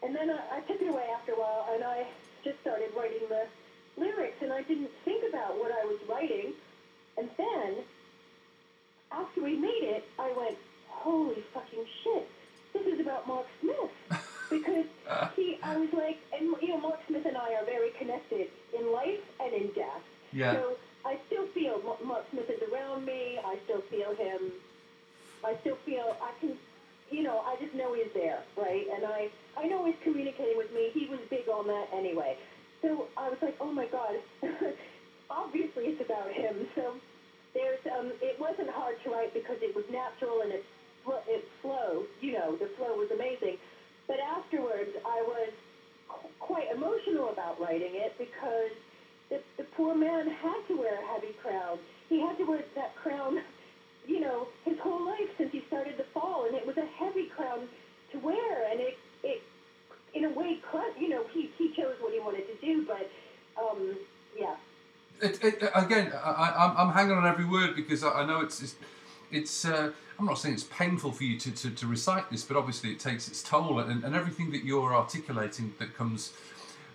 and then I, I took it away after a while, and I just started writing the lyrics, and I didn't think about what I was writing, and then after we made it, I went, holy fucking shit, this is about Mark Smith, because he, I was like, and you know, Mark Smith and I are very connected in life and in death. Yeah. So I still feel Mark Smith is around me. I still feel him. I still feel I can, you know, I just know he's there, right? And I, I know he's communicating anyway. So I was like, oh my God, obviously it's about him. So there's, um, it wasn't hard to write because it was natural and it, it flow, you know, the flow was amazing. But afterwards, I was qu- quite emotional about writing it because the, the poor man had to wear a heavy crown. He had to wear that crown, you know, his whole life since he started to fall, and it was a heavy crown to wear, and it, it in a way, you know, he, he chose what he wanted to do, but, um, yeah. It, it, again, I, I'm hanging on every word because I, I know it's... it's... It's. Uh, I'm not saying it's painful for you to, to, to recite this, but obviously it takes its toll, and, and everything that you're articulating that comes,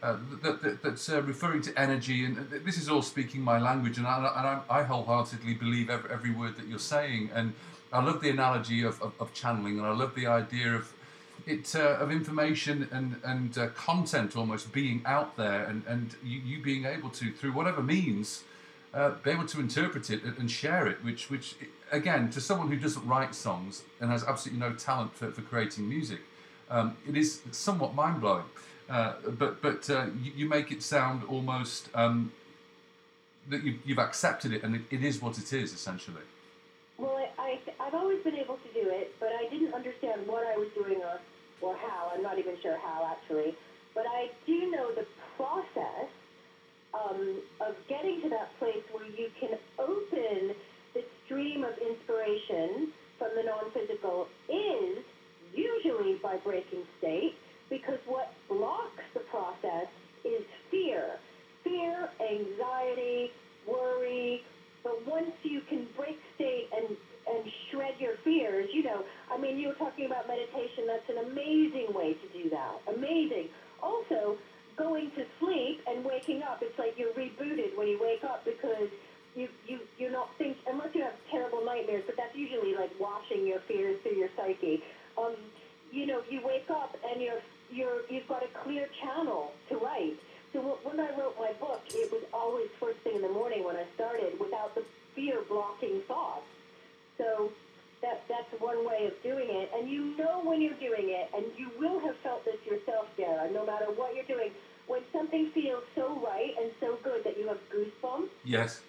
uh, that, that that's uh, referring to energy, and this is all speaking my language, and I, and I, I wholeheartedly believe every, every word that you're saying, and I love the analogy of, of, of channeling, and I love the idea of it uh, of information and and uh, content almost being out there, and and you, you being able to through whatever means. Uh, be able to interpret it and share it, which, which again, to someone who doesn't write songs and has absolutely no talent for, for creating music, um, it is somewhat mind-blowing. Uh, but but uh, you, you make it sound almost um, that you, you've accepted it and it, it is what it is, essentially. Well, I, I, I've always been able to do it, but I didn't understand what I was doing or, or how. I'm not even sure how, actually. But I do know the process Um, of getting to that place where you can open the stream of inspiration from the non-physical is usually by breaking state, because what blocks the process is fear. Fear, anxiety, worry. But once you can break state and, and shred your fears, you know, I mean, you were talking about meditation. That's an amazing way to do that. Amazing. Also, going to sleep and waking up, it's like you're rebooted when you wake up because you, you, you're not thinking, unless you have terrible nightmares, but that's usually like washing your fears through your psyche. Um, you know, you wake up and you're, you're, you've got a clear channel to write. So when I wrote my book, it was always first thing in the morning when I started without the fear blocking thoughts. So that, that's one way of doing it. And you know when you're doing it, and you will have felt this yourself, Dara, no matter what you're doing, when something feels so right and so good that you have goosebumps. Yes,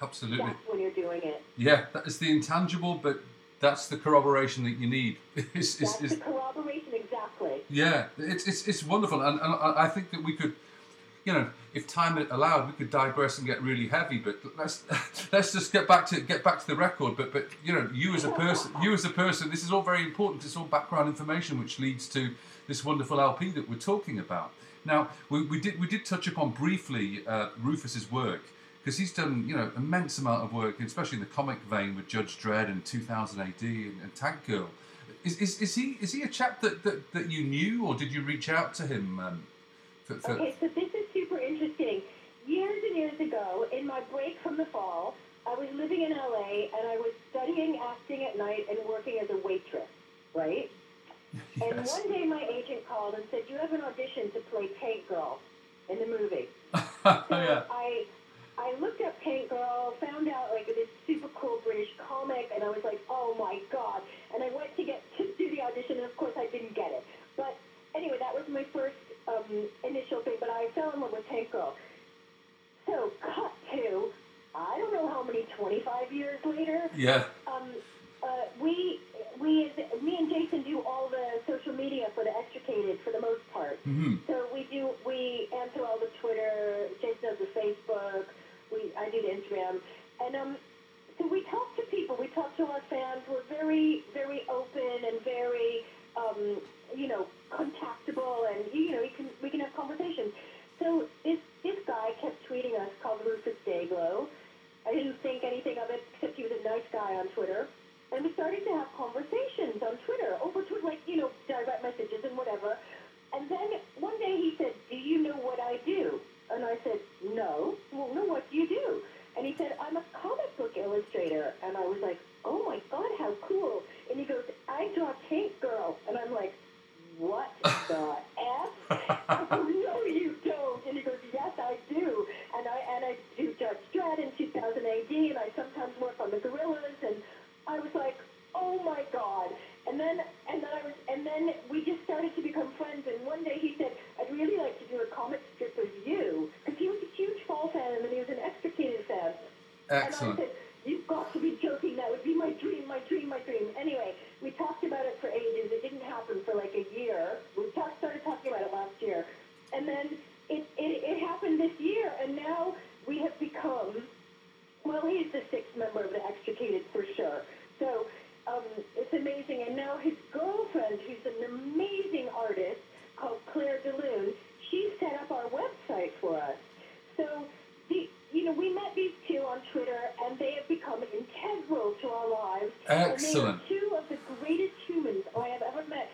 absolutely. That's when you're doing it. Yeah, that is the intangible, but that's the corroboration that you need. it's, that's it's, the it's, corroboration, exactly. Yeah, it's it's, it's wonderful. And, and I think that we could, you know, if time allowed, we could digress and get really heavy, but let's let's just get back to get back to the record. But, but you know, you as a person, you as a person, this is all very important. It's all background information, which leads to this wonderful L P that we're talking about. Now, we, we did we did touch upon briefly uh, Rufus's work, because he's done, you know, immense amount of work, especially in the comic vein with Judge Dredd and two thousand A D and, and Tank Girl. Is, is is he is he a chap that, that, that you knew, or did you reach out to him? Um, for, for... Okay, so this is super interesting. Years and years ago, in my break from the fall, I was living in L A and I was studying acting at night and working as a waitress, right? Yes. And one day my agent called and said, you have an audition to play Tank Girl in the movie. So yeah. I I looked up Tank Girl, found out like this super cool British comic, and I was like, oh my God. And I went to get to do the audition, and of course I didn't get it. But anyway, that was my first um, initial thing, but I fell in love with Tank Girl. So cut to, I don't know how many, twenty-five years later. Yeah. Um, uh, we... We, me and Jason do all the social media for the Extricated for the most part. Mm-hmm. So we do, we answer all the Twitter, Jason does the Facebook, we, I do the Instagram. And um, so we talk to people, we talk to our fans, we're very, very open and very, um, you know, contactable, and, you know, we can, we can have conversations. So this, this guy kept tweeting us called Rufus Dayglow. I didn't think anything of it except he was a nice guy on Twitter. And we started to have conversations on Twitter, over Twitter, like, you know, direct messages and whatever. And then one day he said, do you know what I do? And I said, no. Well, no, what do you do? And he said, I'm a comic book illustrator. And I was like, oh, my God, how cool. And he goes, I draw Tank Girl. And I'm like, what the F? I go, no, you don't. And he goes, yes, I do. And I, and I do Judge Dredd in two thousand A D, and I sometimes work on the Gorillas, and I was like, oh my God. And then and then I was and then we just started to become friends, and one day he said, I'd really like to do a comic strip with Excellent. And I said, you've got to be joking. That would be my dream, my dream, my dream. Anyway, we talked about it for ages. It didn't happen for like a year. We talk, started talking about it last year. And then it, it, it happened this year. And now we have become, well, he's the sixth member of the Extricated for sure. So um, it's amazing. And now his girlfriend, who's an amazing artist called Claire DeLune, she set up our website for us. So, the, you know, we met these two on Twitter, and they have become integral to our lives. Excellent. And they are two of the greatest humans I have ever met.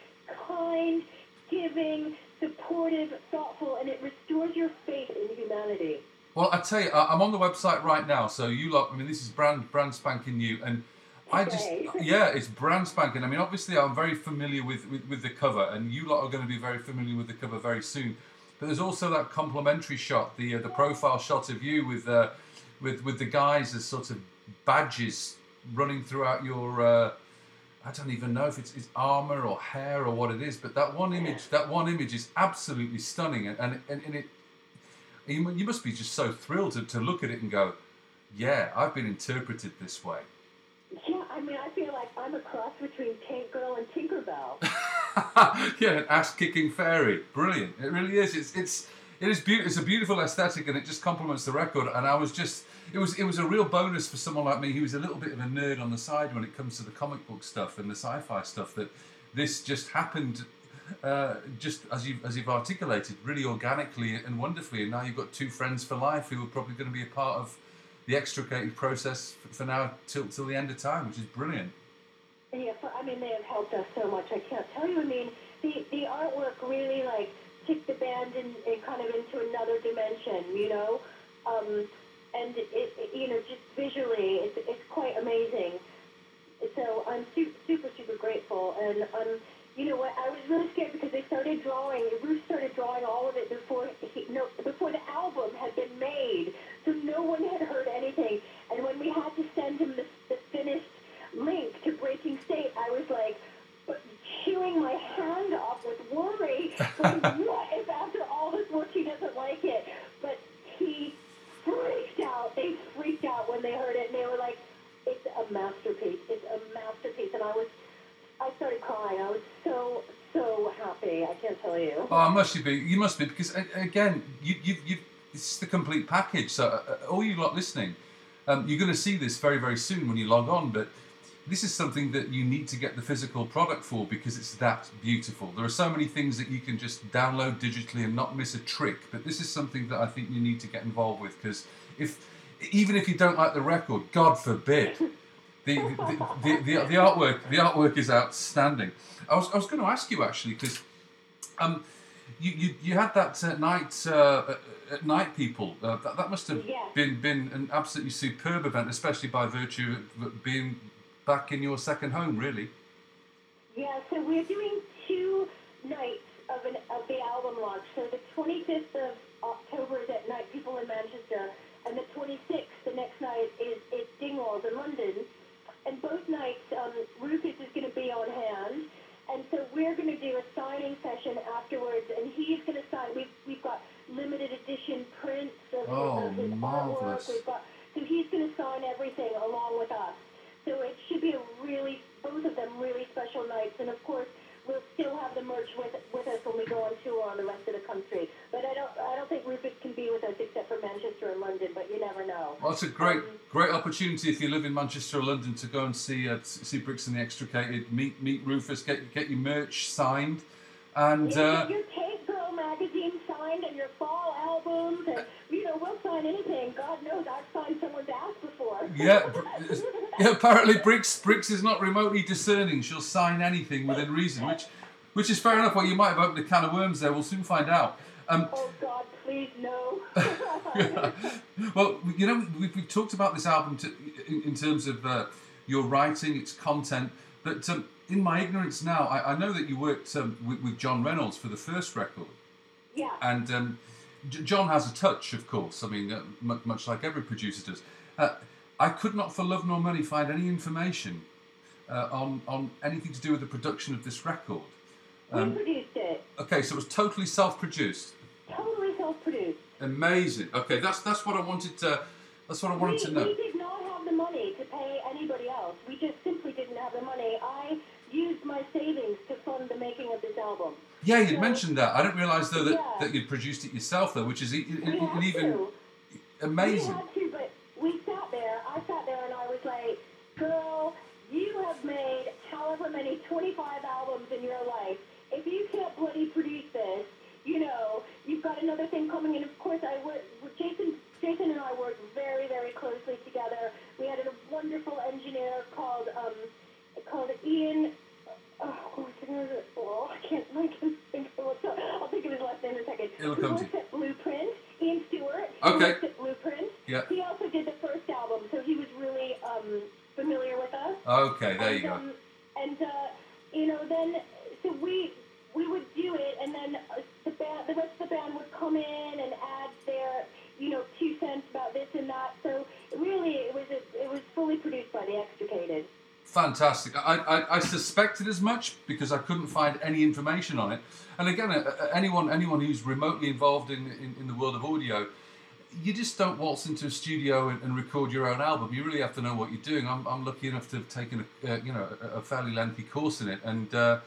Kind, giving, supportive, thoughtful, and it restores your faith in humanity. Well, I tell you, I'm on the website right now, so you lot, I mean, this is brand brand spanking new, and I just, yeah, it's brand spanking. I mean, obviously, I'm very familiar with, with, with the cover, and you lot are going to be very familiar with the cover very soon. But there's also that complimentary shot, the uh, the profile shot of you with uh, with with the guys as sort of badges running throughout your, uh, I don't even know if it's, it's armor or hair or what it is, but that one image, that one image is absolutely stunning, and and, and, and it. You must be just so thrilled to, to look at it and go, yeah, I've been interpreted this way. Yeah, I mean, I feel like I'm a cross between Tank Girl and Tinkerbell. Yeah, an ass-kicking fairy. Brilliant. It really is. It's it's it is beautiful. It's a beautiful aesthetic, and it just complements the record. And I was just, it was it was a real bonus for someone like me who was a little bit of a nerd on the side when it comes to the comic book stuff and the sci-fi stuff, that this just happened. Uh, just as you've, as you've articulated, really organically and wonderfully, and now you've got two friends for life who are probably going to be a part of the Extricated process for, for now till till the end of time, which is brilliant. Yeah, I mean, they have helped us so much. I can't tell you. I mean, the, the artwork really like took the band in, in kind of into another dimension, you know, um, and it, it, you know, just visually, it's it's quite amazing. So I'm super super super grateful, and I'm. You know what? I was really scared because they started drawing. Bruce started drawing all of it before he, no, before the album had been made, so no one had heard anything. And when we had to send him the, the finished link to Breaking State, I was like chewing my hand off with worry. Like, what if after all this work he doesn't like it? But he freaked out. They freaked out when they heard it, and they were like, "It's a masterpiece! It's a masterpiece!" And I was. I started crying. I was so, so happy. I can't tell you. Oh, must you be? You must be, because again, you, you, you. It's the complete package. So, uh, all you lot listening, um, you're going to see this very, very soon when you log on. But this is something that you need to get the physical product for, because it's that beautiful. There are so many things that you can just download digitally and not miss a trick. But this is something that I think you need to get involved with, because if even if you don't like the record, God forbid. The the, the the the artwork the artwork is outstanding. I was I was going to ask you actually, because um you, you you had that uh, night uh, at Night People uh, that that must have yeah. been been an absolutely superb event, especially by virtue of being back in your second home, really. Yeah, so we're doing two nights of an of the album launch. So the twenty-fifth of October is at Night People in Manchester, and the twenty-sixth, the next night, is is Dingwalls in London. And both nights, um, Rufus is going to be on hand, and so we're going to do a signing session afterwards, and he's going to sign. We've, we've got limited edition prints of, oh, of his marvelous. artwork. We've got, so he's going to sign everything along with us. So it should be a really, both of them really special nights, and of course, we'll still have the merch with with us when we go on tour on the rest of the country. But I don't I don't think Rufus can be with us except for Manchester and London. But you never know. Well, it's a great um, great opportunity if you live in Manchester or London to go and see uh, see Brix and the Extricated, meet meet Rufus, get get your merch signed, and you uh, get your Tank Girl magazine signed and your fall albums, and you know we'll sign anything. God knows I've signed someone's ass before. Yeah. Yeah, apparently Brix Brix is not remotely discerning. She'll sign anything within reason, which which is fair enough. Well, you might have opened a can of worms there. We'll soon find out. Um, oh, God, please, no. Well, you know, we've, we've talked about this album to, in, in terms of uh, your writing, its content, but um, in my ignorance now, I, I know that you worked um, with, with John Reynolds for the first record. Yeah. And um, J- John has a touch, of course. I mean, uh, m- much like every producer does. Uh, I could not, for love nor money, find any information uh, on on anything to do with the production of this record. Um, we produced it. Okay, so it was totally self-produced. Totally self-produced. Amazing. Okay, that's that's what I wanted to. That's what I wanted we, to know. We did not savings to fund the making of this album. Yeah, you so, mentioned that. I didn't realise, though, that, yeah. that you'd produced it yourself, though, which is e- e- e- even to. amazing. We had to, but we sat there, I sat there, and I was like, girl, you have made however many twenty-five albums in your life. If you can't bloody produce this, you know, you've got another thing coming. And, of course, I would, Jason... Jason and I worked very, very closely together. We had a wonderful engineer called um, called Ian. Oh, oh, I can't I can't think of what's up. I'll think of his last name in a second. It'll come to you. He worked at Blueprint. Ian Stewart. Okay. He worked at Blueprint. Yeah. He also did the first album, so he was really um, familiar with us. Okay, there and, you go. Um, and uh, you know, then so we we would do it, and then the band, the rest of the band would come in and add their, you know, two cents about this and that. So really, it was a, it was fully produced by The Extricated. Fantastic. I, I I suspected as much because I couldn't find any information on it. And again, anyone anyone who's remotely involved in, in, in the world of audio, you just don't waltz into a studio and, and record your own album. You really have to know what you're doing. I'm I'm lucky enough to have taken a uh, you know a fairly lengthy course in it, and uh,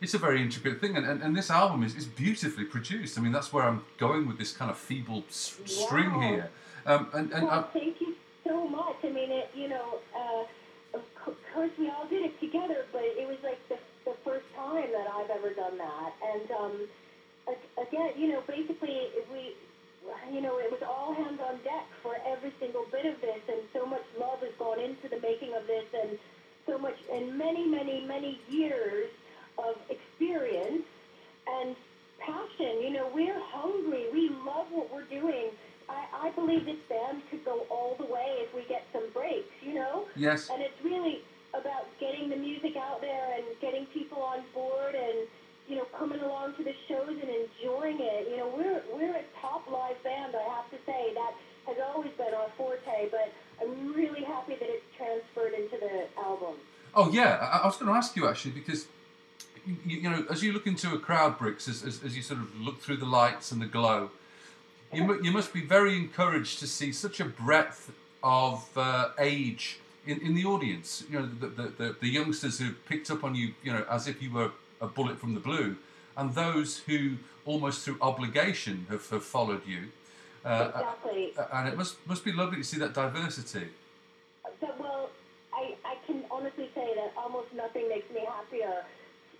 it's a very intricate thing, and, and, and this album is, is beautifully produced. I mean, that's where I'm going with this kind of feeble s- yeah. string here. Um, and, and well, I, thank you so much. I mean, it, you know, uh, of course we all did it together, but it was like the, the first time that I've ever done that. And um, again, you know, basically we, you know, it was all hands on deck for every single bit of this, and so much love has gone into the making of this, and so much, and many, many, many years of experience and passion. You know, we're hungry. We love what we're doing. I, I believe this band could go all the way if we get some breaks, you know? Yes. And it's really about getting the music out there and getting people on board and, you know, coming along to the shows and enjoying it. You know, we're we're a top live band, I have to say. That has always been our forte, but I'm really happy that it's transferred into the album. Oh, yeah. I, I was going to ask you, actually, because... You, you know, as you look into a crowd, Brix, as, as, as you sort of look through the lights and the glow, you mu- you must be very encouraged to see such a breadth of uh, age in, in the audience. You know, the, the, the, the youngsters who picked up on you, you know, as if you were a bullet from the blue, and those who almost through obligation have, have followed you. Uh, exactly. And it must must be lovely to see that diversity. So, well, I, I can honestly say that almost nothing makes me happier.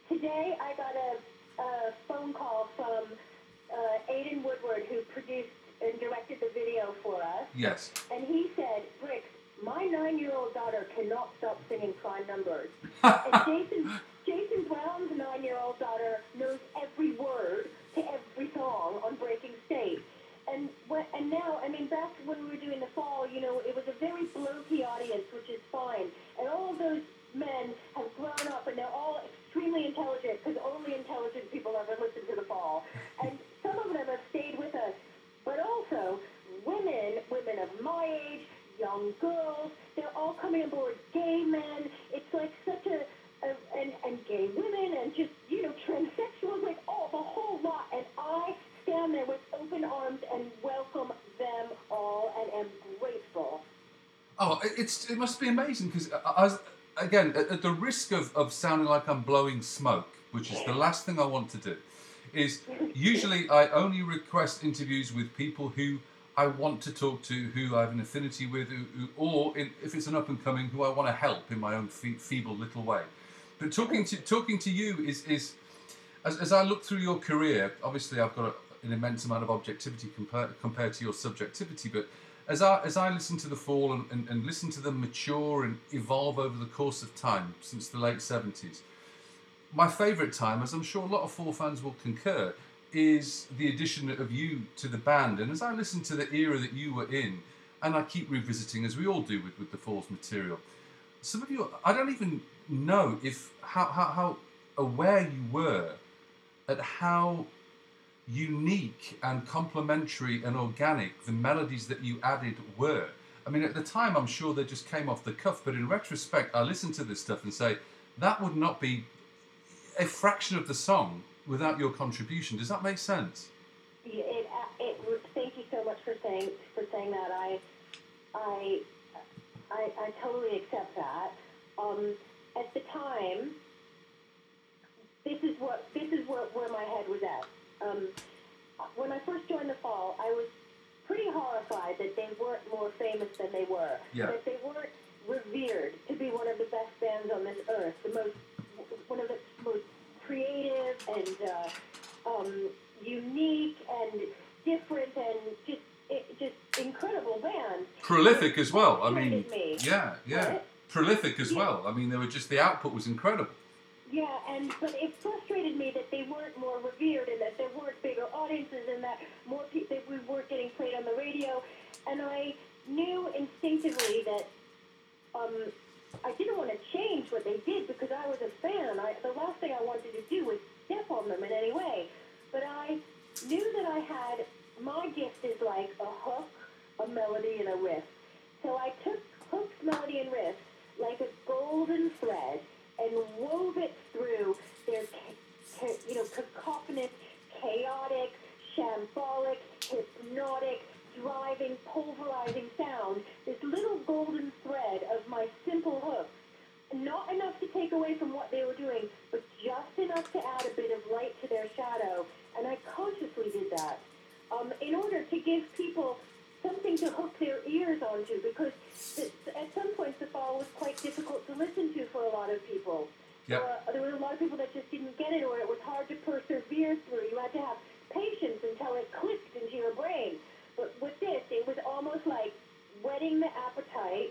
Today, I got a, a phone call from uh, Aiden Woodward, who produced and directed the video for us. Yes. And he said, Brix, my nine-year-old daughter cannot stop singing prime numbers. And Jason, Jason Brown's nine-year-old daughter knows every word to every song on Breaking State. And what, and now, I mean, back when we were doing the fall, you know, it was a very blokey audience, which is fine. And all of those men have grown up, and they're all extremely intelligent, because only intelligent people ever listen to the fall. And some of them have stayed with us. But also, women, women of my age, young girls, they're all coming aboard, gay men. It's like such a, a and, and gay women, and just, you know, transsexuals, like all, the whole lot. And I stand there with open arms and welcome them all, and am grateful. Oh, it's it must be amazing, because I, I was... Again, at the risk of, of sounding like I'm blowing smoke, which is the last thing I want to do, is usually I only request interviews with people who I want to talk to, who I have an affinity with, who, who, or in, if it's an up-and-coming, who I want to help in my own fee- feeble little way. But talking to talking to you is, is as, as I look through your career, obviously I've got a, an immense amount of objectivity compared, compared to your subjectivity, but... As I as I listen to the fall and, and, and listen to them mature and evolve over the course of time since the late seventies, my favourite time, as I'm sure a lot of fall fans will concur, is the addition of you to the band. And as I listen to the era that you were in, and I keep revisiting, as we all do with, with the fall's material, some of you, I don't even know if how how, how aware you were at how unique and complementary and organic the melodies that you added were. I mean, at the time, I'm sure they just came off the cuff, but in retrospect, I listen to this stuff and say, that would not be a fraction of the song without your contribution. Does that make sense? Yeah, it, it, thank you so much for saying for saying that. I I I, I totally accept that. Um, at the time, this is what this is what where my head was at. Um, when I first joined the Fall, I was pretty horrified that they weren't more famous than they were. Yeah. That they weren't revered to be one of the best bands on this earth, the most one of the most creative and uh, um, unique and different and just it, just incredible band. Prolific as well. I mean, me. yeah, yeah. Right? Prolific as yeah. well. I mean, they were just the output was incredible. Yeah, and but it frustrated me that they weren't more revered and that there weren't bigger audiences and that more pe- that we weren't getting played on the radio. And I knew instinctively that um, I didn't want to change what they did because I was a fan. I, the last thing I wanted to do was step on them in any way. But I knew that I had my gift is like a hook, a melody, and a riff. So I took hooks, melody, and riff like a golden thread and wove it through their, you know, cacophonous, chaotic, shambolic, hypnotic, driving, pulverizing sound, this little golden thread of my simple hooks, not enough to take away from what they were doing, but just enough to add a bit of light to their shadow, and I consciously did that um, in order to give people something to hook their ears onto, because at some point the Fall was quite difficult to listen to for a lot of people. Yep. Uh, there were a lot of people that just didn't get it, or it was hard to persevere through. You had to have patience until it clicked into your brain. But with this, it was almost like whetting the appetite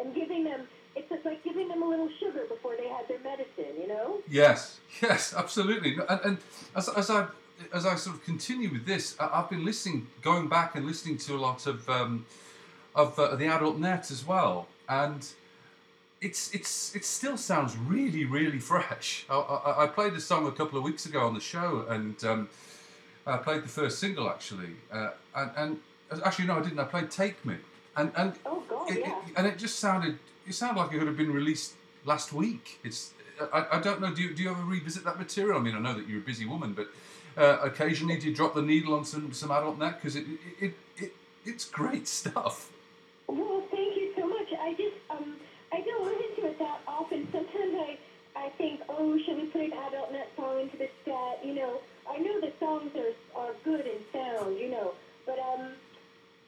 and giving them, it's just like giving them a little sugar before they had their medicine, you know? Yes, yes, absolutely. And, and as, as I... As I sort of continue with this, I've been listening, going back and listening to a lot of um, of uh, the Adult Net as well, and it's it's it still sounds really really fresh. I, I, I played this song a couple of weeks ago on the show, and um, I played the first single actually, uh, and, and actually no, I didn't. I played "Take Me," and and oh God, it, yeah. it, and it just sounded it sounded like it would have been released last week. It's I, I don't know. Do you, do you ever revisit that material? I mean, I know that you're a busy woman, but Uh, occasionally, do you drop the needle on some, some Adult Net? Because it, it, it, it, it's great stuff. Well, thank you so much. I just, um, I don't listen to it that often. Sometimes I, I think, oh, should we put an Adult Net song into this set? You know, I know the songs are, are good and sound, you know, but um,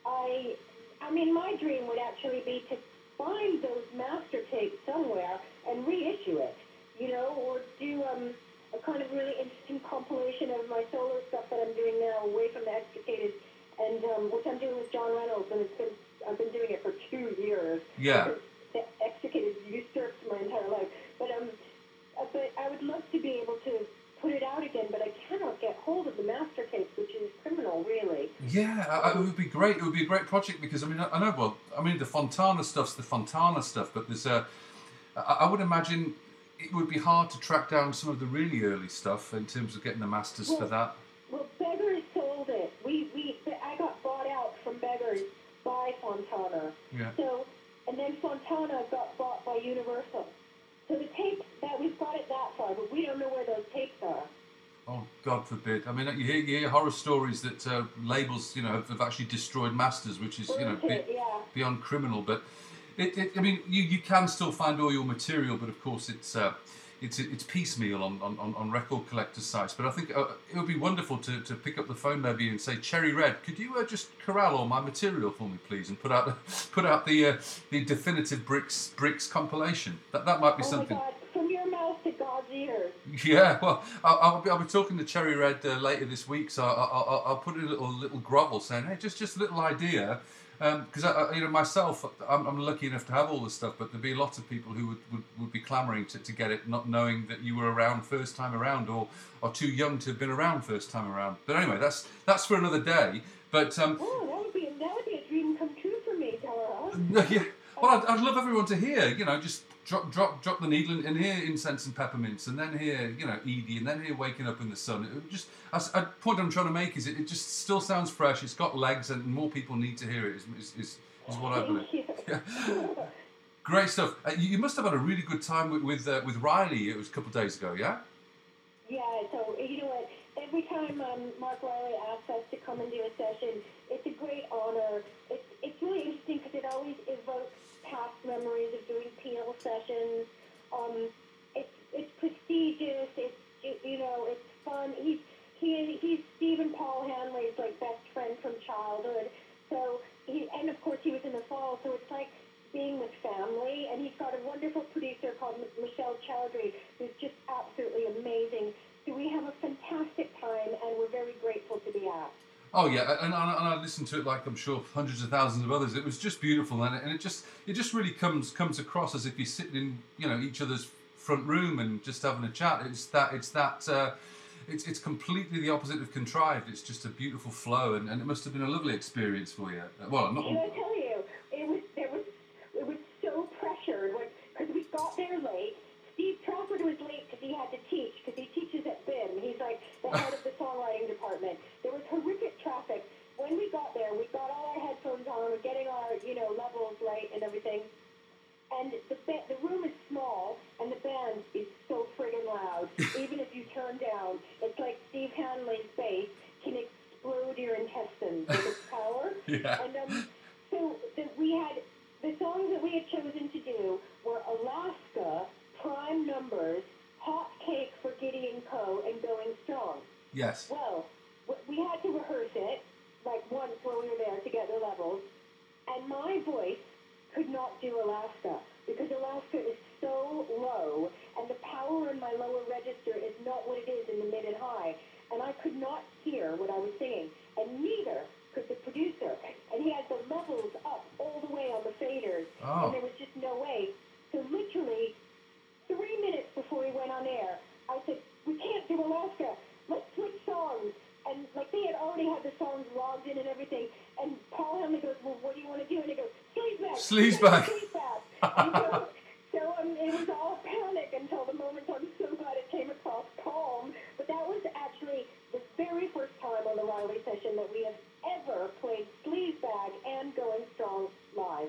I, I mean, my dream would actually be to find those master tapes somewhere and reissue it, you know, or do, um, a kind of really interesting compilation of my solo stuff that I'm doing now, away from the Extricated, and um, which I'm doing with John Reynolds, and it's been I've been doing it for two years. Yeah. The Extricated usurped my entire life, but um, but I would love to be able to put it out again, but I cannot get hold of the master tapes, which is criminal, really. Yeah, I, it would be great. It would be a great project because I mean I, I know well I mean the Fontana stuff's the Fontana stuff, but there's a I, I would imagine. It would be hard to track down some of the really early stuff in terms of getting the masters well, for that. Well, Beggars sold it. We we I got bought out from Beggars by Fontana. Yeah. So and then Fontana got bought by Universal. So the tapes that we've got it that far, but we don't know where those tapes are. Oh, God forbid! I mean, you hear, you hear horror stories that uh, labels, you know, have, have actually destroyed masters, which is, you know, be, yeah. beyond criminal, but. It, it, I mean, you, you can still find all your material, but of course it's uh, it's it's piecemeal on, on, on record collector sites. But I think uh, it would be wonderful to, to pick up the phone maybe and say, Cherry Red, could you uh, just corral all my material for me, please, and put out put out the uh, the definitive Brix Brix compilation. That that might be oh something. My God. From your mouth to God's ears. Yeah, well, I'll, I'll be I'll be talking to Cherry Red uh, later this week, so I'll, I'll I'll put in a little little grovel saying, hey, just just a little idea. Because um, you know myself, I'm, I'm lucky enough to have all this stuff, but there'd be a lot of people who would, would, would be clamouring to, to get it, not knowing that you were around first time around, or or too young to have been around first time around. But anyway, that's that's for another day. But um, oh, that would be that would be a dream come true for me, Dara. Yeah. Well, I'd, I'd love everyone to hear. You know, just drop drop drop the needle and, and hear Incense and Peppermints, and then hear you know Edie, and then hear Waking Up in the Sun. It would just I, I, point I'm trying to make is it, it just still sounds fresh. It's got legs, and more people need to hear it. Is is, is, is what I believe. Yeah. Great stuff. Uh, you, you must have had a really good time with with, uh, with Riley. It was a couple of days ago, yeah. Yeah. So you know what? Every time um, Mark Riley asks us to come and do a session, it's a great honor. It's it's really interesting because it always evokes past memories of doing penal sessions. Um, it's it's prestigious. It's it, you know, it's fun. He's he he's Stephen Paul Hanley's like best friend from childhood. So he, and of course he was in The Fall. So it's like being with family. And he's got a wonderful producer called Michelle Chowdhury, who's just absolutely amazing. So we have a fantastic time, and we're very grateful to be asked. Oh yeah, and, and I listened to it like I'm sure hundreds of thousands of others. It was just beautiful, and it, and it just it just really comes comes across as if you're sitting in, you know, each other's front room and just having a chat. It's that it's that uh, it's it's completely the opposite of contrived. It's just a beautiful flow, and, and it must have been a lovely experience for you. Well, not. Can I tell you, it was there was it was so pressured because we got there late. Steve Crawford was late because he had to teach, because he teaches at B I M. He's like the head of the songwriting department. There was horrific traffic. When we got there, we got all our headphones on, we're getting our, you know, levels right and everything. And the the room is small, and the band is so friggin' loud. Even if you turn down, it's like Steve Hanley's bass can explode your intestines with its power. Yeah. And um, so the, we had, the songs that we had chosen to do were Alaska, Prime Numbers, Hot Cake for Gideon Coe, and Going Strong. Yes. Well, we had to rehearse it, like once when we were there to get the levels, and my voice could not do Alaska, because Alaska is so low, and the power in my lower register is not what it is in the mid and high, and I could not hear what I was singing, and neither could the producer, and he had the levels up all the way on the faders, oh. and there was just no way, so literally... Three minutes before we went on air, I said, we can't do Alaska. Let's switch songs. And, like, they had already had the songs logged in and everything. And Paul Henley goes, well, what do you want to do? And he goes, Sleazebag. Sleazebag. Sleazebag. So um, it was all panic until the moment. I'm so glad it came across calm. But that was actually the very first time on the Riley session that we have ever played Sleazebag and Going Strong live.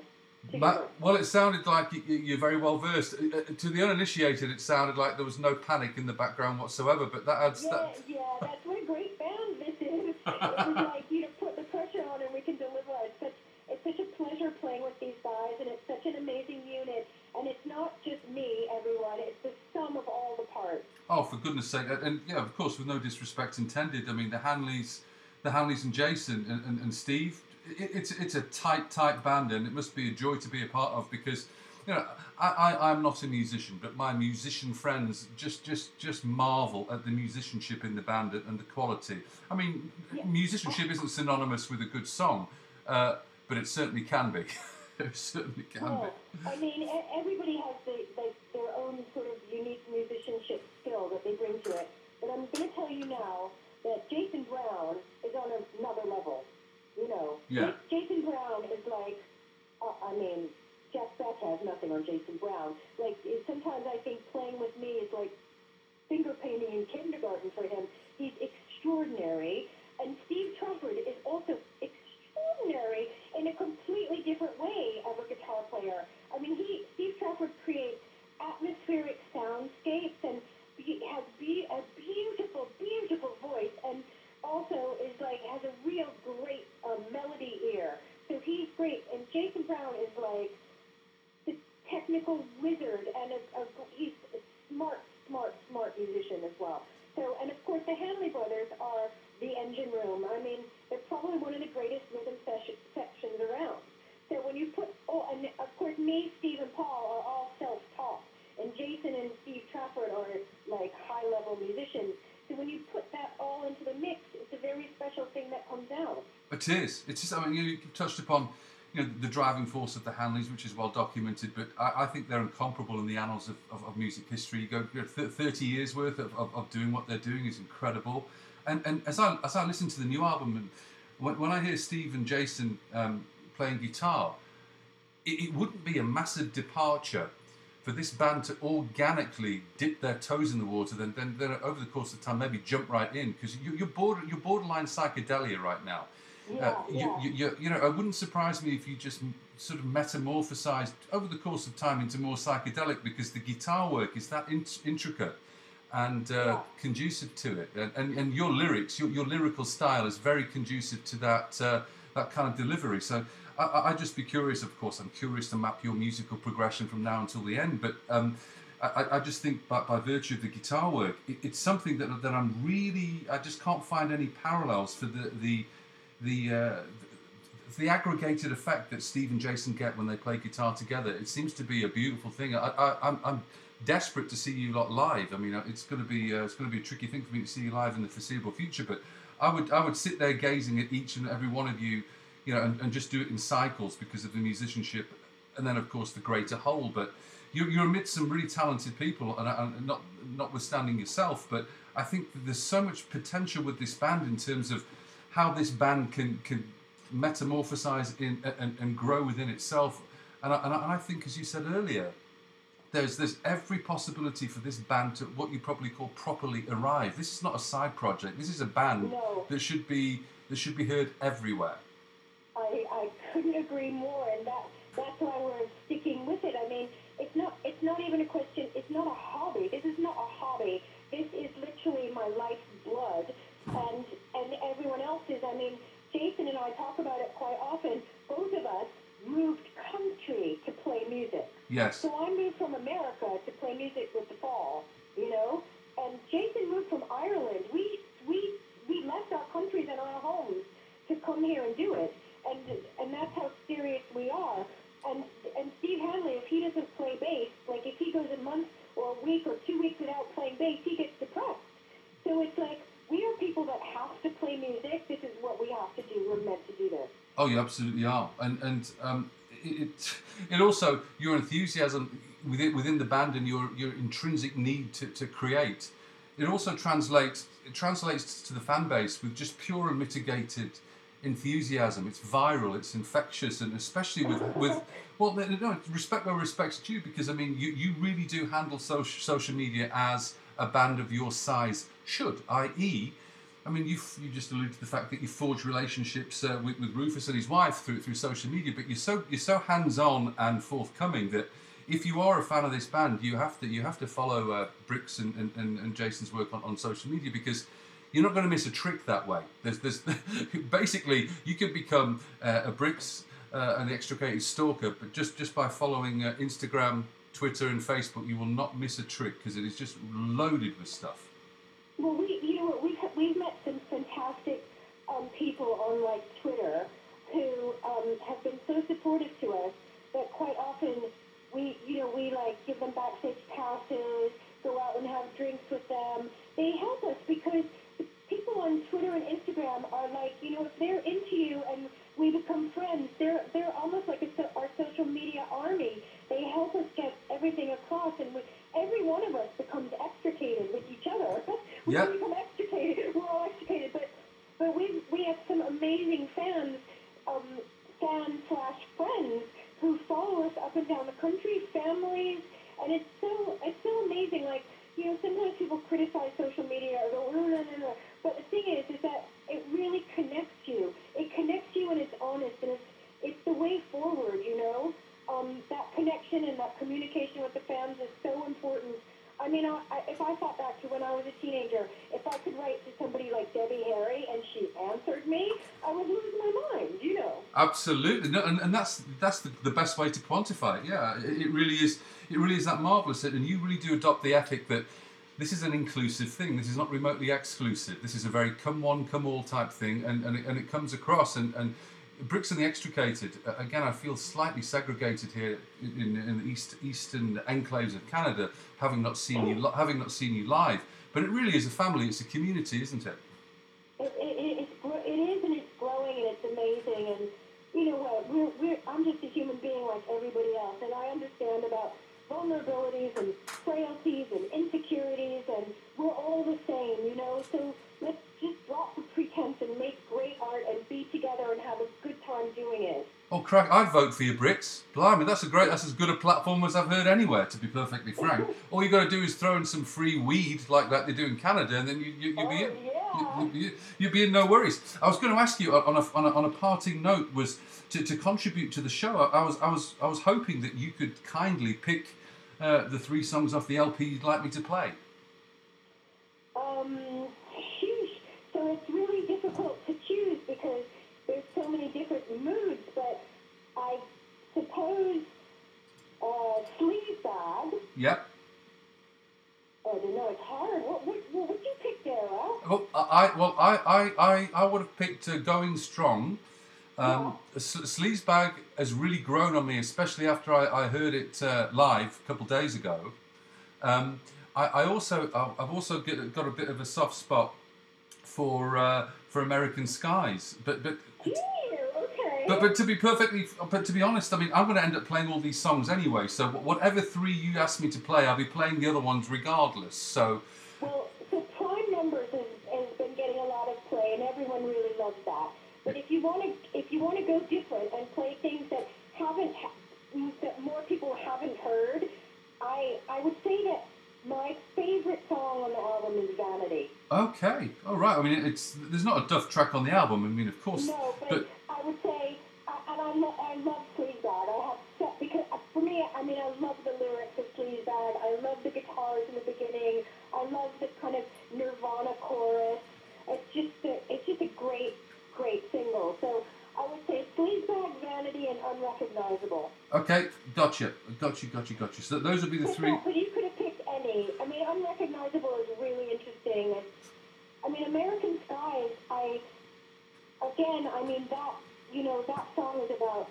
But, well, it sounded like you're very well versed. To the uninitiated, it sounded like there was no panic in the background whatsoever. But that adds yeah, that. Yeah, that's what a great band this is. It was like you know, put the pressure on, and we can deliver. It's such, it's such a pleasure playing with these guys, and it's such an amazing unit. And it's not just me, everyone. It's the sum of all the parts. Oh, for goodness' sake! And yeah, of course, with no disrespect intended. I mean, the Hanleys, the Hanleys, and Jason, and, and, and Steve. It's it's a tight, tight band, and it must be a joy to be a part of because, you know, I, I, I'm not a musician, but my musician friends just, just, just marvel at the musicianship in the band and the quality. I mean, yeah. musicianship isn't synonymous with a good song, uh, but it certainly can be. It certainly can yeah. be. I mean, everybody has the, like, their own sort of unique musicianship skill that they bring to it, but I'm going to tell you now that Jason Brown is on another level. You know, yeah. Jason Brown is like, uh, I mean, Jeff Beck has nothing on Jason Brown. Like, sometimes I think playing with me is like finger painting in kindergarten for him. He's extraordinary. And Steve Trufford is also extraordinary in a completely different way of a guitar player. I mean, he Steve Trufford creates atmospheric soundscapes and he has be- a beautiful, beautiful voice. And also is like has a real great uh, melody ear, so he's great. And Jason Brown is like the technical wizard, and a, a, he's a smart, smart, smart musician as well. So, and of course the Hanley brothers are the engine room. I mean, they're probably one of the greatest rhythm session, sections around. So when you put, oh, and of course me, Steve, and Paul are all self-taught, and Jason and Steve Trafford are like high-level musicians. So when you put that all into the mix, it's a very special thing that comes out. It is. It is. I mean, you touched upon, you know, the driving force of the Hanleys, which is well documented. But I, I think they're incomparable in the annals of, of, of music history. You go you know, thirty years worth of, of, of doing what they're doing is incredible. And and as I as I listen to the new album, and when, when I hear Steve and Jason um, playing guitar, it, it wouldn't be a massive departure for this band to organically dip their toes in the water, then then, then over the course of time maybe jump right in, because you, you're border you're borderline psychedelia right now. Yeah, uh, you, yeah. You, you, you know, it wouldn't surprise me if you just sort of metamorphosized over the course of time into more psychedelic, because the guitar work is that int- intricate and uh, yeah. conducive to it, and, and and your lyrics, your your lyrical style is very conducive to that uh, that kind of delivery. So. I, I'd just be curious, of course, I'm curious to map your musical progression from now until the end, but um, I, I just think by, by virtue of the guitar work, it, it's something that that I'm really, I just can't find any parallels to the the the uh, the, the aggregated effect that Steve and Jason get when they play guitar together. It seems to be a beautiful thing. I, I, I'm, I'm desperate to see you lot live. I mean, it's going to be uh, it's going to be a tricky thing for me to see you live in the foreseeable future. But I would I would sit there gazing at each and every one of you, you know, and, and just do it in cycles because of the musicianship, and then of course the greater whole. But You're, you're amidst some really talented people, and, and not notwithstanding yourself, but I think that there's so much potential with this band in terms of how this band can can metamorphosize in and, and grow within itself. And I, and I think, as you said earlier, there's there's every possibility for this band to what you probably call properly arrive. This is not a side project. This is a band no. that should be that should be heard everywhere. I, I couldn't agree more, and that that's why we're sticking with it. I mean, It's not it's not even a question, it's not a hobby. This is not a hobby. This is literally my life's blood. And and everyone else's. I mean, Jason and I talk about it quite often. Both of us moved country to play music. Yes. So I moved from America to play music with the Fall, you know? And Jason moved from Ireland. We we we left our countries and our homes to come here and do it. And and that's how serious we are. And, and Steve Hanley, if he doesn't play bass, like if he goes a month or a week or two weeks without playing bass, he gets depressed. So it's like, we are people that have to play music. This is what we have to do. We're meant to do this. Oh, you absolutely are. And and um, it it also, your enthusiasm within, within the band and your, your intrinsic need to, to create, it also translates it translates to the fan base with just pure and mitigated enthusiasm. It's viral, it's infectious, and especially with with well no respect where respect's due, because I mean you, you really do handle social social media as a band of your size should, that is I mean you you just alluded to the fact that you forge relationships uh, with, with Rufus and his wife through through social media, but you're so you're so hands-on and forthcoming that if you are a fan of this band, you have to you have to follow uh, Brix and, and, and, and Jason's work on, on social media, because you're not going to miss a trick that way. There's, there's basically, you could become uh, a Brix uh, and the Extricated stalker, but just, just by following uh, Instagram, Twitter, and Facebook, you will not miss a trick, because it is just loaded with stuff. Well, we, you know, we've we've met some fantastic um, people on like Twitter who um, have been so supportive to us that quite often we, you know, we like give them backstage passes, go out and have drinks with them. They help us because people on Twitter and Instagram are like, you know, if they're into you and we become friends, they're they're almost like a, our social media army. They help us get everything across, and we, every one of us becomes extricated with each other. we yep. become extricated. We're all extricated, but but we we have some amazing fans, um, fan slash friends who follow us up and down the country, families, and it's so it's so amazing. Like, you know, sometimes people criticize social media or go, no, no, no, no. But the thing is, is that it really connects you. It connects you, and it's honest, and it's, it's the way forward, you know? Um, that connection and that communication with the fans is so important. I mean, I, I, if I thought back to when I was a teenager, if I could write to somebody like Debbie Harry and she answered me, I would lose my mind, you know. Absolutely, no, and, and that's that's the, the best way to quantify it. Yeah, it, it really is. It really is that marvelous, and you really do adopt the ethic that this is an inclusive thing. This is not remotely exclusive. This is a very come one, come all type thing, and and it, and it comes across. And and Brix and the Extricated, again, I feel slightly segregated here in, in the east, eastern enclaves of Canada, having not seen you, having not seen you live. But it really is a family. It's a community, isn't it? It, it, it's, it is, and it's growing, and it's amazing. And you know what? We're, we're, I'm just a human being like everybody else, and I understand about vulnerabilities and frailties and insecurities, and we're all the same, you know. So let's just drop the pretense and make great art and be together and have a good time doing it. Oh, crack, I'd vote for you, Brix. Blimey, that's a great, that's as good a platform as I've heard anywhere, to be perfectly frank. All you got to do is throw in some free weed like that they do in Canada, and then you, you, you'd oh, be in. Yeah. You, you, you'd be in no worries. I was going to ask you, on a, on a, on a parting note, was to, to contribute to the show, I, I was I was, I was hoping that you could kindly pick uh, the three songs off the L P you'd like me to play. Um... So it's really difficult to choose because there's so many different moods, but I suppose uh, Sleazebag, yep. well, I well, I I, I would have picked uh, Going Strong. Um, oh. Sleazebag has really grown on me, especially after I, I heard it uh, live a couple of days ago. Um, I, I also I've also get, got a bit of a soft spot for uh, for American Skies, but but. Ew, okay. But but to be perfectly, but to be honest, I mean, I'm going to end up playing all these songs anyway. So whatever three you ask me to play, I'll be playing the other ones regardless. So. Well, so Prime Numbers has, has been getting a lot of play, and everyone really loves that. But if you want to, if you want to go different and play things that haven't, that more people haven't heard, I I would say that my favorite song on the album is Vanity. Okay, all right. I mean, it's there's not a duff track on the album. I mean, of course. No, but, but I would say, and I love I love Sleazebag. I have because for me, I mean, I love the lyrics of Sleazebag. I love the guitars in the beginning. I love the kind of Nirvana chorus. It's just a, it's just a great. Great single. So I would say Sleazebag, Vanity, and Unrecognizable. Okay, gotcha, gotcha, gotcha, gotcha. So those would be the three. But you could have picked any. I mean, Unrecognizable is really interesting. It's, I mean, American Skies. I again, I mean that you know that song is about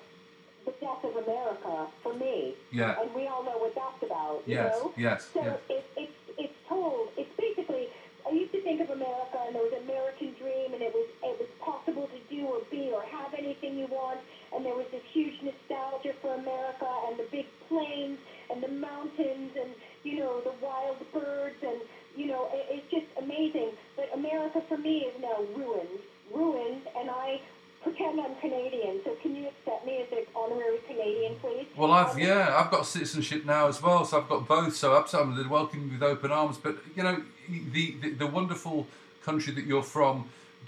the death of America for me. Yeah. And we all know what that's about. Yes. You know? Yes. So yes. It, it's it's told. It's basically. I used to think of America, and there was American Dream, and it was it was possible to do or be or have anything you want, and there was this huge nostalgia for America, and the big plains, and the mountains, and, you know, the wild birds, and, you know, it, it's just amazing. But America, for me, is now ruined, ruined, and I pretend I'm Canadian, so can you accept me as an honorary Canadian, please? Well, I've, yeah, I've got citizenship now as well, so I've got both, so absolutely they welcome me with open arms, but, you know, The, the, the wonderful country that you're from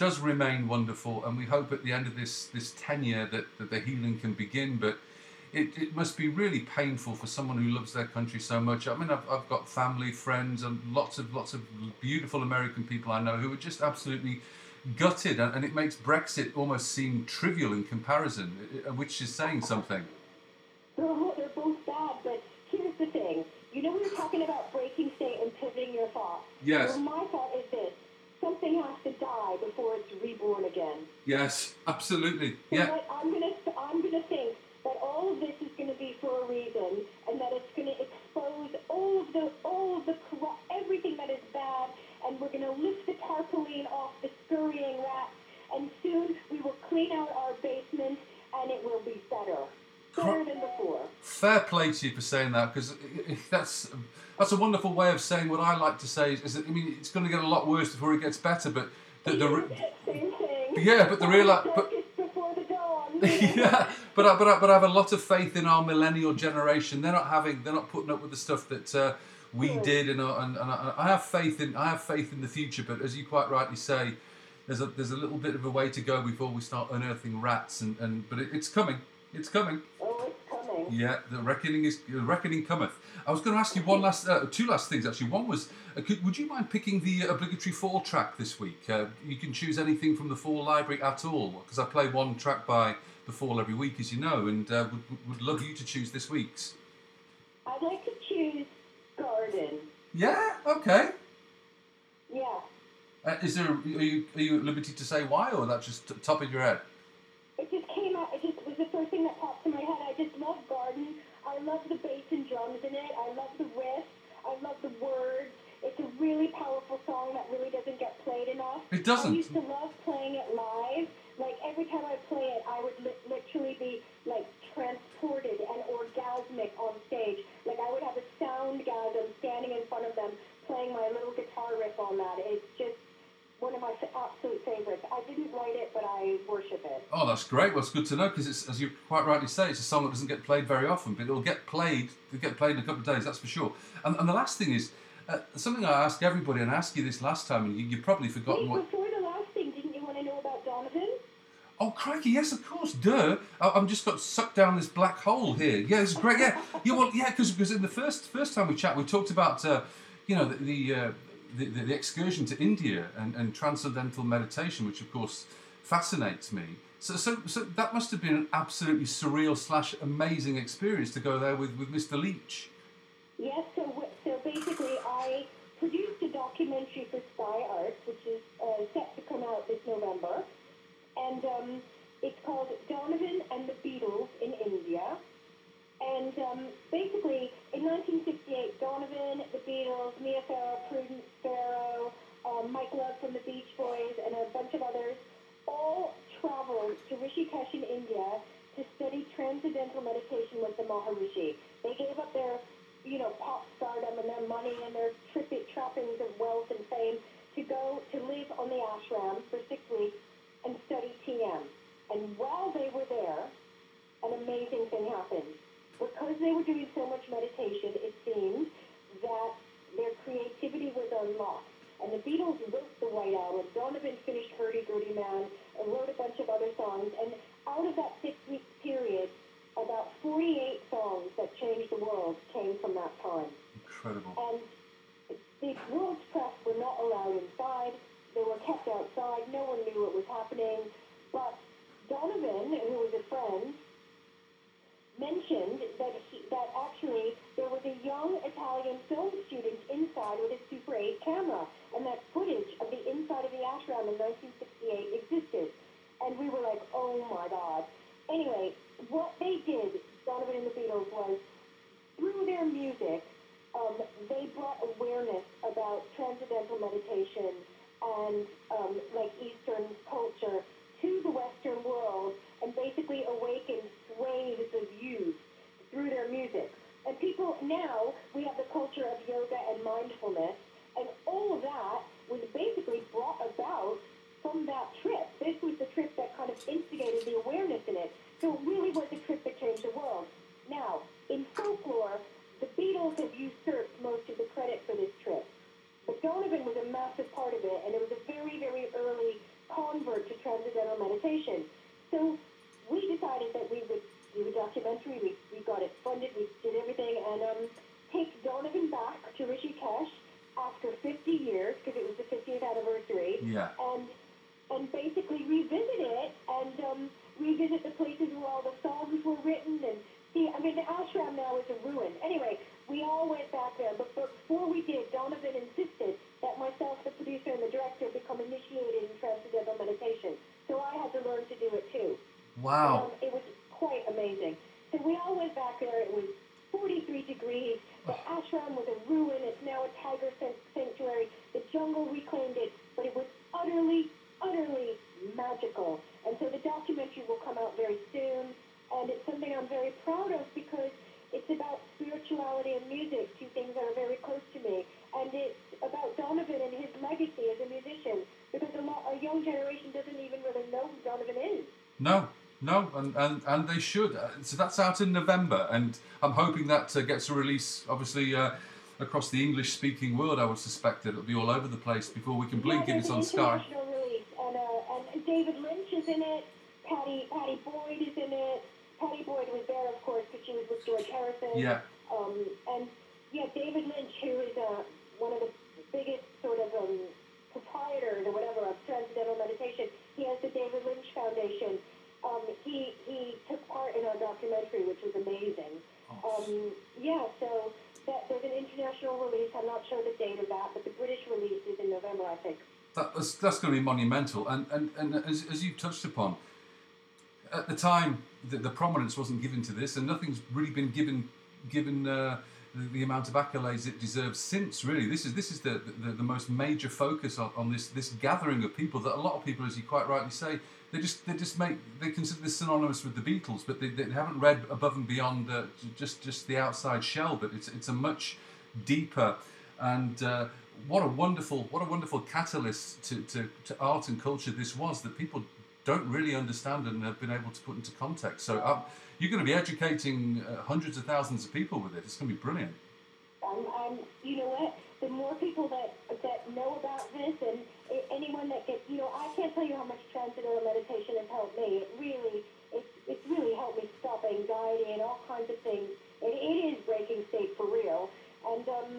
does remain wonderful, and we hope at the end of this this tenure that, that the healing can begin, but it, it must be really painful for someone who loves their country so much. I mean, I've, I've got family, friends, and lots of lots of beautiful American people I know who are just absolutely gutted, and, and it makes Brexit almost seem trivial in comparison, which is saying something. Well, they're both bad, but here's the thing. You know, we were talking about breaking state and pivoting your thoughts. Yes. Well, my thought is this. Something has to die before it's reborn again. Yes, absolutely. So yeah. What I'm going to I'm gonna think that all of this is going to be for a reason, and that it's going to expose all of the, all of the corrupt, everything that is bad, and we're going to lift the tarpaulin off the scurrying rats, and soon we will clean out our basement, and it will be better. Fair play to you for saying that, because that's that's a wonderful way of saying what I like to say is, is that, I mean, it's going to get a lot worse before it gets better, but the, the re- same thing. Yeah, but the real but before the dawn. Yeah, but I, but I, but I have a lot of faith in our millennial generation. They're not having they're not putting up with the stuff that uh, we yeah. did, and, and and I have faith in I have faith in the future. But as you quite rightly say, there's a there's a little bit of a way to go before we start unearthing rats, and, and but it, it's coming. It's coming. Oh, it's coming. Yeah, the reckoning is the reckoning cometh. I was going to ask you one last, uh, two last things actually. One was, uh, could, would you mind picking the obligatory fall track this week? Uh, you can choose anything from the fall library at all, because I play one track by the fall every week, as you know, and uh, would would love you to choose this week's. I'd like to choose Garden. Yeah. Okay. Yeah. Uh, is there? Are you are you at liberty to say why, or that just t- top of your head? It just came out, it just was the first thing that popped in my head. I just love Garden. I love the bass and drums in it. I love the riff. I love the words. It's a really powerful song that really doesn't get played enough. It doesn't. I used to love playing it live. Like, every time I play it, I would li- literally be, like, transported and orgasmic on stage. Like, I would have a sound gasm standing in front of them playing my little guitar riff on that. It's just one of my absolute favourites. I didn't write it, but I worship it. Oh, that's great. Well, it's good to know, because it's, as you quite rightly say, it's a song that doesn't get played very often, but it'll get played. It'll get played in a couple of days, that's for sure. And, and the last thing is uh, something I ask everybody, and I asked you this last time, and you, you've probably forgotten. Wait, what. Before the last thing, didn't you want to know about Donovan? Oh, crikey! Yes, of course. Duh. I, I'm just got sucked down this black hole here. Yeah, it's great. Yeah, yeah. Well, yeah, because because in the first first time we chat, we talked about uh, you know the. the uh, The, the, the excursion to India and, and transcendental meditation, which of course fascinates me. So, so, so that must have been an absolutely surreal slash amazing experience to go there with, with Mister Leach. Yes. So, so basically, I produced a documentary for Sky Arts, which is a uh, set to come out this November. And um, it's called Donovan and the Beatles in India. And um, basically, in nineteen sixty-eight, Donovan, the Beatles, Mia Farrow, Prudence Farrow, um, Mike Love from the Beach Boys, and a bunch of others all traveled to Rishikesh in India to study transcendental meditation with the Maharishi. They gave up their, you know, pop stardom and their money and their trippy trappings of wealth and fame to go to live on the ashram for six weeks and study T M. And while they were there, an amazing thing happened. Because they were doing so much meditation, it seemed that their creativity was unlocked. And the Beatles wrote The White Album. Donovan finished Hurdy Gurdy Man and wrote a bunch of other songs. And out of that six-week period, about forty-eight songs that changed the world came from that time. Incredible. And the world's press were not allowed inside. They were kept outside. No one knew what was happening. But Donovan, who was a friend, mentioned that he, that actually there was a young Italian film student inside with a Super eight camera, and that footage of the inside of the ashram in nineteen sixty-eight existed. And we were like, oh my God. Anyway, what they did, Donovan and the Beatles, was through their music, um, they brought awareness about transcendental meditation and um, like Eastern culture to the Western world, and basically awakened waves of youth through their music. And people now, we have the culture of yoga and mindfulness, and all of that was basically brought about from that trip. This was the trip that kind of instigated the awareness in it. So it really was a trip that changed the world. Now, in folklore, the Beatles have usurped most of the credit for this trip. But Donovan was a massive part of it, and it was a very, very early convert to transcendental meditation. So we decided that we would do a documentary. We, we got it funded. We did everything, and um, take Donovan back to Rishikesh after fifty years, because it was the fiftieth anniversary. Yeah. And and basically revisit it, and um, revisit the places where all the songs were written. And see, I mean, the ashram now is a ruin. Anyway, we all went back there, but, but before we did, Donovan insisted that myself, the producer, and the director become initiated in transcendental meditation. So I had to learn to do it too. Wow. Um, it was quite amazing. So we all went back there. It was forty-three degrees. The ashram was a ruin. It's now a tiger sanctuary. The jungle reclaimed it, but it was utterly, utterly magical. And so the documentary will come out very soon, and it's something I'm very proud of because it's about spirituality and music, two things that are very close to me. And it's about Donovan and his legacy as a musician, because a lot, a young generation doesn't even really know who Donovan is. No. No, and, and, and they should. So that's out in November, and I'm hoping that uh, gets a release, obviously, uh, across the English-speaking world. I would suspect that it'll be all over the place before we can blink, yeah, and it's on Sky. Release. And, uh, and David Lynch is in it, Patty, Patty Boyd is in it. Patty Boyd was there, of course, because she was with George Harrison. Yeah. Um, and, yeah, David Lynch, who is uh, one of the biggest sort of um, proprietors or whatever of transcendental meditation, he has the David Lynch Foundation. Um, he he took part in our documentary, which was amazing. Um, yeah, so that, there's an international release. I'm not sure the date of that, but the British release is in November, I think. That was, that's going to be monumental. And, and, and as, as you touched upon, at the time, the, the prominence wasn't given to this, and nothing's really been given given uh, the, the amount of accolades it deserves since, really. This is this is the, the, the most major focus on, on this, this gathering of people that a lot of people, as you quite rightly say, They just, they just make, they consider this synonymous with the Beatles, but they, they haven't read above and beyond uh, just, just the outside shell. But it's, it's a much deeper, and uh, what a wonderful, what a wonderful catalyst to, to, to art and culture this was, that people don't really understand and have been able to put into context. So um, you're going to be educating uh, hundreds of thousands of people with it. It's going to be brilliant. Um, um, you know what? The more people that that know about this, and anyone that gets, you know, I can't tell you how much transcendental meditation has helped me. It really, it's it's really helped me stop anxiety and all kinds of things. It, it is breaking state for real, and um,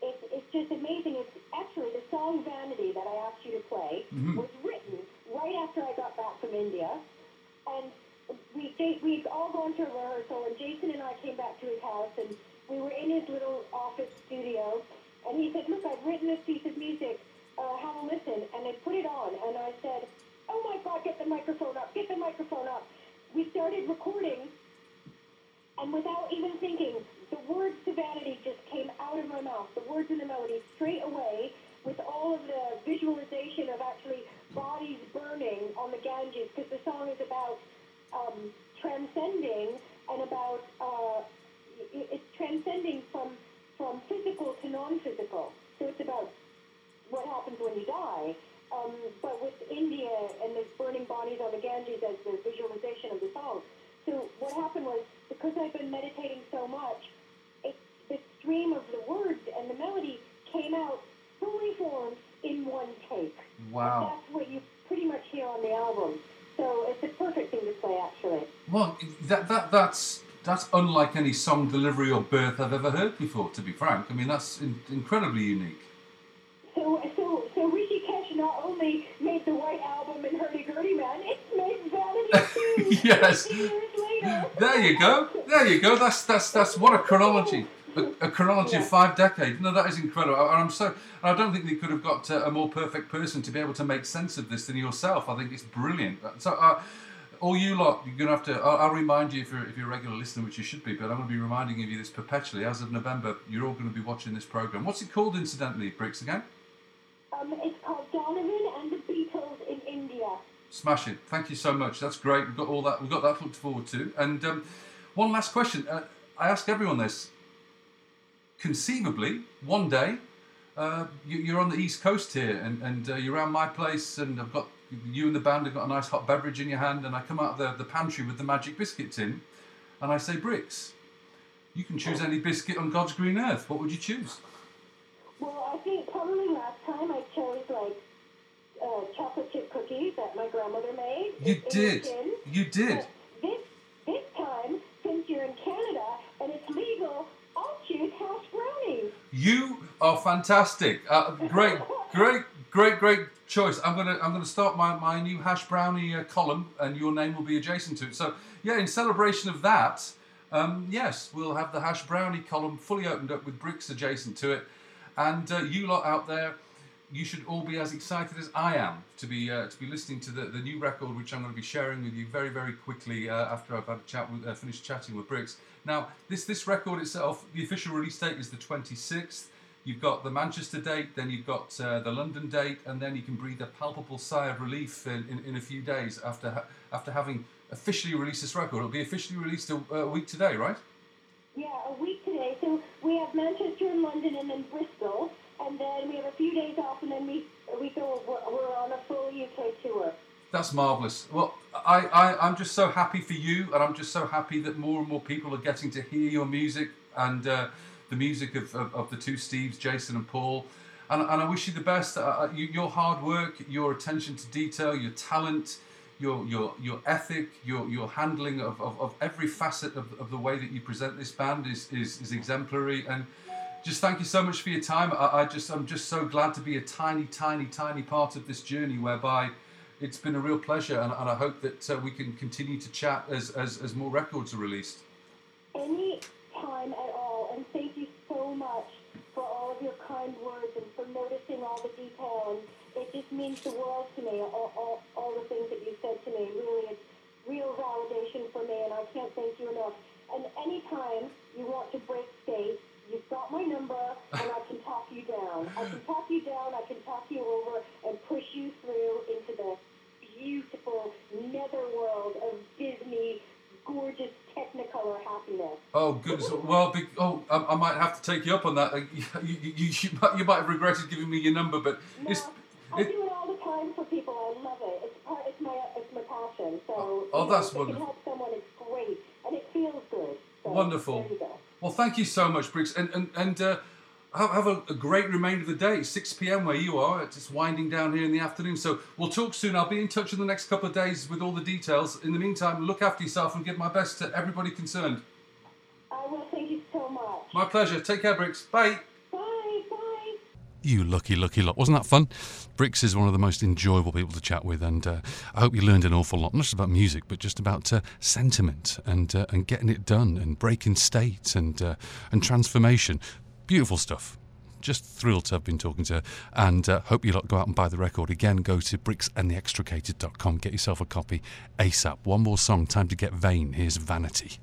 it, it's just amazing. It's actually the song "Vanity" that I asked you to play, mm-hmm, was written right after I got back from India, and we we'd all gone to a rehearsal, and Jason and I came back to his house, and we were in his little office studio. And he said, look, I've written this piece of music uh, have a listen, and they put it on, and I said, oh my God, get the microphone up, get the microphone up. We started recording, and without even thinking, the words to Vanity just came out of my mouth, the words and the melody straight away, with all of the visualization of actually bodies burning on the Ganges, because the song is about um, transcending and about, uh, it's transcending from, from physical to non-physical. So it's about what happens when you die. Um, but with India and the burning bodies on the Ganges as the visualization of the song. So what happened was, because I've been meditating so much, it, the stream of the words and the melody came out fully formed in one take. Wow. And that's what you pretty much hear on the album. So it's a perfect thing to play, actually. Well, that, that, that's, that's unlike any song delivery or birth I've ever heard before, to be frank. I mean, that's in, incredibly unique. So, so, so Rishikesh not only made the White Album and Hurdy Gurdy Man, it's made Vanity too. Yes. Years later. There you go. There you go. That's that's that's what a chronology. A, a chronology yeah. of five decades. No, that is incredible. And I'm so. And I don't think they could have got a more perfect person to be able to make sense of this than yourself. I think it's brilliant. So, uh, all you lot, you're gonna have to. I'll, I'll remind you if you're if you're a regular listener, which you should be. But I'm gonna be reminding you this perpetually. As of November, you're all gonna be watching this program. What's it called, incidentally, Brix? Again? Um, it's called Donovan and the Beatles in India. Smash it! Thank you so much. That's great. We've got all that. We've got that looked forward to. And um, one last question. Uh, I ask everyone this. Conceivably, one day, uh, you, you're on the East Coast here, and, and uh, you're around my place, and I've got you and the band have got a nice hot beverage in your hand, and I come out of the, the pantry with the magic biscuit tin, and I say, Brix, you can choose any biscuit on God's green earth. What would you choose? Well, I think probably last time I chose, like, uh, chocolate chip cookies that my grandmother made. You in, did. In you did. But this, this time, since you're in Canada, and it's legal, I'll choose house brownies. You are fantastic. Uh, great, great, great, great choice. I'm gonna, I'm gonna start my, my new hash brownie uh, column, and your name will be adjacent to it. So, yeah, in celebration of that, um, yes, we'll have the hash brownie column fully opened up with Brix adjacent to it. And uh, you lot out there, you should all be as excited as I am to be uh, to be listening to the, the new record, which I'm going to be sharing with you very, very quickly uh, after I've had a chat with, uh, finished chatting with Brix. Now, this this record itself, the official release date is the twenty-sixth. You've got the Manchester date, then you've got uh, the London date, and then you can breathe a palpable sigh of relief in, in, in a few days after ha- after having officially released this record. It'll be officially released a, a week today, right? Yeah, a week today. So we have Manchester and London and then Bristol, and then we have a few days off, and then we we go. We're, we're on a full U K tour. That's marvellous. Well, I, I, I'm just so happy for you, and I'm just so happy that more and more people are getting to hear your music and uh, the music of, of, of the two Steves, Jason and Paul. And, and I wish you the best. Uh, you, your hard work, your attention to detail, your talent, your your your ethic, your your handling of, of, of every facet of, of the way that you present this band is, is, is exemplary. And just thank you so much for your time. I, I just I'm just so glad to be a tiny, tiny, tiny part of this journey, whereby it's been a real pleasure, and, and I hope that uh, we can continue to chat as, as, as more records are released. Any time at all, and thank you so much for all of your kind words and for noticing all the detail, and it just means the world to me, all, all, all the things that you said to me. Really, it's real validation for me, and I can't thank you enough. And any time you want to break state, you've got my number, and I can talk you down. I can talk you down, I can talk you over, and push you through into the beautiful netherworld of Disney, gorgeous Technicolor happiness. Oh, goodness. Well, big, oh, I, I might have to take you up on that. You, you, you, you, might, you might have regretted giving me your number, but no, it's... I do it all the time for people. I love it. It's part. It's my, it's my passion. So, oh, oh that's if wonderful. If you help someone, it's great, and it feels good. So, wonderful. There you go. Well, thank you so much, Brix, and and, and uh, have, have a, a great remainder of the day. six p.m. where you are, it's just winding down here in the afternoon. So we'll talk soon. I'll be in touch in the next couple of days with all the details. In the meantime, look after yourself and give my best to everybody concerned. I will. Thank you so much. My pleasure. Take care, Brix. Bye. Bye. Bye. You lucky, lucky lot. Wasn't that fun? Brix is one of the most enjoyable people to chat with, and uh, I hope you learned an awful lot, not just about music, but just about uh, sentiment and uh, and getting it done, and breaking state, and uh, and transformation. Beautiful stuff. just thrilled to have been talking to her, and uh, hope you lot go out and buy the record. Again, go to brix and the extricated dot com, get yourself a copy ASAP. One more song, time to get vain. Here's Vanity.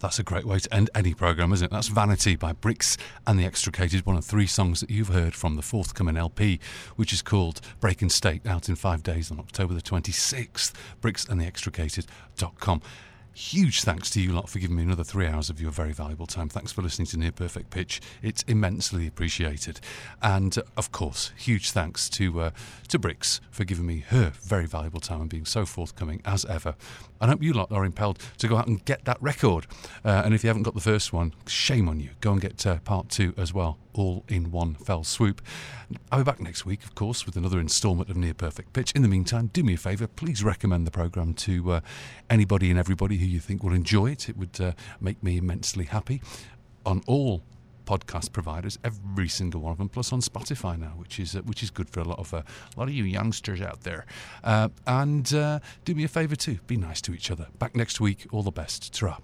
That's a great way to end any programme, isn't it? That's Vanity by Brix and the Extricated, one of three songs that you've heard from the forthcoming L P, which is called Breaking State, out in five days on October the twenty-sixth, brix and the extricated dot com. Huge thanks to you lot for giving me another three hours of your very valuable time. Thanks for listening to Near Perfect Pitch. It's immensely appreciated. And, uh, of course, huge thanks to uh, to Brix for giving me her very valuable time and being so forthcoming as ever. I hope you lot are impelled to go out and get that record. Uh, and if you haven't got the first one, shame on you. Go and get uh, part two as well, all in one fell swoop. I'll be back next week, of course, with another instalment of Near Perfect Pitch. In the meantime, do me a favour. Please recommend the programme to uh, anybody and everybody who you think will enjoy it. It would uh, make me immensely happy. On all podcast providers, every single one of them, plus on Spotify now, which is uh, which is good for a lot of uh, a lot of you youngsters out there. Uh, and uh, do me a favour too, be nice to each other. Back next week. All the best. Ta-ra.